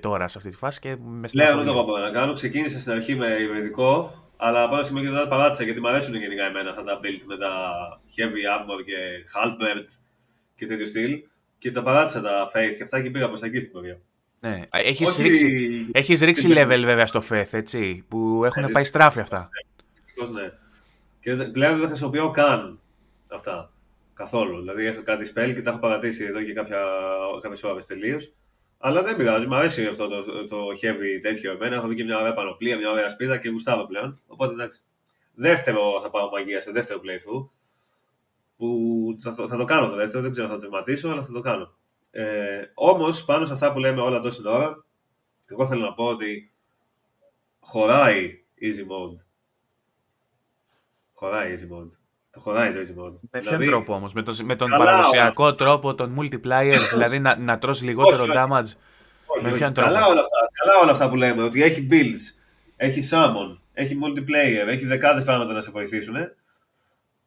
τώρα σε αυτή τη φάση. Λέω δεν το μπορώ να κάνω. Ξεκίνησα στην αρχή με υβριδικό. Αλλά πάνω σημείο και τα παράτησα γιατί μου αρέσουν γενικά εμένα αυτά τα build με τα heavy armor και halberd και τέτοιο στυλ. Και τα παράτησα τα faith και αυτά και πήγα προς τα εκεί στην πορεία. Ναι, έχεις ρίξει level βέβαια στο faith, έτσι, που έχουν πάει στράφη αυτά. Ναι. Και πλέον δεν χρησιμοποιώ καν αυτά καθόλου. Δηλαδή έχω κάτι spell και τα έχω παρατήσει εδώ και κάποιες ώρες τελείως. Αλλά δεν πειράζει, μου αρέσει αυτό το heavy τέτοιο εμένα. Έχω δει και μια ωραία πανοπλία, μια ωραία σπίδα και γουστάβω πλέον. Οπότε εντάξει. Δεύτερο θα πάω μαγεία σε δεύτερο playthrough. Που θα το κάνω το δεύτερο, δεν ξέρω αν θα το τερματίσω, αλλά θα το κάνω. Όμως πάνω σε αυτά που λέμε όλα τόση ώρα, εγώ θέλω να πω ότι χωράει easy mode. Χωράει το easy mode. Με ποιον τρόπο όμως, με τον παραδοσιακό τρόπο, τον multiplier, δηλαδή να τρως λιγότερο damage. Με ποιον τρόπο. Καλά όλα αυτά που λέμε, ότι έχει builds, έχει summon, έχει multiplayer, έχει δεκάδες πράγματα να σε βοηθήσουν.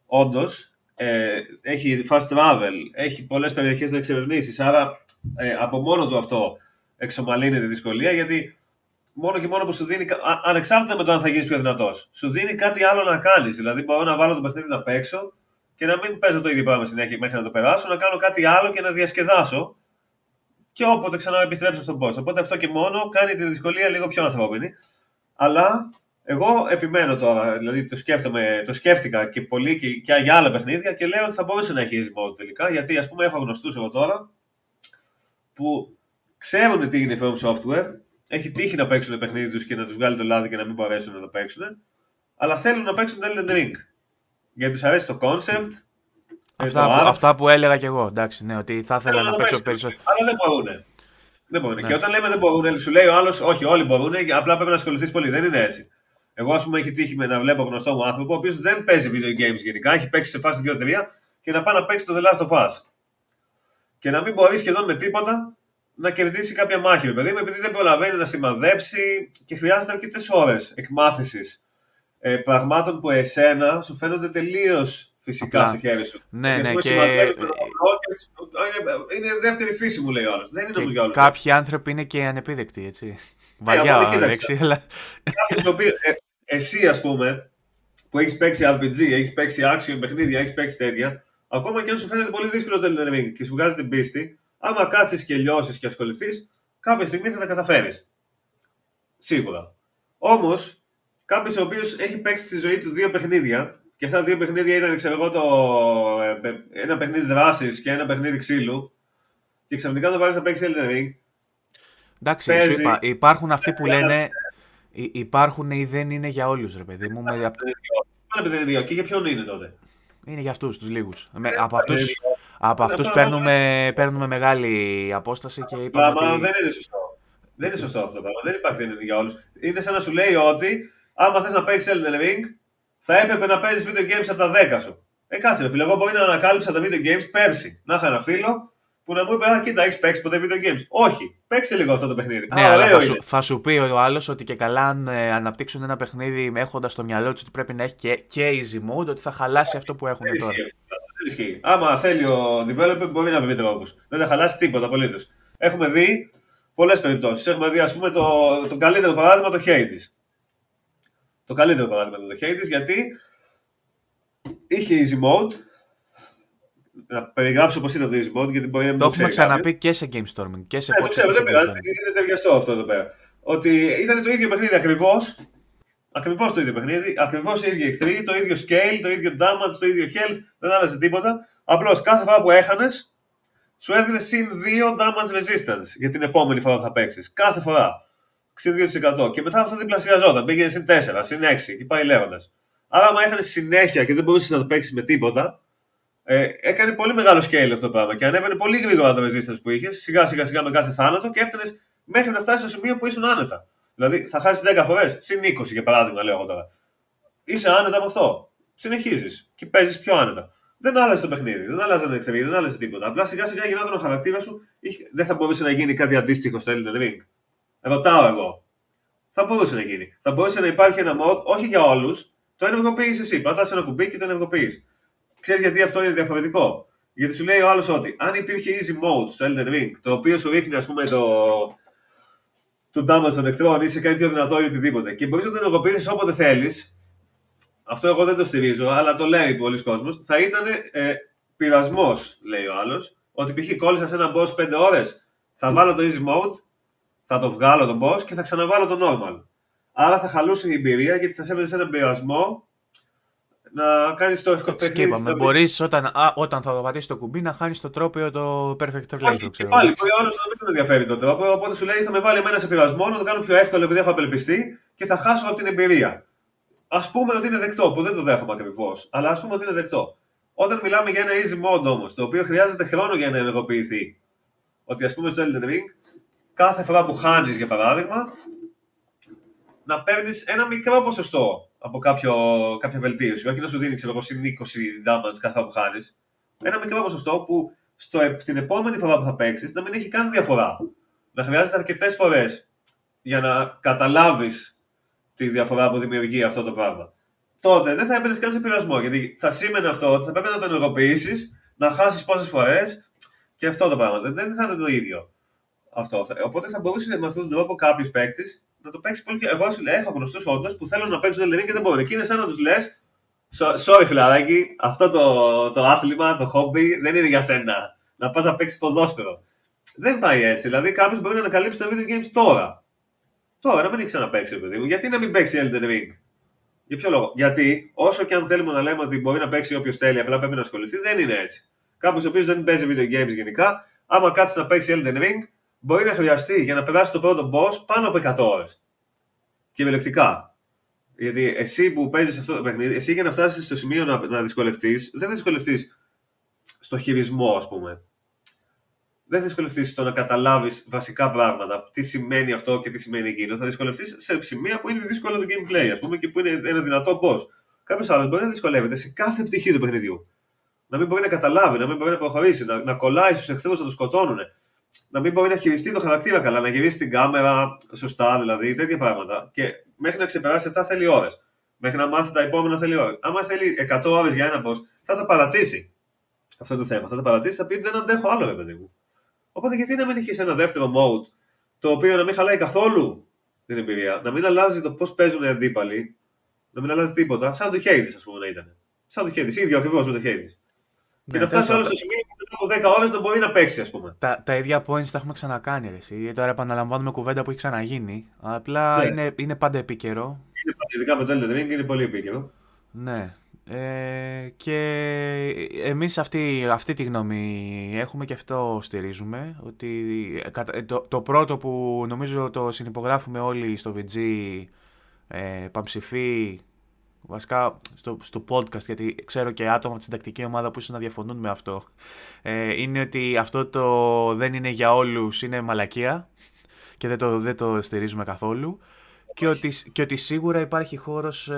Όντως, έχει fast travel, έχει πολλές περιοχές να εξερευνήσεις. Άρα από μόνο του αυτό εξομαλύνει τη δυσκολία, γιατί μόνο και μόνο που σου δίνει, ανεξάρτητα με το αν θα γίνεις πιο δυνατός, σου δίνει κάτι άλλο να κάνεις. Δηλαδή, μπορώ να βάλω το παιχνίδι να παίξω και να μην παίζω το ίδιο πράγμα συνέχεια μέχρι να το περάσω, να κάνω κάτι άλλο και να διασκεδάσω. Και όποτε ξανά επιστρέψω στον boss. Οπότε αυτό και μόνο κάνει τη δυσκολία λίγο πιο ανθρώπινη. Αλλά εγώ επιμένω τώρα, δηλαδή το σκέφτηκα και πολύ και για άλλα παιχνίδια και λέω ότι θα μπορούσε να έχει easy mode τελικά. Γιατί ας πούμε έχω γνωστούς εγώ τώρα που ξέρουν τι είναι From Software. Έχει τύχει να παίξουν παιχνίδι τους και να τους βγάλει το λάδι και να μην μπορέσουν να το παίξουν. Αλλά θέλουν να παίξουν Elden Ring. Γιατί τους αρέσει το concept. Αυτά που έλεγα κι εγώ. Εντάξει, ναι, ότι θα ήθελα να παίξω περισσότερο. Αλλά δεν μπορούν. Ναι. Και όταν λέμε δεν μπορούν, σου λέει ο άλλος, όχι, όλοι μπορούν, απλά πρέπει να ασχοληθείς πολύ. Δεν είναι έτσι. Εγώ, ας πούμε, έχει τύχει με να βλέπω γνωστό μου άνθρωπο, ο οποίος δεν παίζει video games γενικά, έχει παίξει σε φάση 2-3 και να πάει να παίξει το The Last of Us. Και να μην μπορεί σχεδόν με τίποτα να κερδίσει κάποια μάχη με παιδί μου, επειδή δεν προλαβαίνει να σημαδέψει και χρειάζεται αρκετές ώρες εκμάθησης πραγμάτων που εσένα σου φαίνονται τελείως φυσικά στο χέρι σου. Ναι, και... είναι δεύτερη φύση μου λέει ο άλλος. Δεν είναι όμως για όλους. Κάποιοι άνθρωποι είναι και ανεπίδεκτοι, έτσι. Βαριά λέξη, αλλά... Εσύ, ας πούμε, που έχεις παίξει RPG, έχεις παίξει action παιχνίδια, έχεις παίξει τέτοια, ακόμα και αν σου φαίνεται πολύ δύσκολο το Elden Ring και σου βγάζει την πίστη. άμα κάτσεις και λιώσεις και ασχοληθείς, κάποια στιγμή θα τα καταφέρεις. Σίγουρα. Όμως, κάποιος ο οποίος έχει παίξει στη ζωή του δύο παιχνίδια, και αυτά τα δύο παιχνίδια ήταν, ξέρω εγώ, ένα παιχνίδι δράσης και ένα παιχνίδι ξύλου, και ξαφνικά το βάλεις να παίξεις Elden Ring. Εντάξει, παίζει, σου είπα, υπάρχουν αυτοί που λένε υπάρχουν ή δεν είναι για όλους, ρε παιδί μου. Και για ποιον είναι τότε? Είναι για αυτούς τους λίγους. Από αυτούς παίρνουμε μεγάλη απόσταση και είπαμε ότι... Δεν είναι σωστό. Δεν είναι σωστό αυτό το πράγμα. Δεν υπάρχει, δεν είναι για όλους. Είναι σαν να σου λέει ότι άμα θες να παίξεις Elden Ring, θα έπρεπε να παίζεις video games από τα 10 σου. Κάτσε ρε φίλε, εγώ μπορεί να ανακάλυψα τα video games πέρσι. Να είχα ένα φίλο που να μου είπε, κοίτα, έχεις παίξει ποτέ video games? Όχι, παίξε λίγο αυτό το παιχνίδι. Ναι, αλλά θα σου πει ο άλλος ότι και καλά αν αναπτύξουν ένα παιχνίδι έχοντας στο μυαλό τους ότι πρέπει να έχει και easy mode, ότι θα χαλάσει αυτό που έχουν τώρα. Δεν ισχύει. Άμα θέλει ο developer, μπορεί να πείτε όπως. Δεν θα χαλάσει τίποτα απολύτως. Έχουμε δει πολλές περιπτώσεις. Έχουμε δει, ας πούμε, το καλύτερο παράδειγμα, το Hades. Το καλύτερο παράδειγμα ήταν το Hades, γιατί είχε easy mode. Να περιγράψω πώς ήταν το easy mode, γιατί μπορεί να μην το έχουμε ξαναπεί και σε GameStorming και σε podcast. Δεν πειράζει, είναι ταιριαστό αυτό εδώ πέρα. Ότι ήταν το ίδιο παιχνίδι ακριβώς. Ακριβώς το ίδιο παιχνίδι, ακριβώς οι ίδιοι εχθροί, το ίδιο scale, το ίδιο damage, το ίδιο health, δεν άλλαζε τίποτα. Απλώς κάθε φορά που έχανες, σου έδινε συν 2 damage resistance για την επόμενη φορά που θα παίξεις. Κάθε φορά. Συν 2%. Και μετά αυτό διπλασιαζόταν. Πήγαινε συν 4, συν 6 και πάει λέγοντας. Άρα, άμα έχανες συνέχεια και δεν μπορούσες να το παίξεις με τίποτα, έκανε πολύ μεγάλο scale αυτό το πράγμα. Και ανέβαινε πολύ γρήγορα το resistance που είχες, σιγά-σιγά με κάθε θάνατο και έφτανες μέχρι να φτάσεις στο σημείο που ήσουν άνετα. Δηλαδή, θα χάσεις 10 φορές, συν 20 για παράδειγμα, λέω εγώ τώρα. Είσαι άνετα με αυτό. Συνεχίζεις και παίζεις πιο άνετα. Δεν άλλαζε το παιχνίδι, δεν άλλαζαν εχθροί, δεν άλλαζε τίποτα. Απλά σιγά-σιγά γινόταν ο χαρακτήρα σου. Δεν θα μπορούσε να γίνει κάτι αντίστοιχο στο Elden Ring? Ρωτάω εγώ. Θα μπορούσε να γίνει. Θα μπορούσε να υπάρχει ένα mod, όχι για όλους, το ενεργοποιείς εσύ. Πατάς ένα κουμπί και το ενεργοποιείς. Ξέρεις γιατί αυτό είναι διαφορετικό? Γιατί σου λέει ο άλλος ότι αν υπήρχε easy mode στο Elden Ring, το οποίο σου ρίχνει, ας πούμε, το damage των εχθρών ή σε κάνει πιο δυνατό ή οτιδήποτε, και μπορείς να το ενεργοποιήσεις όποτε θέλεις, αυτό εγώ δεν το στηρίζω, αλλά το λέει πολλοί κόσμος, θα ήταν πειρασμός, λέει ο άλλος, ότι π.χ. κόλλησα σε ένα boss 5 ώρες, θα βάλω το easy mode, θα το βγάλω τον boss και θα ξαναβάλω το normal. Άρα θα χαλούσε η εμπειρία, γιατί θα σε έβαζε σε έναν πειρασμό να κάνεις το εύκολο παιχνίδι. Σκέπαμε, μπορείς όταν θα το πατήσεις το κουμπί να χάνεις το τρόπαιο το perfect play. Όχι, και πάλι, μπορεί ο άλλος να μην τον ενδιαφέρει τον τρόπο, οπότε σου λέει θα με βάλει εμένα σε πειρασμό, να το κάνω πιο εύκολο επειδή έχω απελπιστεί και θα χάσω από την εμπειρία. Ας πούμε ότι είναι δεκτό, που δεν το δέχομαι ακριβώς, αλλά ας πούμε ότι είναι δεκτό. Όταν μιλάμε για ένα easy mode όμως, το οποίο χρειάζεται χρόνο για να ενεργοποιηθεί, ότι ας πούμε στο Elden Ring, κάθε φορά που χάνεις για παράδειγμα, να παίρνεις ένα μικρό ποσοστό από κάποια βελτίωση. Όχι να σου δίνει, ξέρω εγώ, συν 20 damage κάθε φορά που χάνεις. Ένα μικρό ποσοστό που την επόμενη φορά που θα παίξεις να μην έχει καν διαφορά. Να χρειάζεται αρκετές φορές για να καταλάβεις τη διαφορά που δημιουργεί αυτό το πράγμα. Τότε δεν θα έμπαινες καν σε πειρασμό. Γιατί θα σήμαινε αυτό ότι θα πρέπει να το ενεργοποιήσεις, να χάσεις πόσες φορές και αυτό το πράγμα. Δεν θα είναι το ίδιο αυτό. Οπότε θα μπορούσε με αυτόν τον τρόπο κάποιος παίκτης να το παίξει πολύ. Εγώ σου λέω: έχω γνωστούς όντως που θέλουν να παίξουν Elden Ring και δεν μπορούν. Και είναι σαν να τους λες: sorry, φιλαράκι, αυτό το άθλημα, το χόμπι δεν είναι για σένα. Να πας να παίξεις ποδόσφαιρο. Δεν πάει έτσι. Δηλαδή, κάποιος μπορεί να ανακαλύψει τα video games τώρα. Τώρα, να μην έχει ξαναπαίξει, παιδί μου. Γιατί να μην παίξει Elden Ring? Για ποιο λόγο? Γιατί όσο και αν θέλουμε να λέμε ότι μπορεί να παίξει όποιος θέλει, απλά πρέπει να ασχοληθεί, δεν είναι έτσι. Κάποιος ο οποίος δεν παίζει video games γενικά, άμα κάτσει να παίξει Elden Ring, μπορεί να χρειαστεί για να περάσει το πρώτο boss πάνω από 100 ώρες. Κυριολεκτικά. Γιατί εσύ που παίζεις αυτό το παιχνίδι, εσύ για να φτάσεις στο σημείο να δυσκολευτείς, δεν θα δυσκολευτείς στο χειρισμό, ας πούμε. Δεν θα δυσκολευτείς στο να καταλάβεις βασικά πράγματα. Τι σημαίνει αυτό και τι σημαίνει εκείνο. Θα δυσκολευτείς σε σημεία που είναι δύσκολο το gameplay, ας πούμε, και που είναι ένα δυνατό boss. Κάποιος άλλος μπορεί να δυσκολεύεται σε κάθε πτυχή του παιχνιδιού. Να μην μπορεί να καταλάβει, να μην μπορεί να προχωρήσει, να κολλάει στους εχθρούς, να τους σκοτώνουν. Να μην μπορεί να χειριστεί το χαρακτήρα καλά, να γυρίσει την κάμερα σωστά, δηλαδή τέτοια πράγματα. Και μέχρι να ξεπεράσει αυτά θέλει ώρες. Μέχρι να μάθει τα επόμενα θέλει ώρες. Άμα θέλει 100 ώρες για ένα boss, θα τα παρατήσει. Αυτό είναι το θέμα. Θα τα παρατήσει, θα πει ότι δεν αντέχω άλλο, ρε παιδί μου. Οπότε γιατί να μην έχεις ένα δεύτερο mode, το οποίο να μην χαλάει καθόλου την εμπειρία, να μην αλλάζει το πώς παίζουν οι αντίπαλοι, να μην αλλάζει τίποτα, σαν το Hades, ας πούμε, να ήταν. Σαν το Hades, ίδιο ακριβώς με το Hades. Και να φτάσει όλο στο σημείο που μετά από 10 ώρες δεν μπορεί να παίξει, ας πούμε. Τα ίδια points τα έχουμε ξανακάνει. Τώρα επαναλαμβάνουμε κουβέντα που έχει ξαναγίνει. Απλά είναι πάντα επίκαιρο. Ειδικά με το Elden Ring είναι πολύ επίκαιρο. Ναι. Και εμείς αυτή τη γνώμη έχουμε και αυτό στηρίζουμε. Ότι το πρώτο που νομίζω το συνυπογράφουμε όλοι στο VG, Παμψηφί, βασικά στο podcast, γιατί ξέρω και άτομα από τη συντακτική ομάδα που ίσως να διαφωνούν με αυτό, είναι ότι αυτό το δεν είναι για όλους είναι μαλακία και δεν το στηρίζουμε καθόλου. Και ότι σίγουρα υπάρχει χώρος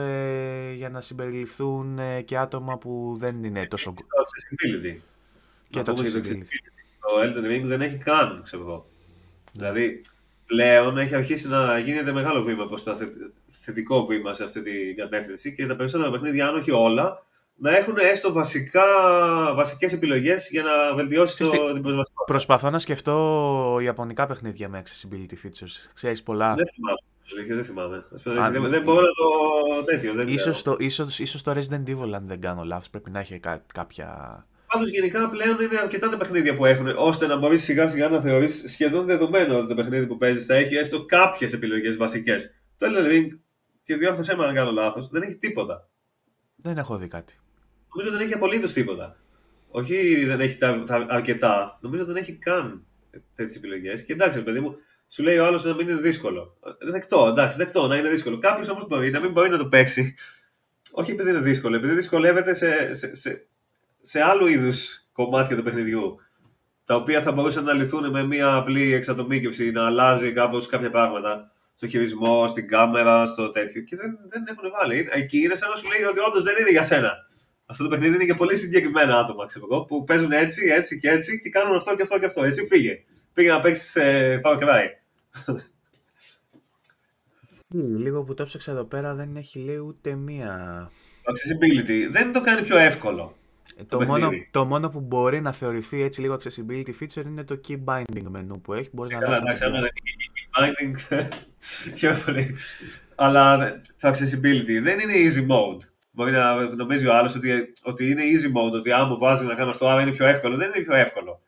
για να συμπεριληφθούν και άτομα που δεν είναι τόσο... Το accessibility. Και το accessibility. Το Elden Ring δεν έχει καν, ξέρω εγώ. Δηλαδή, πλέον έχει αρχίσει να γίνεται μεγάλο βήμα προς το θετικό βήμα σε αυτή την κατεύθυνση και τα περισσότερα παιχνίδια, αν όχι όλα, να έχουν έστω βασικές επιλογές για να βελτιώσει την προσβασιμότητα. Προσπαθώ να σκεφτώ ιαπωνικά παιχνίδια με accessibility features. Ξέρεις πολλά... Δεν θυμάμαι. Δεν μπορώ να το τέτοιο. Ίσως το Resident Evil, αν δεν κάνω λάθος, πρέπει να έχει κάποια... Πάντως γενικά πλέον είναι αρκετά τα παιχνίδια που έχουν, ώστε να μπορείς σιγά σιγά να θεωρείς σχεδόν δεδομένο ότι το παιχνίδι που παίζεις θα έχει έστω κάποιες επιλογές βασικές. Το Elden Ring, και διόρθωσέ με αν κάνω λάθος, δεν έχει τίποτα. Δεν έχω δει κάτι. Νομίζω δεν έχει απολύτως τίποτα. Όχι δεν έχει αρκετά, νομίζω δεν έχει καν τέτοιες επιλογές. Και εντάξει, παιδί μου. Σου λέει ο άλλος να μην είναι δύσκολο. Δεκτό, εντάξει, δεκτό να είναι δύσκολο. Κάποιος όμως μπορεί να μην μπορεί να το παίξει. Όχι επειδή είναι δύσκολο, επειδή δυσκολεύεται σε άλλου είδους κομμάτια του παιχνιδιού. Τα οποία θα μπορούσαν να λυθούν με μια απλή εξατομίκευση, να αλλάζει κάπως κάποια πράγματα. Στο χειρισμό, στην κάμερα, στο τέτοιο. Και δεν έχουν βάλει. Εκεί είναι σαν να σου λέει ότι όντως δεν είναι για σένα. Αυτό το παιχνίδι είναι για πολύ συγκεκριμένα άτομα, ξέρω εγώ, που παίζουν έτσι, έτσι και έτσι και κάνουν αυτό και αυτό και αυτό. Εσύ πήγε να παίξεις Far Cry. Λίγο που το έψαξα εδώ πέρα δεν έχει λέει ούτε μία. Accessibility. Δεν το κάνει πιο εύκολο. Το μόνο που μπορεί να θεωρηθεί έτσι λίγο accessibility feature είναι το key binding μενού που έχει. Μπορείς να αλλάξεις. Καλά, εντάξει, key binding. Πιο πολύ. Αλλά το accessibility δεν είναι easy mode. Μπορεί να νομίζει ο άλλος ότι είναι easy mode, ότι άμα βάζει να κάνω αυτό, άρα είναι πιο εύκολο. Δεν είναι πιο εύκολο.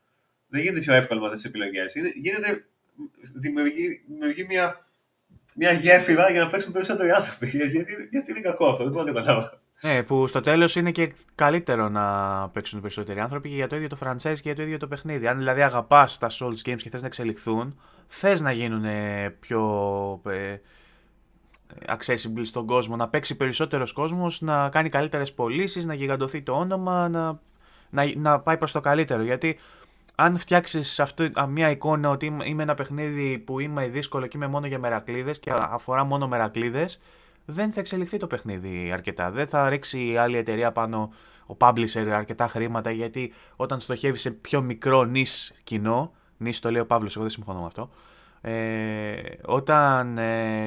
Δεν γίνεται πιο εύκολο με αυτές τις επιλογές. Δημιουργεί μια γέφυρα για να παίξουν περισσότεροι άνθρωποι. Γιατί είναι κακό αυτό, δεν το καταλάβω. Ναι, που στο τέλος είναι και καλύτερο να παίξουν περισσότεροι άνθρωποι και για το ίδιο το franchise και για το ίδιο το παιχνίδι. Αν δηλαδή αγαπάς τα Souls Games και θες να εξελιχθούν, θες να γίνουν πιο accessible στον κόσμο, να παίξει περισσότερος κόσμος, να κάνει καλύτερες πωλήσεις, να γιγαντωθεί το όνομα, να πάει προς το καλύτερο. Γιατί αν φτιάξεις μια εικόνα ότι είμαι ένα παιχνίδι που είμαι δύσκολο και είμαι μόνο για μερακλείδες και αφορά μόνο μερακλείδες, δεν θα εξελιχθεί το παιχνίδι αρκετά. Δεν θα ρίξει η άλλη εταιρεία πάνω, ο publisher, αρκετά χρήματα, γιατί όταν στοχεύει σε πιο μικρό νης κοινό, νης το λέει ο Παύλος, εγώ δεν συμφωνώ με αυτό, όταν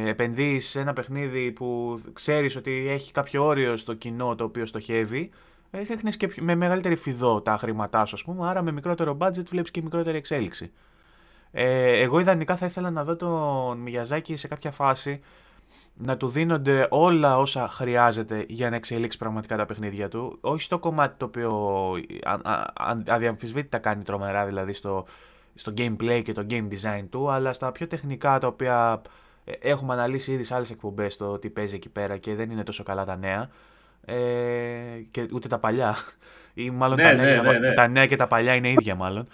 επενδύεις σε ένα παιχνίδι που ξέρεις ότι έχει κάποιο όριο στο κοινό το οποίο στοχεύει, έχνες και με μεγαλύτερη φιδό τα χρήματά σου, ας πούμε, άρα με μικρότερο budget βλέπεις και μικρότερη εξέλιξη. Εγώ ιδανικά θα ήθελα να δω τον Μιγιαζάκη σε κάποια φάση να του δίνονται όλα όσα χρειάζεται για να εξελίξει πραγματικά τα παιχνίδια του, όχι στο κομμάτι το οποίο αδιαμφισβήτητα κάνει τρομερά, δηλαδή στο gameplay και το game design του, αλλά στα πιο τεχνικά τα οποία έχουμε αναλύσει ήδη σε άλλες εκπομπές, το τι παίζει εκεί πέρα και δεν είναι τόσο καλά τα νέα. Και ούτε τα παλιά, ή μάλλον τα νέα και τα παλιά είναι ίδια μάλλον.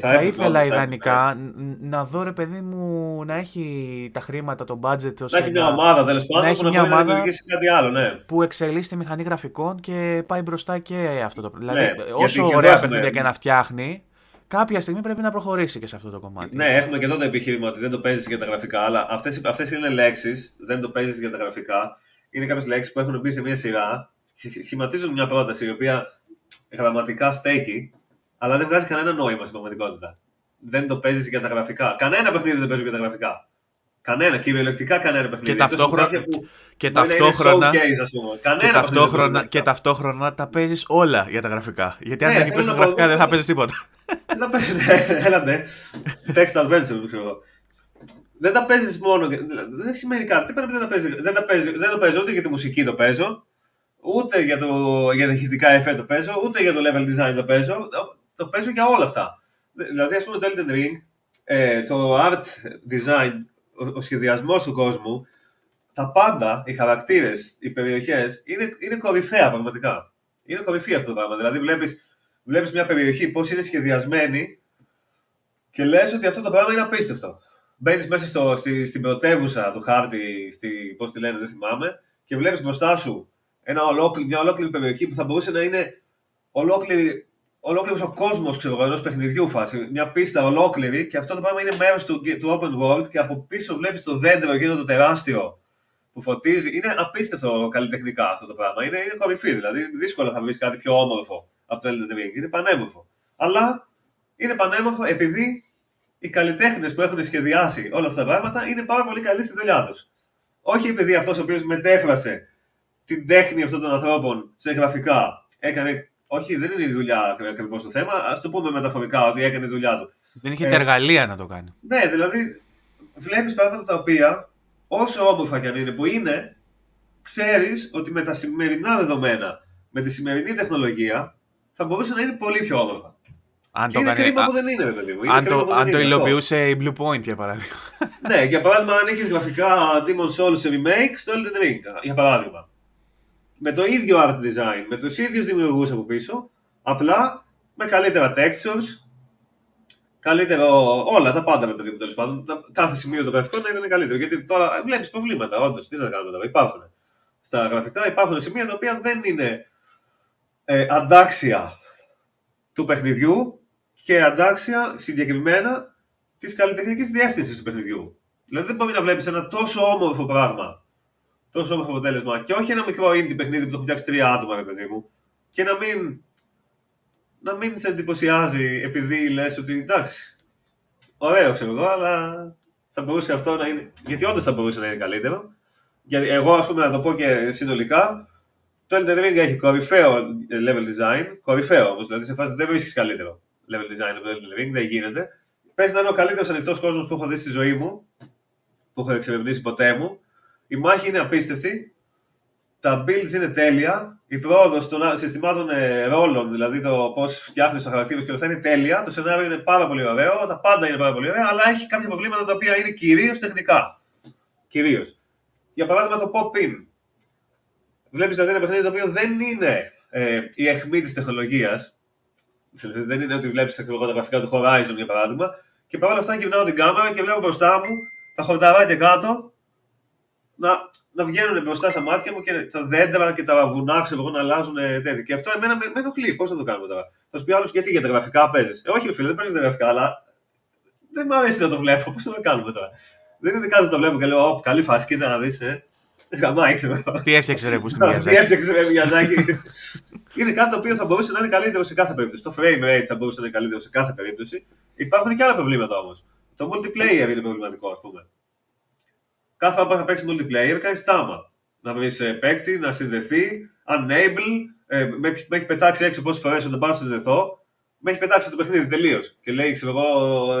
Θα ήθελα ιδανικά να δω, ρε παιδί μου, να έχει τα χρήματα, το budget, να έχει μια ομάδα τέλος πάντων, να δημιουργήσει κάτι άλλο, ναι. Που εξελίσσει τη μηχανή γραφικών και πάει μπροστά και αυτό το πράγμα. Δηλαδή, όσο ωραία παιχνίδια και να φτιάχνει, κάποια στιγμή πρέπει να προχωρήσει και σε αυτό το κομμάτι. Ναι, έχουμε και εδώ το επιχείρημα ότι δεν το παίζεις για τα γραφικά, αλλά αυτές είναι λέξεις, δεν το παίζεις για τα γραφικά. Είναι κάποιες λέξεις που έχουν μπει σε μια σειρά, σχηματίζουν μια πρόταση η οποία γραμματικά στέκει, αλλά δεν βγάζει κανένα νόημα στην πραγματικότητα. Δεν το παίζεις για τα γραφικά. Κανένα παιχνίδι δεν παίζει για τα γραφικά. Κανένα, κυριολεκτικά κανένα παιχνίδι. Και ταυτόχρονα. Και ταυτόχρονα τα παίζεις όλα για τα γραφικά. Γιατί αν δεν παίζεις γραφικά δεν θα παίζεις τίποτα. Έλατε. Text adventure, ξέρω. Δεν τα παίζεις μόνο. Δεν σημαίνει κάτι. Δεν το παίζω ούτε για τη μουσική το παίζω, ούτε για, για τα χητικά εφέ το παίζω, ούτε για το level design το παίζω. Το παίζω για όλα αυτά. Δηλαδή, ας πούμε, το Elden Ring, το art design, ο σχεδιασμός του κόσμου, τα πάντα, οι χαρακτήρες, οι περιοχές, είναι κορυφαία πραγματικά. Είναι κορυφή αυτό το πράγμα. Δηλαδή, βλέπεις μια περιοχή, πώς είναι σχεδιασμένη και λες ότι αυτό το πράγμα είναι απίστευτο. Μπαίνεις μέσα στην πρωτεύουσα του χάρτη, πώς τη λένε, δεν θυμάμαι, και βλέπεις μπροστά σου μια ολόκληρη περιοχή που θα μπορούσε να είναι ολόκληρος ο κόσμος, ξέρω, ενός παιχνιδιού φάση. Μια πίστα ολόκληρη, και αυτό το πράγμα είναι μέρος του open world, και από πίσω βλέπεις το δέντρο γύρω το τεράστιο που φωτίζει. Είναι απίστευτο καλλιτεχνικά αυτό το πράγμα. Είναι κορυφή, δηλαδή. Δύσκολα θα βρεις κάτι πιο όμορφο από το Elden Ring. Είναι πανέμορφο. Αλλά είναι πανέμορφο επειδή οι καλλιτέχνες που έχουν σχεδιάσει όλα αυτά τα πράγματα είναι πάρα πολύ καλοί στη δουλειά τους. Όχι επειδή αυτός ο οποίος μετέφρασε την τέχνη αυτών των ανθρώπων σε γραφικά έκανε. Όχι, δεν είναι η δουλειά ακριβώς το θέμα. Ας το πούμε μεταφορικά, ότι έκανε τη δουλειά του. Δεν είχε τα εργαλεία να το κάνει. Ναι, δηλαδή βλέπεις πράγματα τα οποία, όσο όμορφα κι αν είναι που είναι, ξέρεις ότι με τα σημερινά δεδομένα, με τη σημερινή τεχνολογία, θα μπορούσε να είναι πολύ πιο όμορφα. Αν και το είναι κρίμα που δεν είναι, παιδί μου. Αν το υλοποιούσε η Blue Point, για παράδειγμα. Ναι, για παράδειγμα, αν έχεις γραφικά Demon's Souls remake στο Elden Ring, για παράδειγμα. Με το ίδιο art design, με τους ίδιους δημιουργούς από πίσω, απλά με καλύτερα textures, καλύτερο όλα τα πάντα, με παιδί μου, τέλος πάντων. Κάθε σημείο το γραφικό να είναι καλύτερο. Γιατί τώρα βλέπεις προβλήματα, όντως. Τι να κάνουμε τώρα, υπάρχουν. Στα γραφικά υπάρχουν σημεία τα οποία δεν είναι αντάξια του παιχνιδιού και αντάξια συγκεκριμένα της καλλιτεχνικής διεύθυνσης του παιχνιδιού. Δηλαδή δεν μπορεί να βλέπεις ένα τόσο όμορφο πράγμα, τόσο όμορφο αποτέλεσμα, και όχι ένα μικρό indie παιχνίδι που το έχουν φτιάξει 3 άτομα, ρε παιδί μου, και να μην σε εντυπωσιάζει επειδή λες ότι εντάξει, ωραίο, ξέρω εγώ, αλλά θα μπορούσε αυτό να είναι. Γιατί όντως θα μπορούσε να είναι καλύτερο. Γιατί εγώ, ας πούμε, να το πω και συνολικά, το Elden Ring έχει κορυφαίο level design, κορυφαίο όμως, δηλαδή σε φάση δεν βρίσκεις καλύτερο level design από το Elden Ring, δεν γίνεται. Πες να είναι ο καλύτερος ανοιχτός κόσμος που έχω δει στη ζωή μου, που έχω εξερευνήσει ποτέ μου. Η μάχη είναι απίστευτη, τα builds είναι τέλεια, η πρόοδος των συστημάτων ρόλων, δηλαδή το πώς φτιάχνεις τους χαρακτήρες και όλα αυτά, είναι τέλεια, το σενάριο είναι πάρα πολύ ωραίο, τα πάντα είναι πάρα πολύ ωραία, αλλά έχει κάποια προβλήματα τα οποία είναι κυρίως τεχνικά. Κυρίως. Για παράδειγμα, το pop-in. Βλέπεις δηλαδή ένα παιχνίδι το οποίο δεν είναι η αιχμή της τεχνολογίας, δεν είναι ότι βλέπεις τα γραφικά του Horizon, για παράδειγμα, και παρόλα αυτά γυρνάω την κάμερα και βλέπω μπροστά μου τα χορταράκια κάτω. Να βγαίνουν μπροστά στα μάτια μου και τα δέντρα και τα βουνά, ξέρω εγώ, να αλλάζουν τέτοια. Και αυτό εμένα με ενοχλεί. Πώς θα το κάνουμε τώρα. Θα σου πει άλλο, γιατί για τα γραφικά παίζεις. Όχι, φίλε, δεν παίζεις για τα γραφικά, αλλά δεν μου αρέσει να το βλέπω. Πώς θα το κάνουμε τώρα. Δεν είναι κάτι να το βλέπω και λέω, καλή φάση, κοίτα να δεις. Γαμάει, ξέρω εγώ. Τι έφτιαξε, ρε, που στην Μιαζάκη. Είναι κάτι το οποίο θα μπορούσε να είναι καλύτερο σε κάθε περίπτωση. Το frame rate θα μπορούσε να είναι καλύτερο σε κάθε περίπτωση. Υπάρχουν και άλλα προβλήματα όμως. Το multiplayer είναι προβληματικό, ας πούμε. Κάθε φορά που θα παίξει multiplayer, κάνει τάμα. Να βρει παίκτη, να συνδεθεί, unable. Με έχει πετάξει έξω πόσες φορές όταν πάω να συνδεθώ. Με έχει πετάξει το παιχνίδι τελείως. Και λέει, ξέρω εγώ,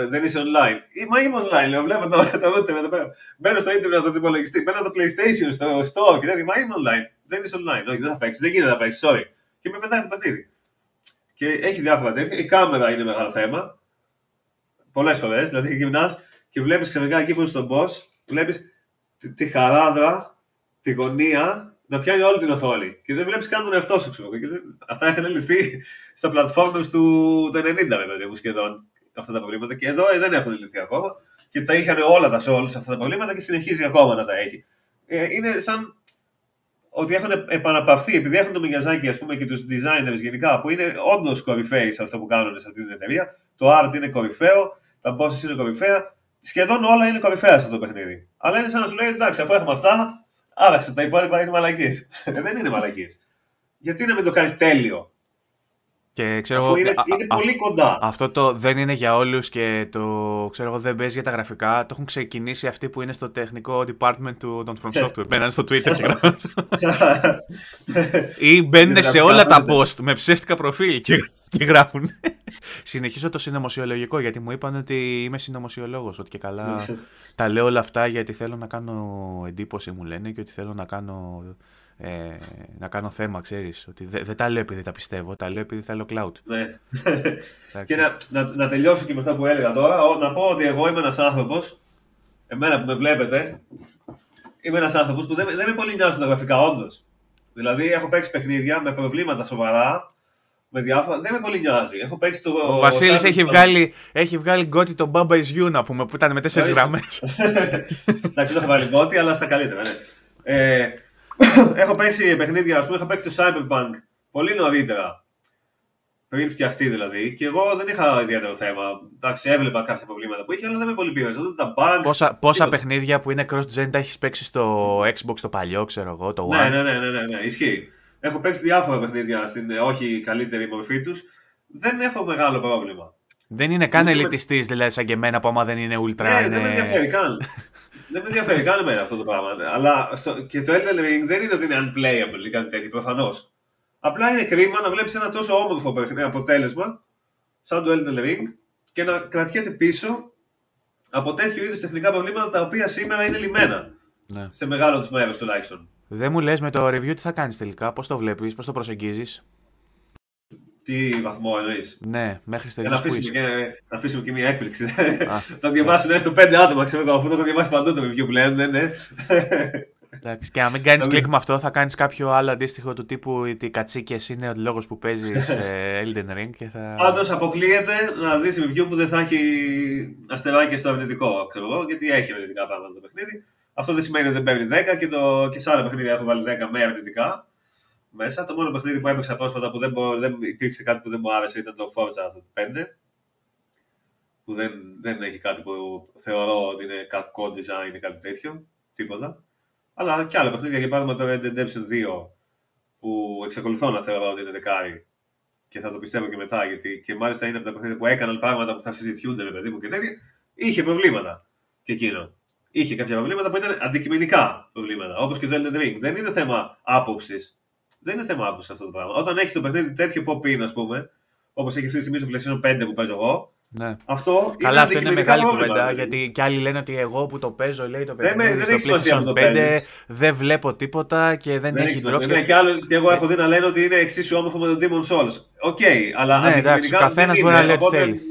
δεν είσαι online. Μα είμαι online, λέω. Βλέπω το router εδώ πέρα. Μπαίνω στο internet, στον υπολογιστή. Μπαίνω το PlayStation, στο store και λέει, μα είμαι online. Δεν είσαι online. Όχι, δεν θα παίξει. Δεν γίνεται να παίξει. Sorry. Και με πετάει το παιχνίδι. Και έχει διάφορα τέτοια. Η κάμερα είναι μεγάλο θέμα. Πολλές φορές. Δηλαδή γυμνά και βλέπει ξαφνικά εκεί που είναι στον boss, βλέπει τη χαράδρα, τη γωνία, να πιάνει όλη την οθόνη. Και δεν βλέπεις καν τον εαυτό σου, ξέρω. Αυτά είχαν λυθεί στα platforms του 90, βέβαια, σχεδόν αυτά τα προβλήματα. Και εδώ δεν έχουν λυθεί ακόμα. Και τα είχαν όλα τα Souls αυτά τα προβλήματα και συνεχίζει ακόμα να τα έχει. Είναι σαν ότι έχουν επαναπαυθεί, επειδή έχουν το Miyazaki, ας πούμε, και τους designers γενικά, που είναι όντως κορυφαίοι σε αυτό που κάνουν σε αυτή την εταιρεία. Το art είναι κορυφαίο, τα bosses είναι κορυφαία. Σχεδόν όλα είναι κορυφαία σε αυτό το παιχνίδι. Αλλά είναι σαν να σου λέει, εντάξει, αφού έχουμε αυτά, άραξε, τα υπόλοιπα είναι μαλακίες. Δεν είναι μαλακίες. Γιατί να μην το κάνεις τέλειο. Και ξέρω αφού είναι πολύ κοντά. Αυτό το δεν είναι για όλους και το ξέρω εγώ δεν παίζει για τα γραφικά, το έχουν ξεκινήσει αυτοί που είναι στο τεχνικό department των From Software. Μπαίνανε στο Twitter και γράφανε. Ή μπαίνουν σε όλα τα post με ψεύτικα προφίλ και γράφουν. Συνεχίζω το συνωμοσιολογικό, γιατί μου είπαν ότι είμαι συνωμοσιολόγος. Ότι και καλά τα λέω όλα αυτά γιατί θέλω να κάνω εντύπωση, μου λένε, και ότι θέλω να κάνω να κάνω θέμα, ξέρεις, ότι δεν τα λέω επειδή τα πιστεύω, τα λέω επειδή θέλω cloud. Ναι. Και να τελειώσω και με αυτά που έλεγα τώρα, να πω ότι εγώ είμαι ένας άνθρωπος, εμένα που με βλέπετε, είμαι ένας άνθρωπος που δεν με πολύ νοιάζουν τα γραφικά, όντως. Δηλαδή, έχω παίξει παιχνίδια με προβλήματα σοβαρά, με διάφορα, δεν με πολύ νοιάζει. Έχω παίξει το... Ο Βασίλης έχει βγάλει γκότι το Baba Is You, να πούμε, που ήταν με 4 γραμμές. Εντάξει, δεν έχω βάλει γκότι, αλλά στα καλύτερα, ναι. Έχω παίξει παιχνίδια, ας πούμε, είχα παίξει το Cyberpunk πολύ νωρίτερα. Πριν φτιαχτεί δηλαδή, και εγώ δεν είχα ιδιαίτερο θέμα. Εντάξει, έβλεπα κάποια προβλήματα που είχε, αλλά δεν με πολύ πείραζε. Πόσα παιχνίδια που είναι cross-gen τα έχεις παίξει στο Xbox το παλιό, ξέρω εγώ, το One. Ναι, ισχύει. Έχω παίξει διάφορα παιχνίδια στην όχι καλύτερη μορφή τους. Δεν έχω μεγάλο πρόβλημα. Δεν είναι καν ελιτιστής, δηλαδή, σαν και εμένα που άμα δεν είναι ultra. Ναι, δεν με ενδιαφέρει καν. Δεν με ενδιαφέρει καν εμένα αυτό το πράγμα. Αλλά και το Elden Ring δεν είναι ότι είναι unplayable ή κάτι τέτοιο, προφανώς. Απλά είναι κρίμα να βλέπεις ένα τόσο όμορφο αποτέλεσμα σαν το Elden Ring και να κρατιέται πίσω από τέτοιου είδους τεχνικά προβλήματα τα οποία σήμερα είναι λιμένα. Ναι. Σε μεγάλο τους μέρος τουλάχιστον. Δεν μου λες με το review τι θα κάνεις τελικά, πώς το βλέπεις, πώς το προσεγγίζεις. Τι βαθμό εννοείς. Ναι, μέχρι στιγμής που είσαι. Να αφήσουμε και μία έκπληξη. Θα διαβάσουν έστω 5 άτομα, ξέρω εγώ, αφού το έχω διαβάσει παντού το review που λένε, ναι. Εντάξει, και αν μην κάνεις κλικ με αυτό, θα κάνεις κάποιο άλλο αντίστοιχο του τύπου οι κατσίκες είναι ο λόγος που παίζεις Elden Ring και θα... Πάντως αποκλείεται να δεις review που δεν θα έχει αστεράκια στο αρνητικό, ξέρω εγώ, γιατί έχει αρνητικά πράγματα το παιχνίδι. Αυτό δεν σημαίνει ότι δεν παίρνει 10 και σε άλλα παιχνίδια έχω βάλει 10 με αρνητικά μέσα. Το μόνο παιχνίδι που έπαιξα πρόσφατα που δεν υπήρξε κάτι που δεν μου άρεσε ήταν το Forza 5, που δεν έχει κάτι που θεωρώ ότι είναι κακό design ή κάτι τέτοιο, τίποτα. Αλλά και άλλα παιχνίδια, για παράδειγμα το Red Dead Redemption 2, που εξακολουθώ να θεωρώ ότι είναι δεκάρι και θα το πιστεύω και μετά, γιατί και μάλιστα είναι από τα παιχνίδια που έκαναν πράγματα που θα συζητιούνται με παιδί μου και τέτοια, είχε προβλήματα και εκείνο. Είχε κάποια προβλήματα που ήταν αντικειμενικά προβλήματα, όπως και το Elden Ring. Δεν είναι θέμα άποψης. Δεν είναι θέμα άποψης αυτό το πράγμα. Όταν έχει το παιχνίδι τέτοιο pop-in, ας πούμε, όπως έχει αυτή τη στιγμή στο PlayStation 5 που παίζω εγώ. Ναι. Αυτό καλά, αυτό είναι μεγάλη κουβέντα. Γιατί κι άλλοι λένε ότι εγώ που το παίζω, λέει το παιδί μου, στο PlayStation 5 δεν βλέπω τίποτα και δεν έχει drop. Ναι, και εγώ έχω δει να λένε ότι είναι εξίσου όμορφο με τον Demon's Souls. Οκ, αλλά ναι, αντικειμενικά. Ο καθένας μπορεί να λέει ό,τι θέλει.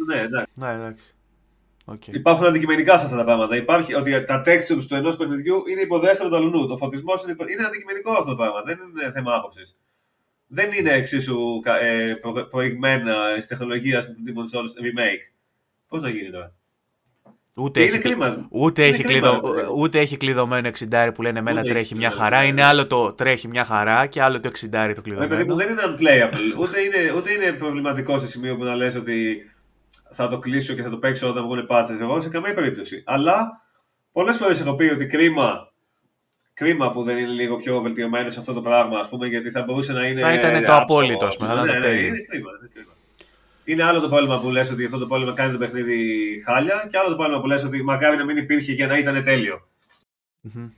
Ναι, εντάξει. Okay. Υπάρχουν αντικειμενικά σε αυτά τα πράγματα. Υπάρχει ότι τα textures του ενός παιχνιδιού είναι υποδέστερα του αλουνού. Το φωτισμός είναι αντικειμενικό αυτό το πράγμα. Δεν είναι θέμα άποψης. Δεν είναι εξίσου προηγμένα τη τεχνολογία του Demon's Souls Remake. Πώς να γίνει τώρα. Ούτε έχει κλειδωμένο 60 που λένε εμένα τρέχει μια χαρά. Είναι άλλο το τρέχει μια χαρά και άλλο το 60 το κλειδωμένο. Δεν είναι unplayable. Ούτε είναι προβληματικό σε σημείο που να λες ότι θα το κλείσω και θα το παίξω όταν βγουν πάτσες. Εγώ σε καμία περίπτωση. Αλλά πολλές φορές έχω πει ότι κρίμα που δεν είναι λίγο πιο βελτιωμένο σε αυτό το πράγμα, ας πούμε, γιατί θα μπορούσε να είναι. Θα ήταν το απόλυτο, ας πούμε. Είναι κρίμα. Είναι άλλο το πρόβλημα που λες ότι αυτό το πρόβλημα κάνει το παιχνίδι χάλια, και άλλο το πρόβλημα που λες ότι μακάρι να μην υπήρχε για να ήταν τέλειο. Mm-hmm.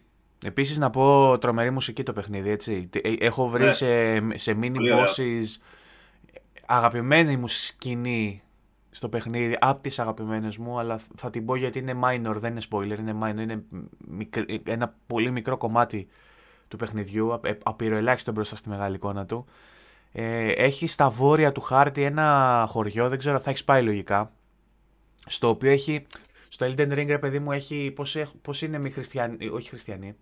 Επίσης, να πω τρομερή μουσική το παιχνίδι, έτσι. Έχω βρει σε mini bosses αγαπημένη μου σκηνή στο παιχνίδι, από τις αγαπημένες μου, αλλά θα την πω γιατί είναι minor, δεν είναι spoiler, είναι minor, είναι ένα πολύ μικρό κομμάτι του παιχνιδιού, απειροελάχιστο μπροστά στη μεγάλη εικόνα του. Έχει στα βόρεια του χάρτη ένα χωριό, δεν ξέρω αν θα έχει πάει λογικά, στο οποίο έχει, στο Elden Ring, ρε παιδί μου, έχει, πώς είναι μη χριστιανοί, όχι χριστιανοί,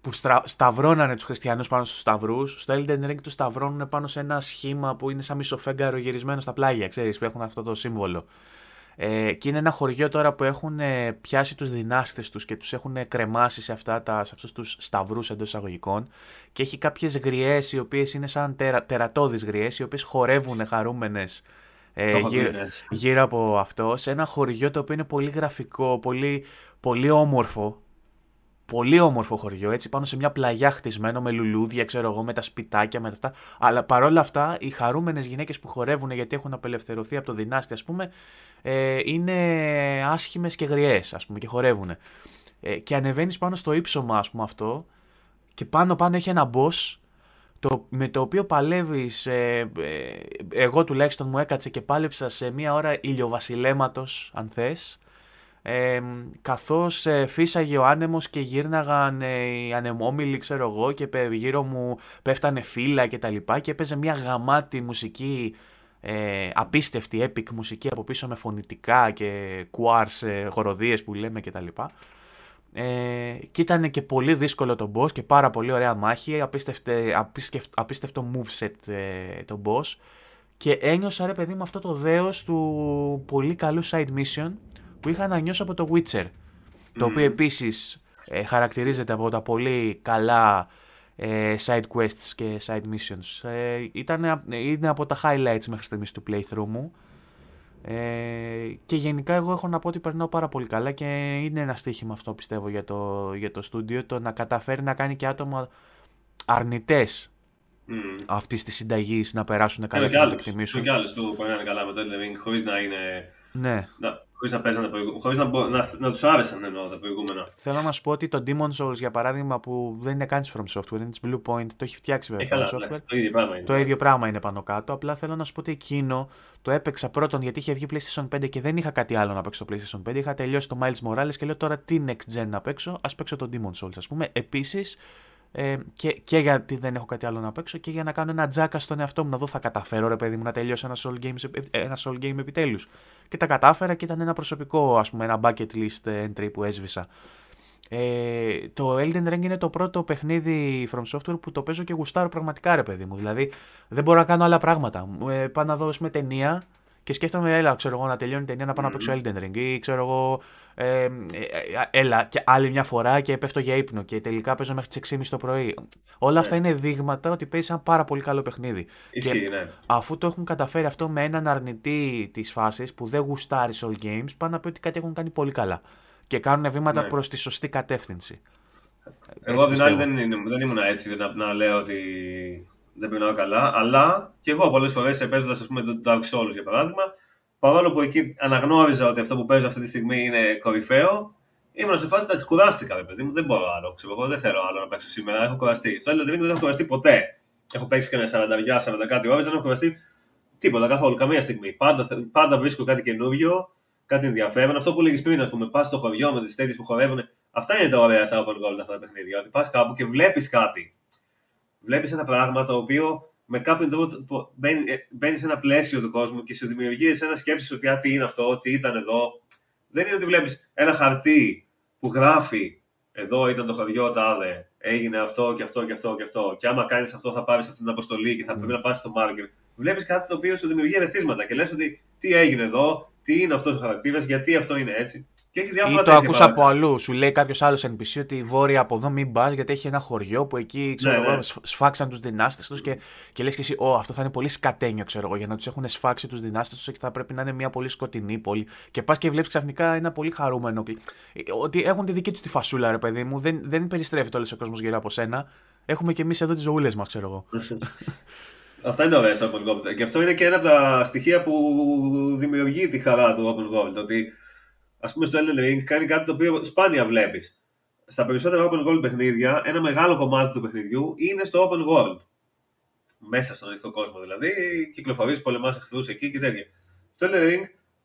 που σταυρώνανε τους χριστιανούς πάνω στους σταυρούς. Στο Elden Ring τους σταυρώνουν πάνω σε ένα σχήμα που είναι σαν μισοφέγγαρο γυρισμένο στα πλάγια, ξέρεις, που έχουν αυτό το σύμβολο. Και είναι ένα χωριό τώρα που έχουν πιάσει τους δυνάστες τους και τους έχουν κρεμάσει σε αυτούς τους σταυρούς εντός εισαγωγικών, και έχει κάποιες γριές οι οποίες είναι σαν τερατώδεις γριές οι οποίες χορεύουν χαρούμενες γύρω από αυτό, σε ένα χωριό το οποίο είναι πολύ γραφικό, πολύ, πολύ όμορφο. Πολύ όμορφο χωριό, έτσι, πάνω σε μια πλαγιά χτισμένο με λουλούδια, ξέρω εγώ, με τα σπιτάκια, με αυτά. Αλλά παρόλα αυτά, οι χαρούμενες γυναίκες που χορεύουν γιατί έχουν απελευθερωθεί από το δυνάστη, ας πούμε, είναι άσχημες και γριές, ας πούμε, και χορεύουν. Και ανεβαίνεις πάνω στο ύψωμα, ας πούμε, αυτό, και πάνω-πάνω έχει ένα boss με το οποίο παλεύεις. Εγώ τουλάχιστον μου έκατσε και πάλεψα σε μια ώρα ηλιοβασιλέματος, αν θες. καθώς φύσαγε ο άνεμος και γύρναγαν οι ανεμόμυλοι, ξέρω εγώ, και γύρω μου πέφτανε φύλλα και τα λοιπά, και έπαιζε μια γαμάτη μουσική, απίστευτη epic μουσική από πίσω με φωνητικά και κουάρς, χοροδίες που λέμε και τα λοιπά. Και ήταν και πολύ δύσκολο το boss και πάρα πολύ ωραία μάχη, απίστευτο moveset το boss, και ένιωσα, ρε παιδί μου, αυτό το δέος του πολύ καλού side mission που είχα να νιώσω από το Witcher, το οποίο επίσης χαρακτηρίζεται από τα πολύ καλά side quests και side missions. Είναι από τα highlights μέχρι στιγμής του playthrough μου. Και γενικά εγώ έχω να πω ότι περνάω πάρα πολύ καλά και είναι ένα στοίχημα αυτό, πιστεύω, για το στούντιο, το να καταφέρει να κάνει και άτομα αρνητές αυτής της συνταγής να περάσουν καλά και να το εκτιμήσουν. Είναι και άλλους που μπορεί να είναι καλά με το Elden Ring χωρίς να είναι... Ναι. Χωρίς να τους άρεσαν, εννοώ, τα προηγούμενα. Θέλω να σου πω ότι το Demon's Souls, για παράδειγμα, που δεν είναι καν From Software, είναι της Blue Point, το έχει φτιάξει βέβαια From Software. Το ίδιο πράγμα είναι πάνω κάτω. Απλά θέλω να σου πω ότι εκείνο το έπαιξα πρώτον γιατί είχε βγει PlayStation 5 και δεν είχα κάτι άλλο να παίξω το PlayStation 5. Είχα τελειώσει το Miles Morales και λέω τώρα τι next gen να παίξω. Ας παίξω το Demon's Souls, ας πούμε. Επίσης, και γιατί δεν έχω κάτι άλλο να παίξω και για να κάνω ένα τζάκα στον εαυτό μου, να δω θα καταφέρω, ρε παιδί μου, να τελειώσω ένα soul game επιτέλους, και τα κατάφερα και ήταν ένα προσωπικό, ας πούμε, ένα bucket list entry που έσβησα. Το Elden Ring είναι το πρώτο παιχνίδι From Software που το παίζω και γουστάρω πραγματικά, ρε παιδί μου, δηλαδή δεν μπορώ να κάνω άλλα πράγματα, πάω να δω με ταινία και σκέφτομαι, έλα, ξέρω εγώ, να τελειώνει η ταινία, να πάω να παίξω Elden Ring, ή ξέρω εγώ, έλα και άλλη μια φορά και πέφτω για ύπνο και τελικά παίζω μέχρι τις 6.30 το πρωί. Όλα αυτά είναι δείγματα ότι παίζει ένα πάρα πολύ καλό παιχνίδι. Ισχύει, και αφού το έχουν καταφέρει αυτό με έναν αρνητή της φάσης που δεν γουστάρει all games, πάνε να πει ότι κάτι έχουν κάνει πολύ καλά και κάνουν βήματα προς τη σωστή κατεύθυνση. Εγώ απ' την άλλη δεν ήμουν έτσι να λέω ότι... Δεν περνάω καλά, αλλά και εγώ πολλές φορές παίζοντας, ας πούμε, το Dark Souls για παράδειγμα, παρόλο που εκεί αναγνώριζα ότι αυτό που παίζω αυτή τη στιγμή είναι κορυφαίο, ήμουν σε φάση ότι κουράστηκα, ρε παιδί μου, δεν μπορώ άλλο. Εγώ δεν θέλω άλλο να παίξω σήμερα, έχω κουραστεί. Στο Elden Ring δεν έχω κουραστεί ποτέ. Έχω παίξει και ένα 40 κάτι ώρες, δεν έχω κουραστεί τίποτα καθόλου, καμία στιγμή. Πάντα βρίσκω κάτι καινούριο, κάτι ενδιαφέρον. Αυτό που λέγεις πριν, ας πούμε, πας στο χωριό με τις τέτοιες που χορεύουν. Αυτά είναι τα ωραία στα open world, αυτά τα παιχνίδια. Ότι πας κάπου και βλέπεις κάτι. Βλέπεις ένα πράγμα το οποίο με κάποιον τρόπο μπαίνει σε ένα πλαίσιο του κόσμου και σου δημιουργεί ένα σκέψη ότι τι είναι αυτό, τι ήταν εδώ. Δεν είναι ότι βλέπεις ένα χαρτί που γράφει εδώ ήταν το χωριό τάδε, έγινε αυτό και αυτό και αυτό και αυτό. Και άμα κάνεις αυτό θα πάρεις αυτή την αποστολή και θα πρέπει να πας στο market. Βλέπεις κάτι το οποίο σου δημιουργεί ερεθίσματα και λες ότι τι έγινε εδώ, τι είναι αυτός ο χαρακτήρας, γιατί αυτό είναι έτσι. Ή το ακούσα από αλλού, σου λέει κάποιος άλλος NPC ότι βόρεια από εδώ μην πας γιατί έχει ένα χωριό που εκεί, ξέρω εγώ, σφάξαν τους δυνάστες τους και λες και εσύ, αυτό θα είναι πολύ σκατένιο, ξέρω εγώ, για να τους έχουν σφάξει τους δυνάστες τους και θα πρέπει να είναι μια πολύ σκοτεινή πόλη. Και πας και βλέπεις ξαφνικά ένα πολύ χαρούμενο. Ότι έχουν τη δική τους τη φασούλα, ρε παιδί μου, δεν περιστρέφεται όλος ο κόσμος γύρω από σένα. Έχουμε και εμείς εδώ τις ζωούλες μας, ξέρω εγώ. Αυτά είναι τα ωραία στα open world. Και αυτό είναι και ένα από τα στοιχεία που δημιουργεί τη χαρά του open world. Ότι, ας πούμε, στο Elden Ring κάνει κάτι το οποίο σπάνια βλέπεις. Στα περισσότερα open world παιχνίδια, ένα μεγάλο κομμάτι του παιχνιδιού είναι στο open world. Μέσα στον ανοιχτό κόσμο δηλαδή, κυκλοφορείς, πολεμάς εχθρούς εκεί και τέτοια. Στο Elden Ring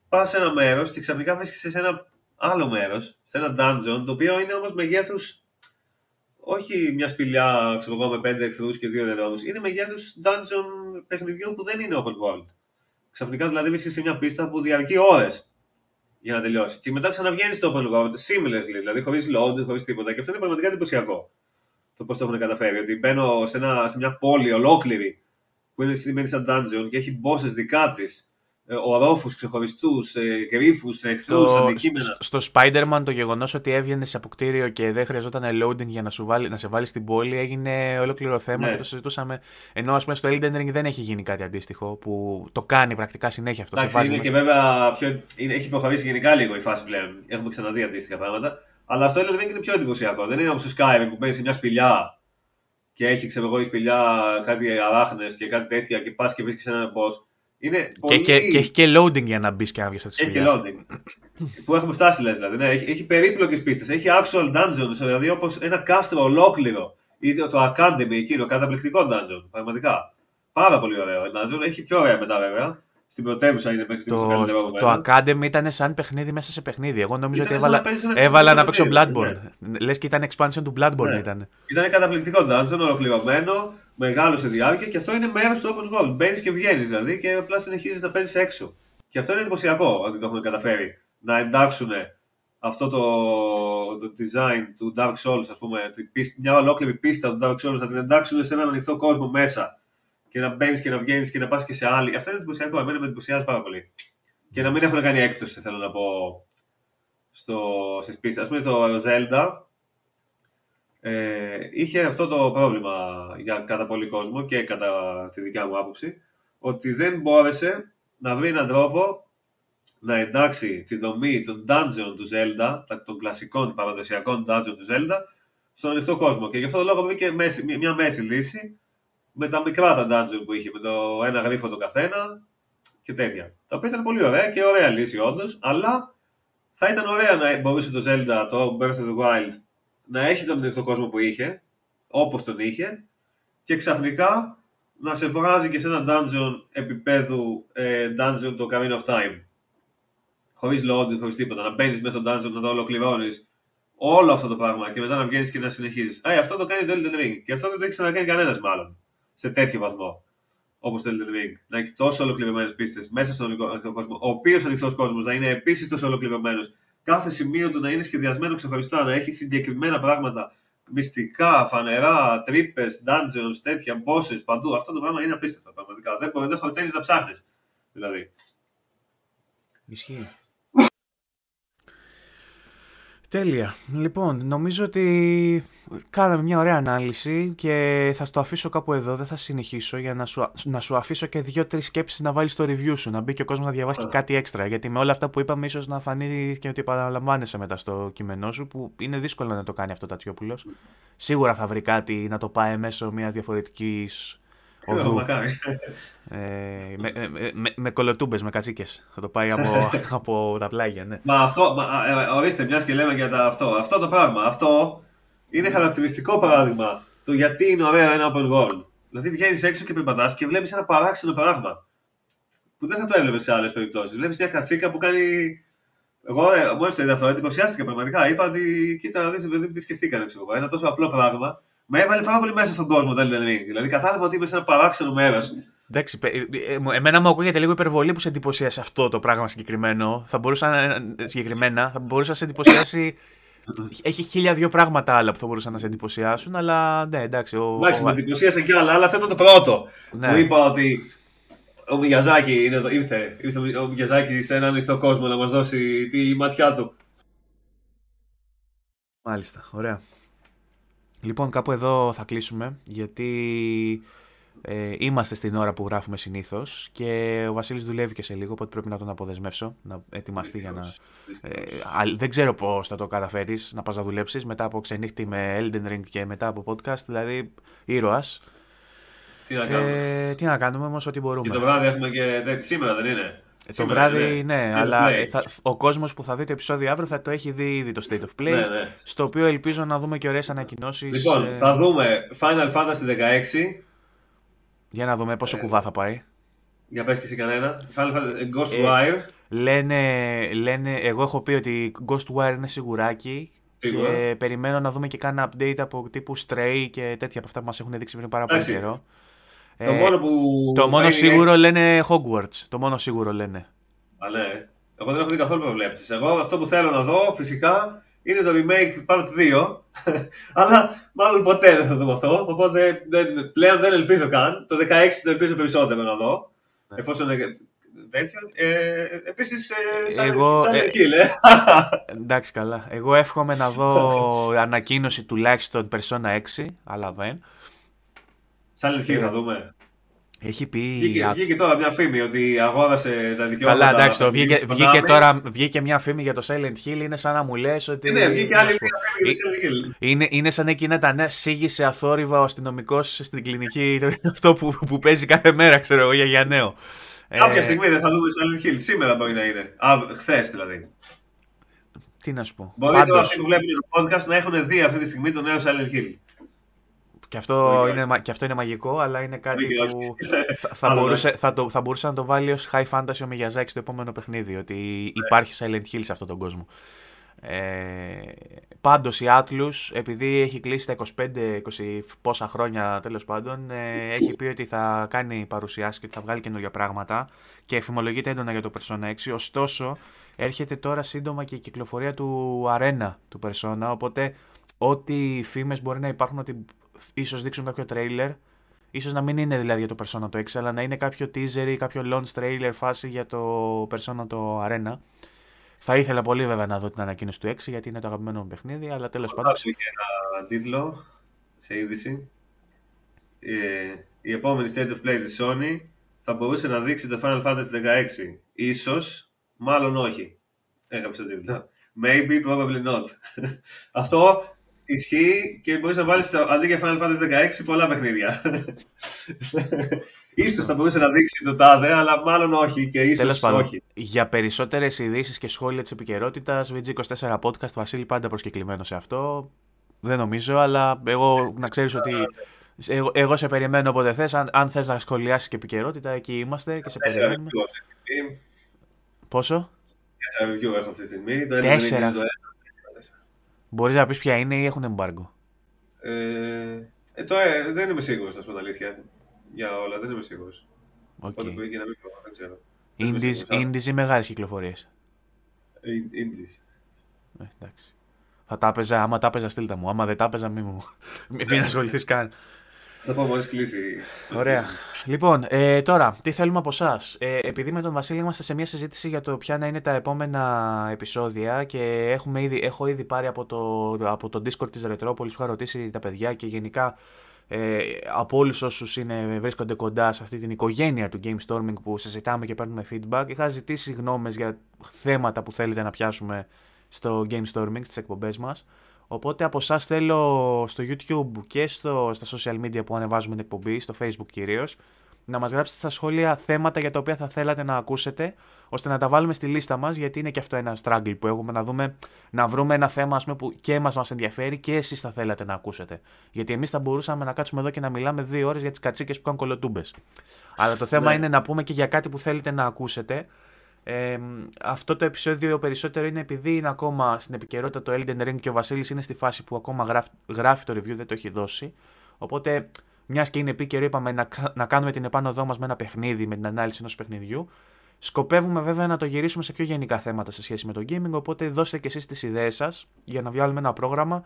πας σε ένα μέρος και ξαφνικά βρίσκεσαι σε ένα άλλο μέρος, σε ένα dungeon, το οποίο είναι όμως μεγέθους. Όχι μια σπηλιά, ξέρω εγώ, με 5 εχθρούς και 2 δρόμους. Είναι μεγέθους dungeon παιχνιδιού που δεν είναι open world. Ξαφνικά δηλαδή βρίσκεσαι σε μια πίστα που διαρκεί ώρες για να τελειώσει. Και μετά ξαναβγαίνεις στο open world, seamlessly, δηλαδή χωρίς load, χωρίς τίποτα. Και αυτό είναι πραγματικά εντυπωσιακό. Το πώς το έχουν καταφέρει. Ότι μπαίνω σε μια πόλη ολόκληρη που είναι σημαίνει σαν dungeon και έχει bosses δικά της. Ορόφους ξεχωριστούς, γρίφους, εχθρούς, αντικείμενα. Στο Spider-Man το γεγονός ότι έβγαινες από κτίριο και δεν χρειαζόταν loading για να σε βάλει στην πόλη έγινε ολόκληρο θέμα και το συζητούσαμε. Ενώ, ας πούμε, στο Elden Ring δεν έχει γίνει κάτι αντίστοιχο που το κάνει πρακτικά συνέχεια αυτό. Εντάξει, είναι και βέβαια έχει προχωρήσει γενικά λίγο η φάση πλέον. Έχουμε ξαναδεί αντίστοιχα πράγματα. Αλλά αυτό Elden Ring είναι πιο εντυπωσιακό. Δεν είναι όπως το Skyrim που μπαίνει σε μια σπηλιά και έχει, ξέρω εγώ, η σπηλιά κάτι αράχνες και κάτι τέτοια και πας και βρίσκεις έναν boss. Πολύ... Και έχει και loading για να μπει και να βγει από τη σφαίρα. Έχει και loading. Που έχουμε φτάσει, λες δηλαδή. Ναι, έχει περίπλοκες πίστες. Έχει actual dungeons, δηλαδή όπως ένα κάστρο ολόκληρο. Ή το Academy, εκείνο, καταπληκτικό dungeon. Πραγματικά. Πάρα πολύ ωραίο. Dungeon έχει πιο ωραία μετά, βέβαια. στην πρωτεύουσα είναι παίξει. Το Academy ήταν σαν παιχνίδι μέσα σε παιχνίδι. Εγώ νομίζω ότι έβαλα να παίξω Bloodborne. Ναι. Λες και ήταν expansion του Bloodborne. Ναι. Ήταν καταπληκτικό dungeon, ολοκληρωμένο, μεγάλο σε διάρκεια και αυτό είναι μέρος του open world. Μπαίνεις και βγαίνεις δηλαδή και απλά συνεχίζεις να παίζεις έξω. Και αυτό είναι εντυπωσιακό ότι το έχουν καταφέρει να εντάξουν αυτό το design του Dark Souls, ας πούμε, μια ολόκληρη πίστα του Dark Souls, να την εντάξουν σε έναν ανοιχτό κόσμο μέσα. Και να μπαίνεις και να βγαίνεις και να πας και σε άλλη. Αυτό είναι εντυπωσιακό. Εμένα με εντυπωσιάζει πάρα πολύ. Και να μην έχουν κάνει έκπτωση, θέλω να πω, στις πίστες. Ας πούμε το Zelda είχε αυτό το πρόβλημα για κατά πολύ κόσμο και κατά τη δικιά μου άποψη, ότι δεν μπόρεσε να βρει έναν τρόπο να εντάξει τη δομή των dungeon του Zelda, των κλασικών παραδοσιακών dungeon του Zelda, στον ανοιχτό κόσμο. Και γι' αυτό το λόγο βρήκε μια μέση λύση με τα μικρά τα dungeon που είχε, με το ένα γρίφο το καθένα και τέτοια. Τα οποία ήταν πολύ ωραία και ωραία λύση όντως, αλλά θα ήταν ωραία να μπορούσε το Zelda, το Breath of the Wild, να έχει τον ανοιχτό κόσμο που είχε, όπως τον είχε, και ξαφνικά να σε βγάζει και σε ένα dungeon επίπεδου dungeon το Ocarina of Time. Χωρίς loading, χωρίς τίποτα. Να μπαίνεις μέσα στο dungeon, να το ολοκληρώνεις όλο αυτό το πράγμα και μετά να βγαίνεις και να συνεχίζεις. Αυτό το κάνει το Elden Ring και αυτό δεν το έχει ξανακάνει κανένας μάλλον. Σε τέτοιο βαθμό, όπως το Elden Ring, να έχει τόσο ολοκληρωμένες πίστες μέσα στον ανοιχτό κόσμο, ο οποίος ανοιχτός κόσμος να είναι επίσης τόσο ολοκληρωμένος, κάθε σημείο του να είναι σχεδιασμένο ξεχωριστά, να έχει συγκεκριμένα πράγματα, μυστικά, φανερά, τρύπες, dungeons, τέτοια, bosses, παντού. Αυτό το πράγμα είναι απίστευτο πραγματικά. Δεν χορταίνεις να ψάχνεις, δηλαδή. Ισχύει. Τέλεια. Λοιπόν, νομίζω ότι κάναμε μια ωραία ανάλυση και θα στο αφήσω κάπου εδώ, δεν θα συνεχίσω για να σου αφήσω και 2-3 σκέψεις να βάλεις στο review σου, να μπει και ο κόσμος να διαβάσει και κάτι έξτρα, γιατί με όλα αυτά που είπαμε ίσως να φανεί και ότι επαναλαμβάνεσαι μετά στο κείμενό σου, που είναι δύσκολο να το κάνει αυτό ο Τατσιόπουλος. Σίγουρα θα βρει κάτι να το πάει μέσω μιας διαφορετικής οδού. Με κολοτούμπες, με κατσίκες. Θα το πάει από τα πλάγια, ναι. Μα αυτό, ορίστε, μιας και λέμε για αυτό. Αυτό το πράγμα, αυτό είναι χαρακτηριστικό παράδειγμα του γιατί είναι ωραίο ένα open world. Δηλαδή βγαίνεις έξω και περπατάς και βλέπεις ένα παράξενο πράγμα που δεν θα το έβλεπες σε άλλες περιπτώσεις. Βλέπεις μια κατσίκα που κάνει... Εγώ μόλις το είδα αυτό, εντυπωσιάστηκα πραγματικά. Είπα ότι κοίτα να δεις, επειδή τι σκεφτήκανε. Ένα τόσο απλό πράγμα. Με έβαλε πάρα πολύ μέσα στον κόσμο το Elden Ring. Δηλαδή κατάλαβα ότι είμαι σε ένα παράξενο μέρος. Εντάξει, εμένα μου ακούγεται λίγο υπερβολή που σε εντυπωσίασε αυτό το πράγμα συγκεκριμένο. Θα μπορούσα να σε εντυπωσιάσει. Έχει 1.002 πράγματα άλλα που θα μπορούσαν να σε εντυπωσιάσουν, αλλά ναι, εντάξει. Εντάξει, με εντυπωσίασε κι άλλα, αλλά αυτό ήταν το πρώτο. Ναι. Μου είπα ότι ο Μιγιαζάκη ήρθε ο Μιγιαζάκη σε έναν ανοιχτό κόσμο να μας δώσει τη ματιά του. Μάλιστα, ωραία. Λοιπόν, κάπου εδώ θα κλείσουμε, γιατί είμαστε στην ώρα που γράφουμε συνήθως και ο Βασίλης δουλεύει και σε λίγο, οπότε πρέπει να τον αποδεσμεύσω, να ετοιμαστεί δεν ξέρω πώς θα το καταφέρεις, να πας να δουλέψεις μετά από ξενύχτη με Elden Ring και μετά από podcast, δηλαδή ήρωας. Τι να κάνουμε όμως, ό,τι μπορούμε. Και το βράδυ έχουμε και σήμερα, δεν είναι. Το βράδυ, ναι, αλλά ο κόσμος που θα δει το επεισόδιο αύριο θα το έχει δει ήδη το State of Play, ναι. Στο οποίο ελπίζω να δούμε και ωραίες ανακοινώσεις. Λοιπόν, θα δούμε Final Fantasy 16. Για να δούμε πόσο κουβά θα πάει. Για πες και εσύ κανένα. Final Fantasy, Ghostwire. Λένε, εγώ έχω πει ότι Ghostwire είναι σιγουράκι. Και περιμένω να δούμε και κάνα update από τύπου Stray και τέτοια από αυτά που μας έχουν δείξει πριν πάρα πολύ καιρό. Το μόνο σίγουρο λένε Hogwarts. Το μόνο σίγουρο λένε. Α, ναι. Εγώ δεν έχω δει καθόλου προβλέψεις. Εγώ αυτό που θέλω να δω φυσικά είναι το remake part 2. Αλλά μάλλον ποτέ δεν θα το μαθώ. Οπότε πλέον δεν ελπίζω καν. Το 16 το ελπίζω περισσότερο να δω. Ναι. Εφόσον τέτοιο. Επίσης, σαν χίλε. Εντάξει, καλά. Εγώ εύχομαι να δω ανακοίνωση τουλάχιστον Persona 6, αλλά δεν. Silent Hill θα δούμε. Έχει πει. Βγήκε τώρα μια φήμη ότι αγόρασε τα δικαιώματα. Καλά, εντάξει, βγήκε μια φήμη για το Silent Hill. Είναι σαν να μου λες ότι. Ναι, βγήκε άλλη μια φήμη για το Silent Hill. Είναι σαν εκείνα τα νέα. Σήγησε αθόρυβα ο αστυνομικός στην κλινική. Αυτό που παίζει κάθε μέρα, ξέρω εγώ, για νέο. Κάποια στιγμή δεν θα δούμε Silent Hill. Σήμερα μπορεί να είναι. Χθες δηλαδή. Τι να σου πω. Μπορεί τώρα αυτοί που βλέπουν το podcast να έχουν δει αυτή τη στιγμή το νέο Silent Hill. Και αυτό, είναι μαγικό, αλλά είναι κάτι που θα μπορούσε να το βάλει ως high fantasy ο Miyazaki στο επόμενο παιχνίδι, ότι υπάρχει Silent Hill σε αυτόν τον κόσμο. Πάντως η Atlus, επειδή έχει κλείσει τα 25-20 πόσα χρόνια τέλος πάντων, έχει πει ότι θα κάνει παρουσιάσεις και ότι θα βγάλει καινούργια πράγματα και εφημολογείται έντονα για το Persona 6. Ωστόσο έρχεται τώρα σύντομα και η κυκλοφορία του Arena του Persona, οπότε ό,τι φήμες μπορεί να υπάρχουν ότι ίσως δείξουν κάποιο τρέιλερ, ίσως να μην είναι δηλαδή για το Persona το 6, αλλά να είναι κάποιο teaser ή κάποιο launch trailer φάση για το Persona το Arena. Θα ήθελα πολύ βέβαια να δω την ανακοίνωση του 6, γιατί είναι το αγαπημένο μου παιχνίδι, αλλά τέλος πάντων... Είχε ένα τίτλο σε είδηση. Η επόμενη State of Play της Sony θα μπορούσε να δείξει το Final Fantasy 16. Ίσως, μάλλον όχι. Έγραψε το τίτλο. Maybe, probably not. Αυτό ισχύει και μπορείς να βάλεις αντί για Final Fantasy 16 πολλά παιχνίδια. Ίσως θα μπορούσε να δείξει το τάδε, αλλά μάλλον όχι και ίσως τέλος πάντων, όχι. Για περισσότερες ειδήσεις και σχόλια της επικαιρότητας, VG24 podcast, Βασίλη πάντα προσκεκλημένο σε αυτό. Δεν νομίζω, αλλά εγώ να ξέρεις ότι εγώ σε περιμένω όποτε θες. Αν θες να σχολιάσεις και επικαιρότητα, εκεί είμαστε και σε περιμένουμε. Πόσο? 4 review έχω αυτή τη στιγμή. Το 4. Μπορείς να πεις ποια είναι ή έχουν εμπάργκο? Δεν είμαι σίγουρος, να σου πω την αλήθεια. Για όλα, δεν είμαι σίγουρος. Οπότε μπορεί και να μην πω, δεν ξέρω. Indies ή μεγάλες κυκλοφορίες? Indies. Εντάξει. Θα τα έπαιζα, άμα τα έπαιζα στείλτα μου. Άμα δεν τα έπαιζα μην ασχοληθείς καν. Θα πω μόλις κλείσει. Ωραία. Λοιπόν, τώρα, τι θέλουμε από εσάς. Επειδή με τον Βασίλη είμαστε σε μια συζήτηση για το ποια να είναι τα επόμενα επεισόδια και έχω ήδη πάρει από το Discord της Ρετρόπολης που είχα ρωτήσει τα παιδιά και γενικά από όλους όσους βρίσκονται κοντά σε αυτή την οικογένεια του GameStorming που συζητάμε και παίρνουμε feedback. Είχα ζητήσει γνώμες για θέματα που θέλετε να πιάσουμε στο GameStorming, στις εκπομπές μας. Οπότε από εσάς θέλω στο YouTube και στα social media που ανεβάζουμε την εκπομπή, στο Facebook κυρίως, να μας γράψετε στα σχόλια θέματα για τα οποία θα θέλατε να ακούσετε, ώστε να τα βάλουμε στη λίστα μας, γιατί είναι και αυτό ένα struggle που έχουμε να βρούμε ένα θέμα ας πούμε, που και εμάς μας ενδιαφέρει και εσείς θα θέλατε να ακούσετε. Γιατί εμείς θα μπορούσαμε να κάτσουμε εδώ και να μιλάμε 2 ώρες για τις κατσίκες που κάνουν κολοτούμπες. Αλλά το θέμα είναι να πούμε και για κάτι που θέλετε να ακούσετε. Αυτό το επεισόδιο περισσότερο είναι επειδή είναι ακόμα στην επικαιρότητα το Elden Ring και ο Βασίλης είναι στη φάση που ακόμα γράφει το review, δεν το έχει δώσει. Οπότε, μιας και είναι επίκαιρο, είπαμε να κάνουμε την επάνωδό μας με ένα παιχνίδι, με την ανάλυση ενός παιχνιδιού. Σκοπεύουμε βέβαια να το γυρίσουμε σε πιο γενικά θέματα σε σχέση με το gaming. Οπότε, δώστε και εσείς τις ιδέες σας για να βγάλουμε ένα πρόγραμμα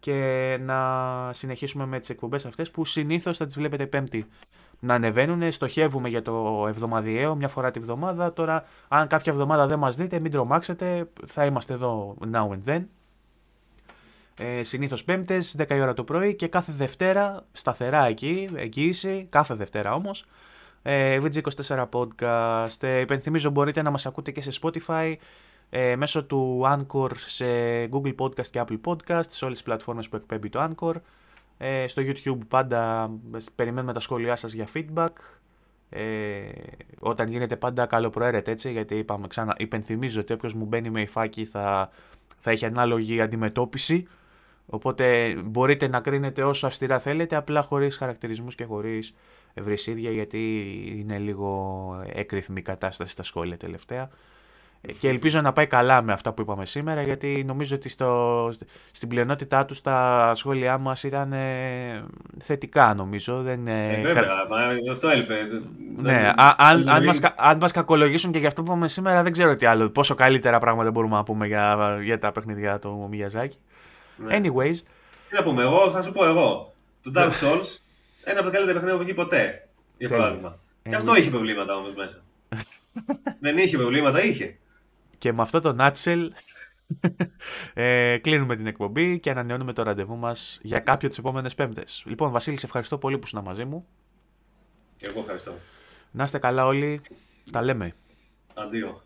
και να συνεχίσουμε με τις εκπομπές αυτές που συνήθως θα τις βλέπετε Πέμπτη να ανεβαίνουν. Στοχεύουμε για το εβδομαδιαίο, μια φορά τη βδομάδα. Τώρα, αν κάποια εβδομάδα δεν μας δείτε, μην τρομάξετε, θα είμαστε εδώ now and then. Συνήθως Πέμπτες, 10 η ώρα το πρωί και κάθε Δευτέρα, σταθερά εκεί, εγγύηση, κάθε Δευτέρα όμως. VG24 podcast. Υπενθυμίζω, μπορείτε να μας ακούτε και σε Spotify, μέσω του Anchor σε Google Podcast και Apple Podcast, σε όλες τις πλατφόρμες που εκπέμπει το Anchor. Στο YouTube πάντα περιμένουμε τα σχόλιά σας για feedback. Όταν γίνεται πάντα καλοπροαίρετε, έτσι, γιατί είπαμε ξανά, υπενθυμίζω ότι όποιος μου μπαίνει με υφάκι θα έχει ανάλογη αντιμετώπιση. Οπότε μπορείτε να κρίνετε όσο αυστηρά θέλετε, απλά χωρίς χαρακτηρισμούς και χωρίς ευρυσίδια, γιατί είναι λίγο έκρηθμη η κατάσταση στα σχόλια τελευταία. Και ελπίζω να πάει καλά με αυτά που είπαμε σήμερα, γιατί νομίζω ότι στην πλειονότητά τους τα σχόλιά μας ήταν θετικά, νομίζω. Αυτό έλειπε. Ναι, αν μας κακολογήσουν και για αυτό που είπαμε σήμερα, δεν ξέρω τι άλλο. Πόσο καλύτερα πράγματα μπορούμε να πούμε για τα παιχνίδια του Μιγιαζάκη. Ναι. Anyways. Τι να πούμε, θα σου πω εγώ. Το Dark Souls, ένα από τα καλύτερα παιχνίδια που βγήκε ποτέ, για παράδειγμα. Και αυτό είχε προβλήματα όμως μέσα. Δεν είχε προβλήματα, είχε. Και με αυτό το nutshell κλείνουμε την εκπομπή και ανανεώνουμε το ραντεβού μας για κάποιο τις επόμενες Πέμπτες. Λοιπόν, Βασίλη, σε ευχαριστώ πολύ που ήσουν μαζί μου. Και εγώ ευχαριστώ. Να είστε καλά όλοι. Τα λέμε. Αντίο.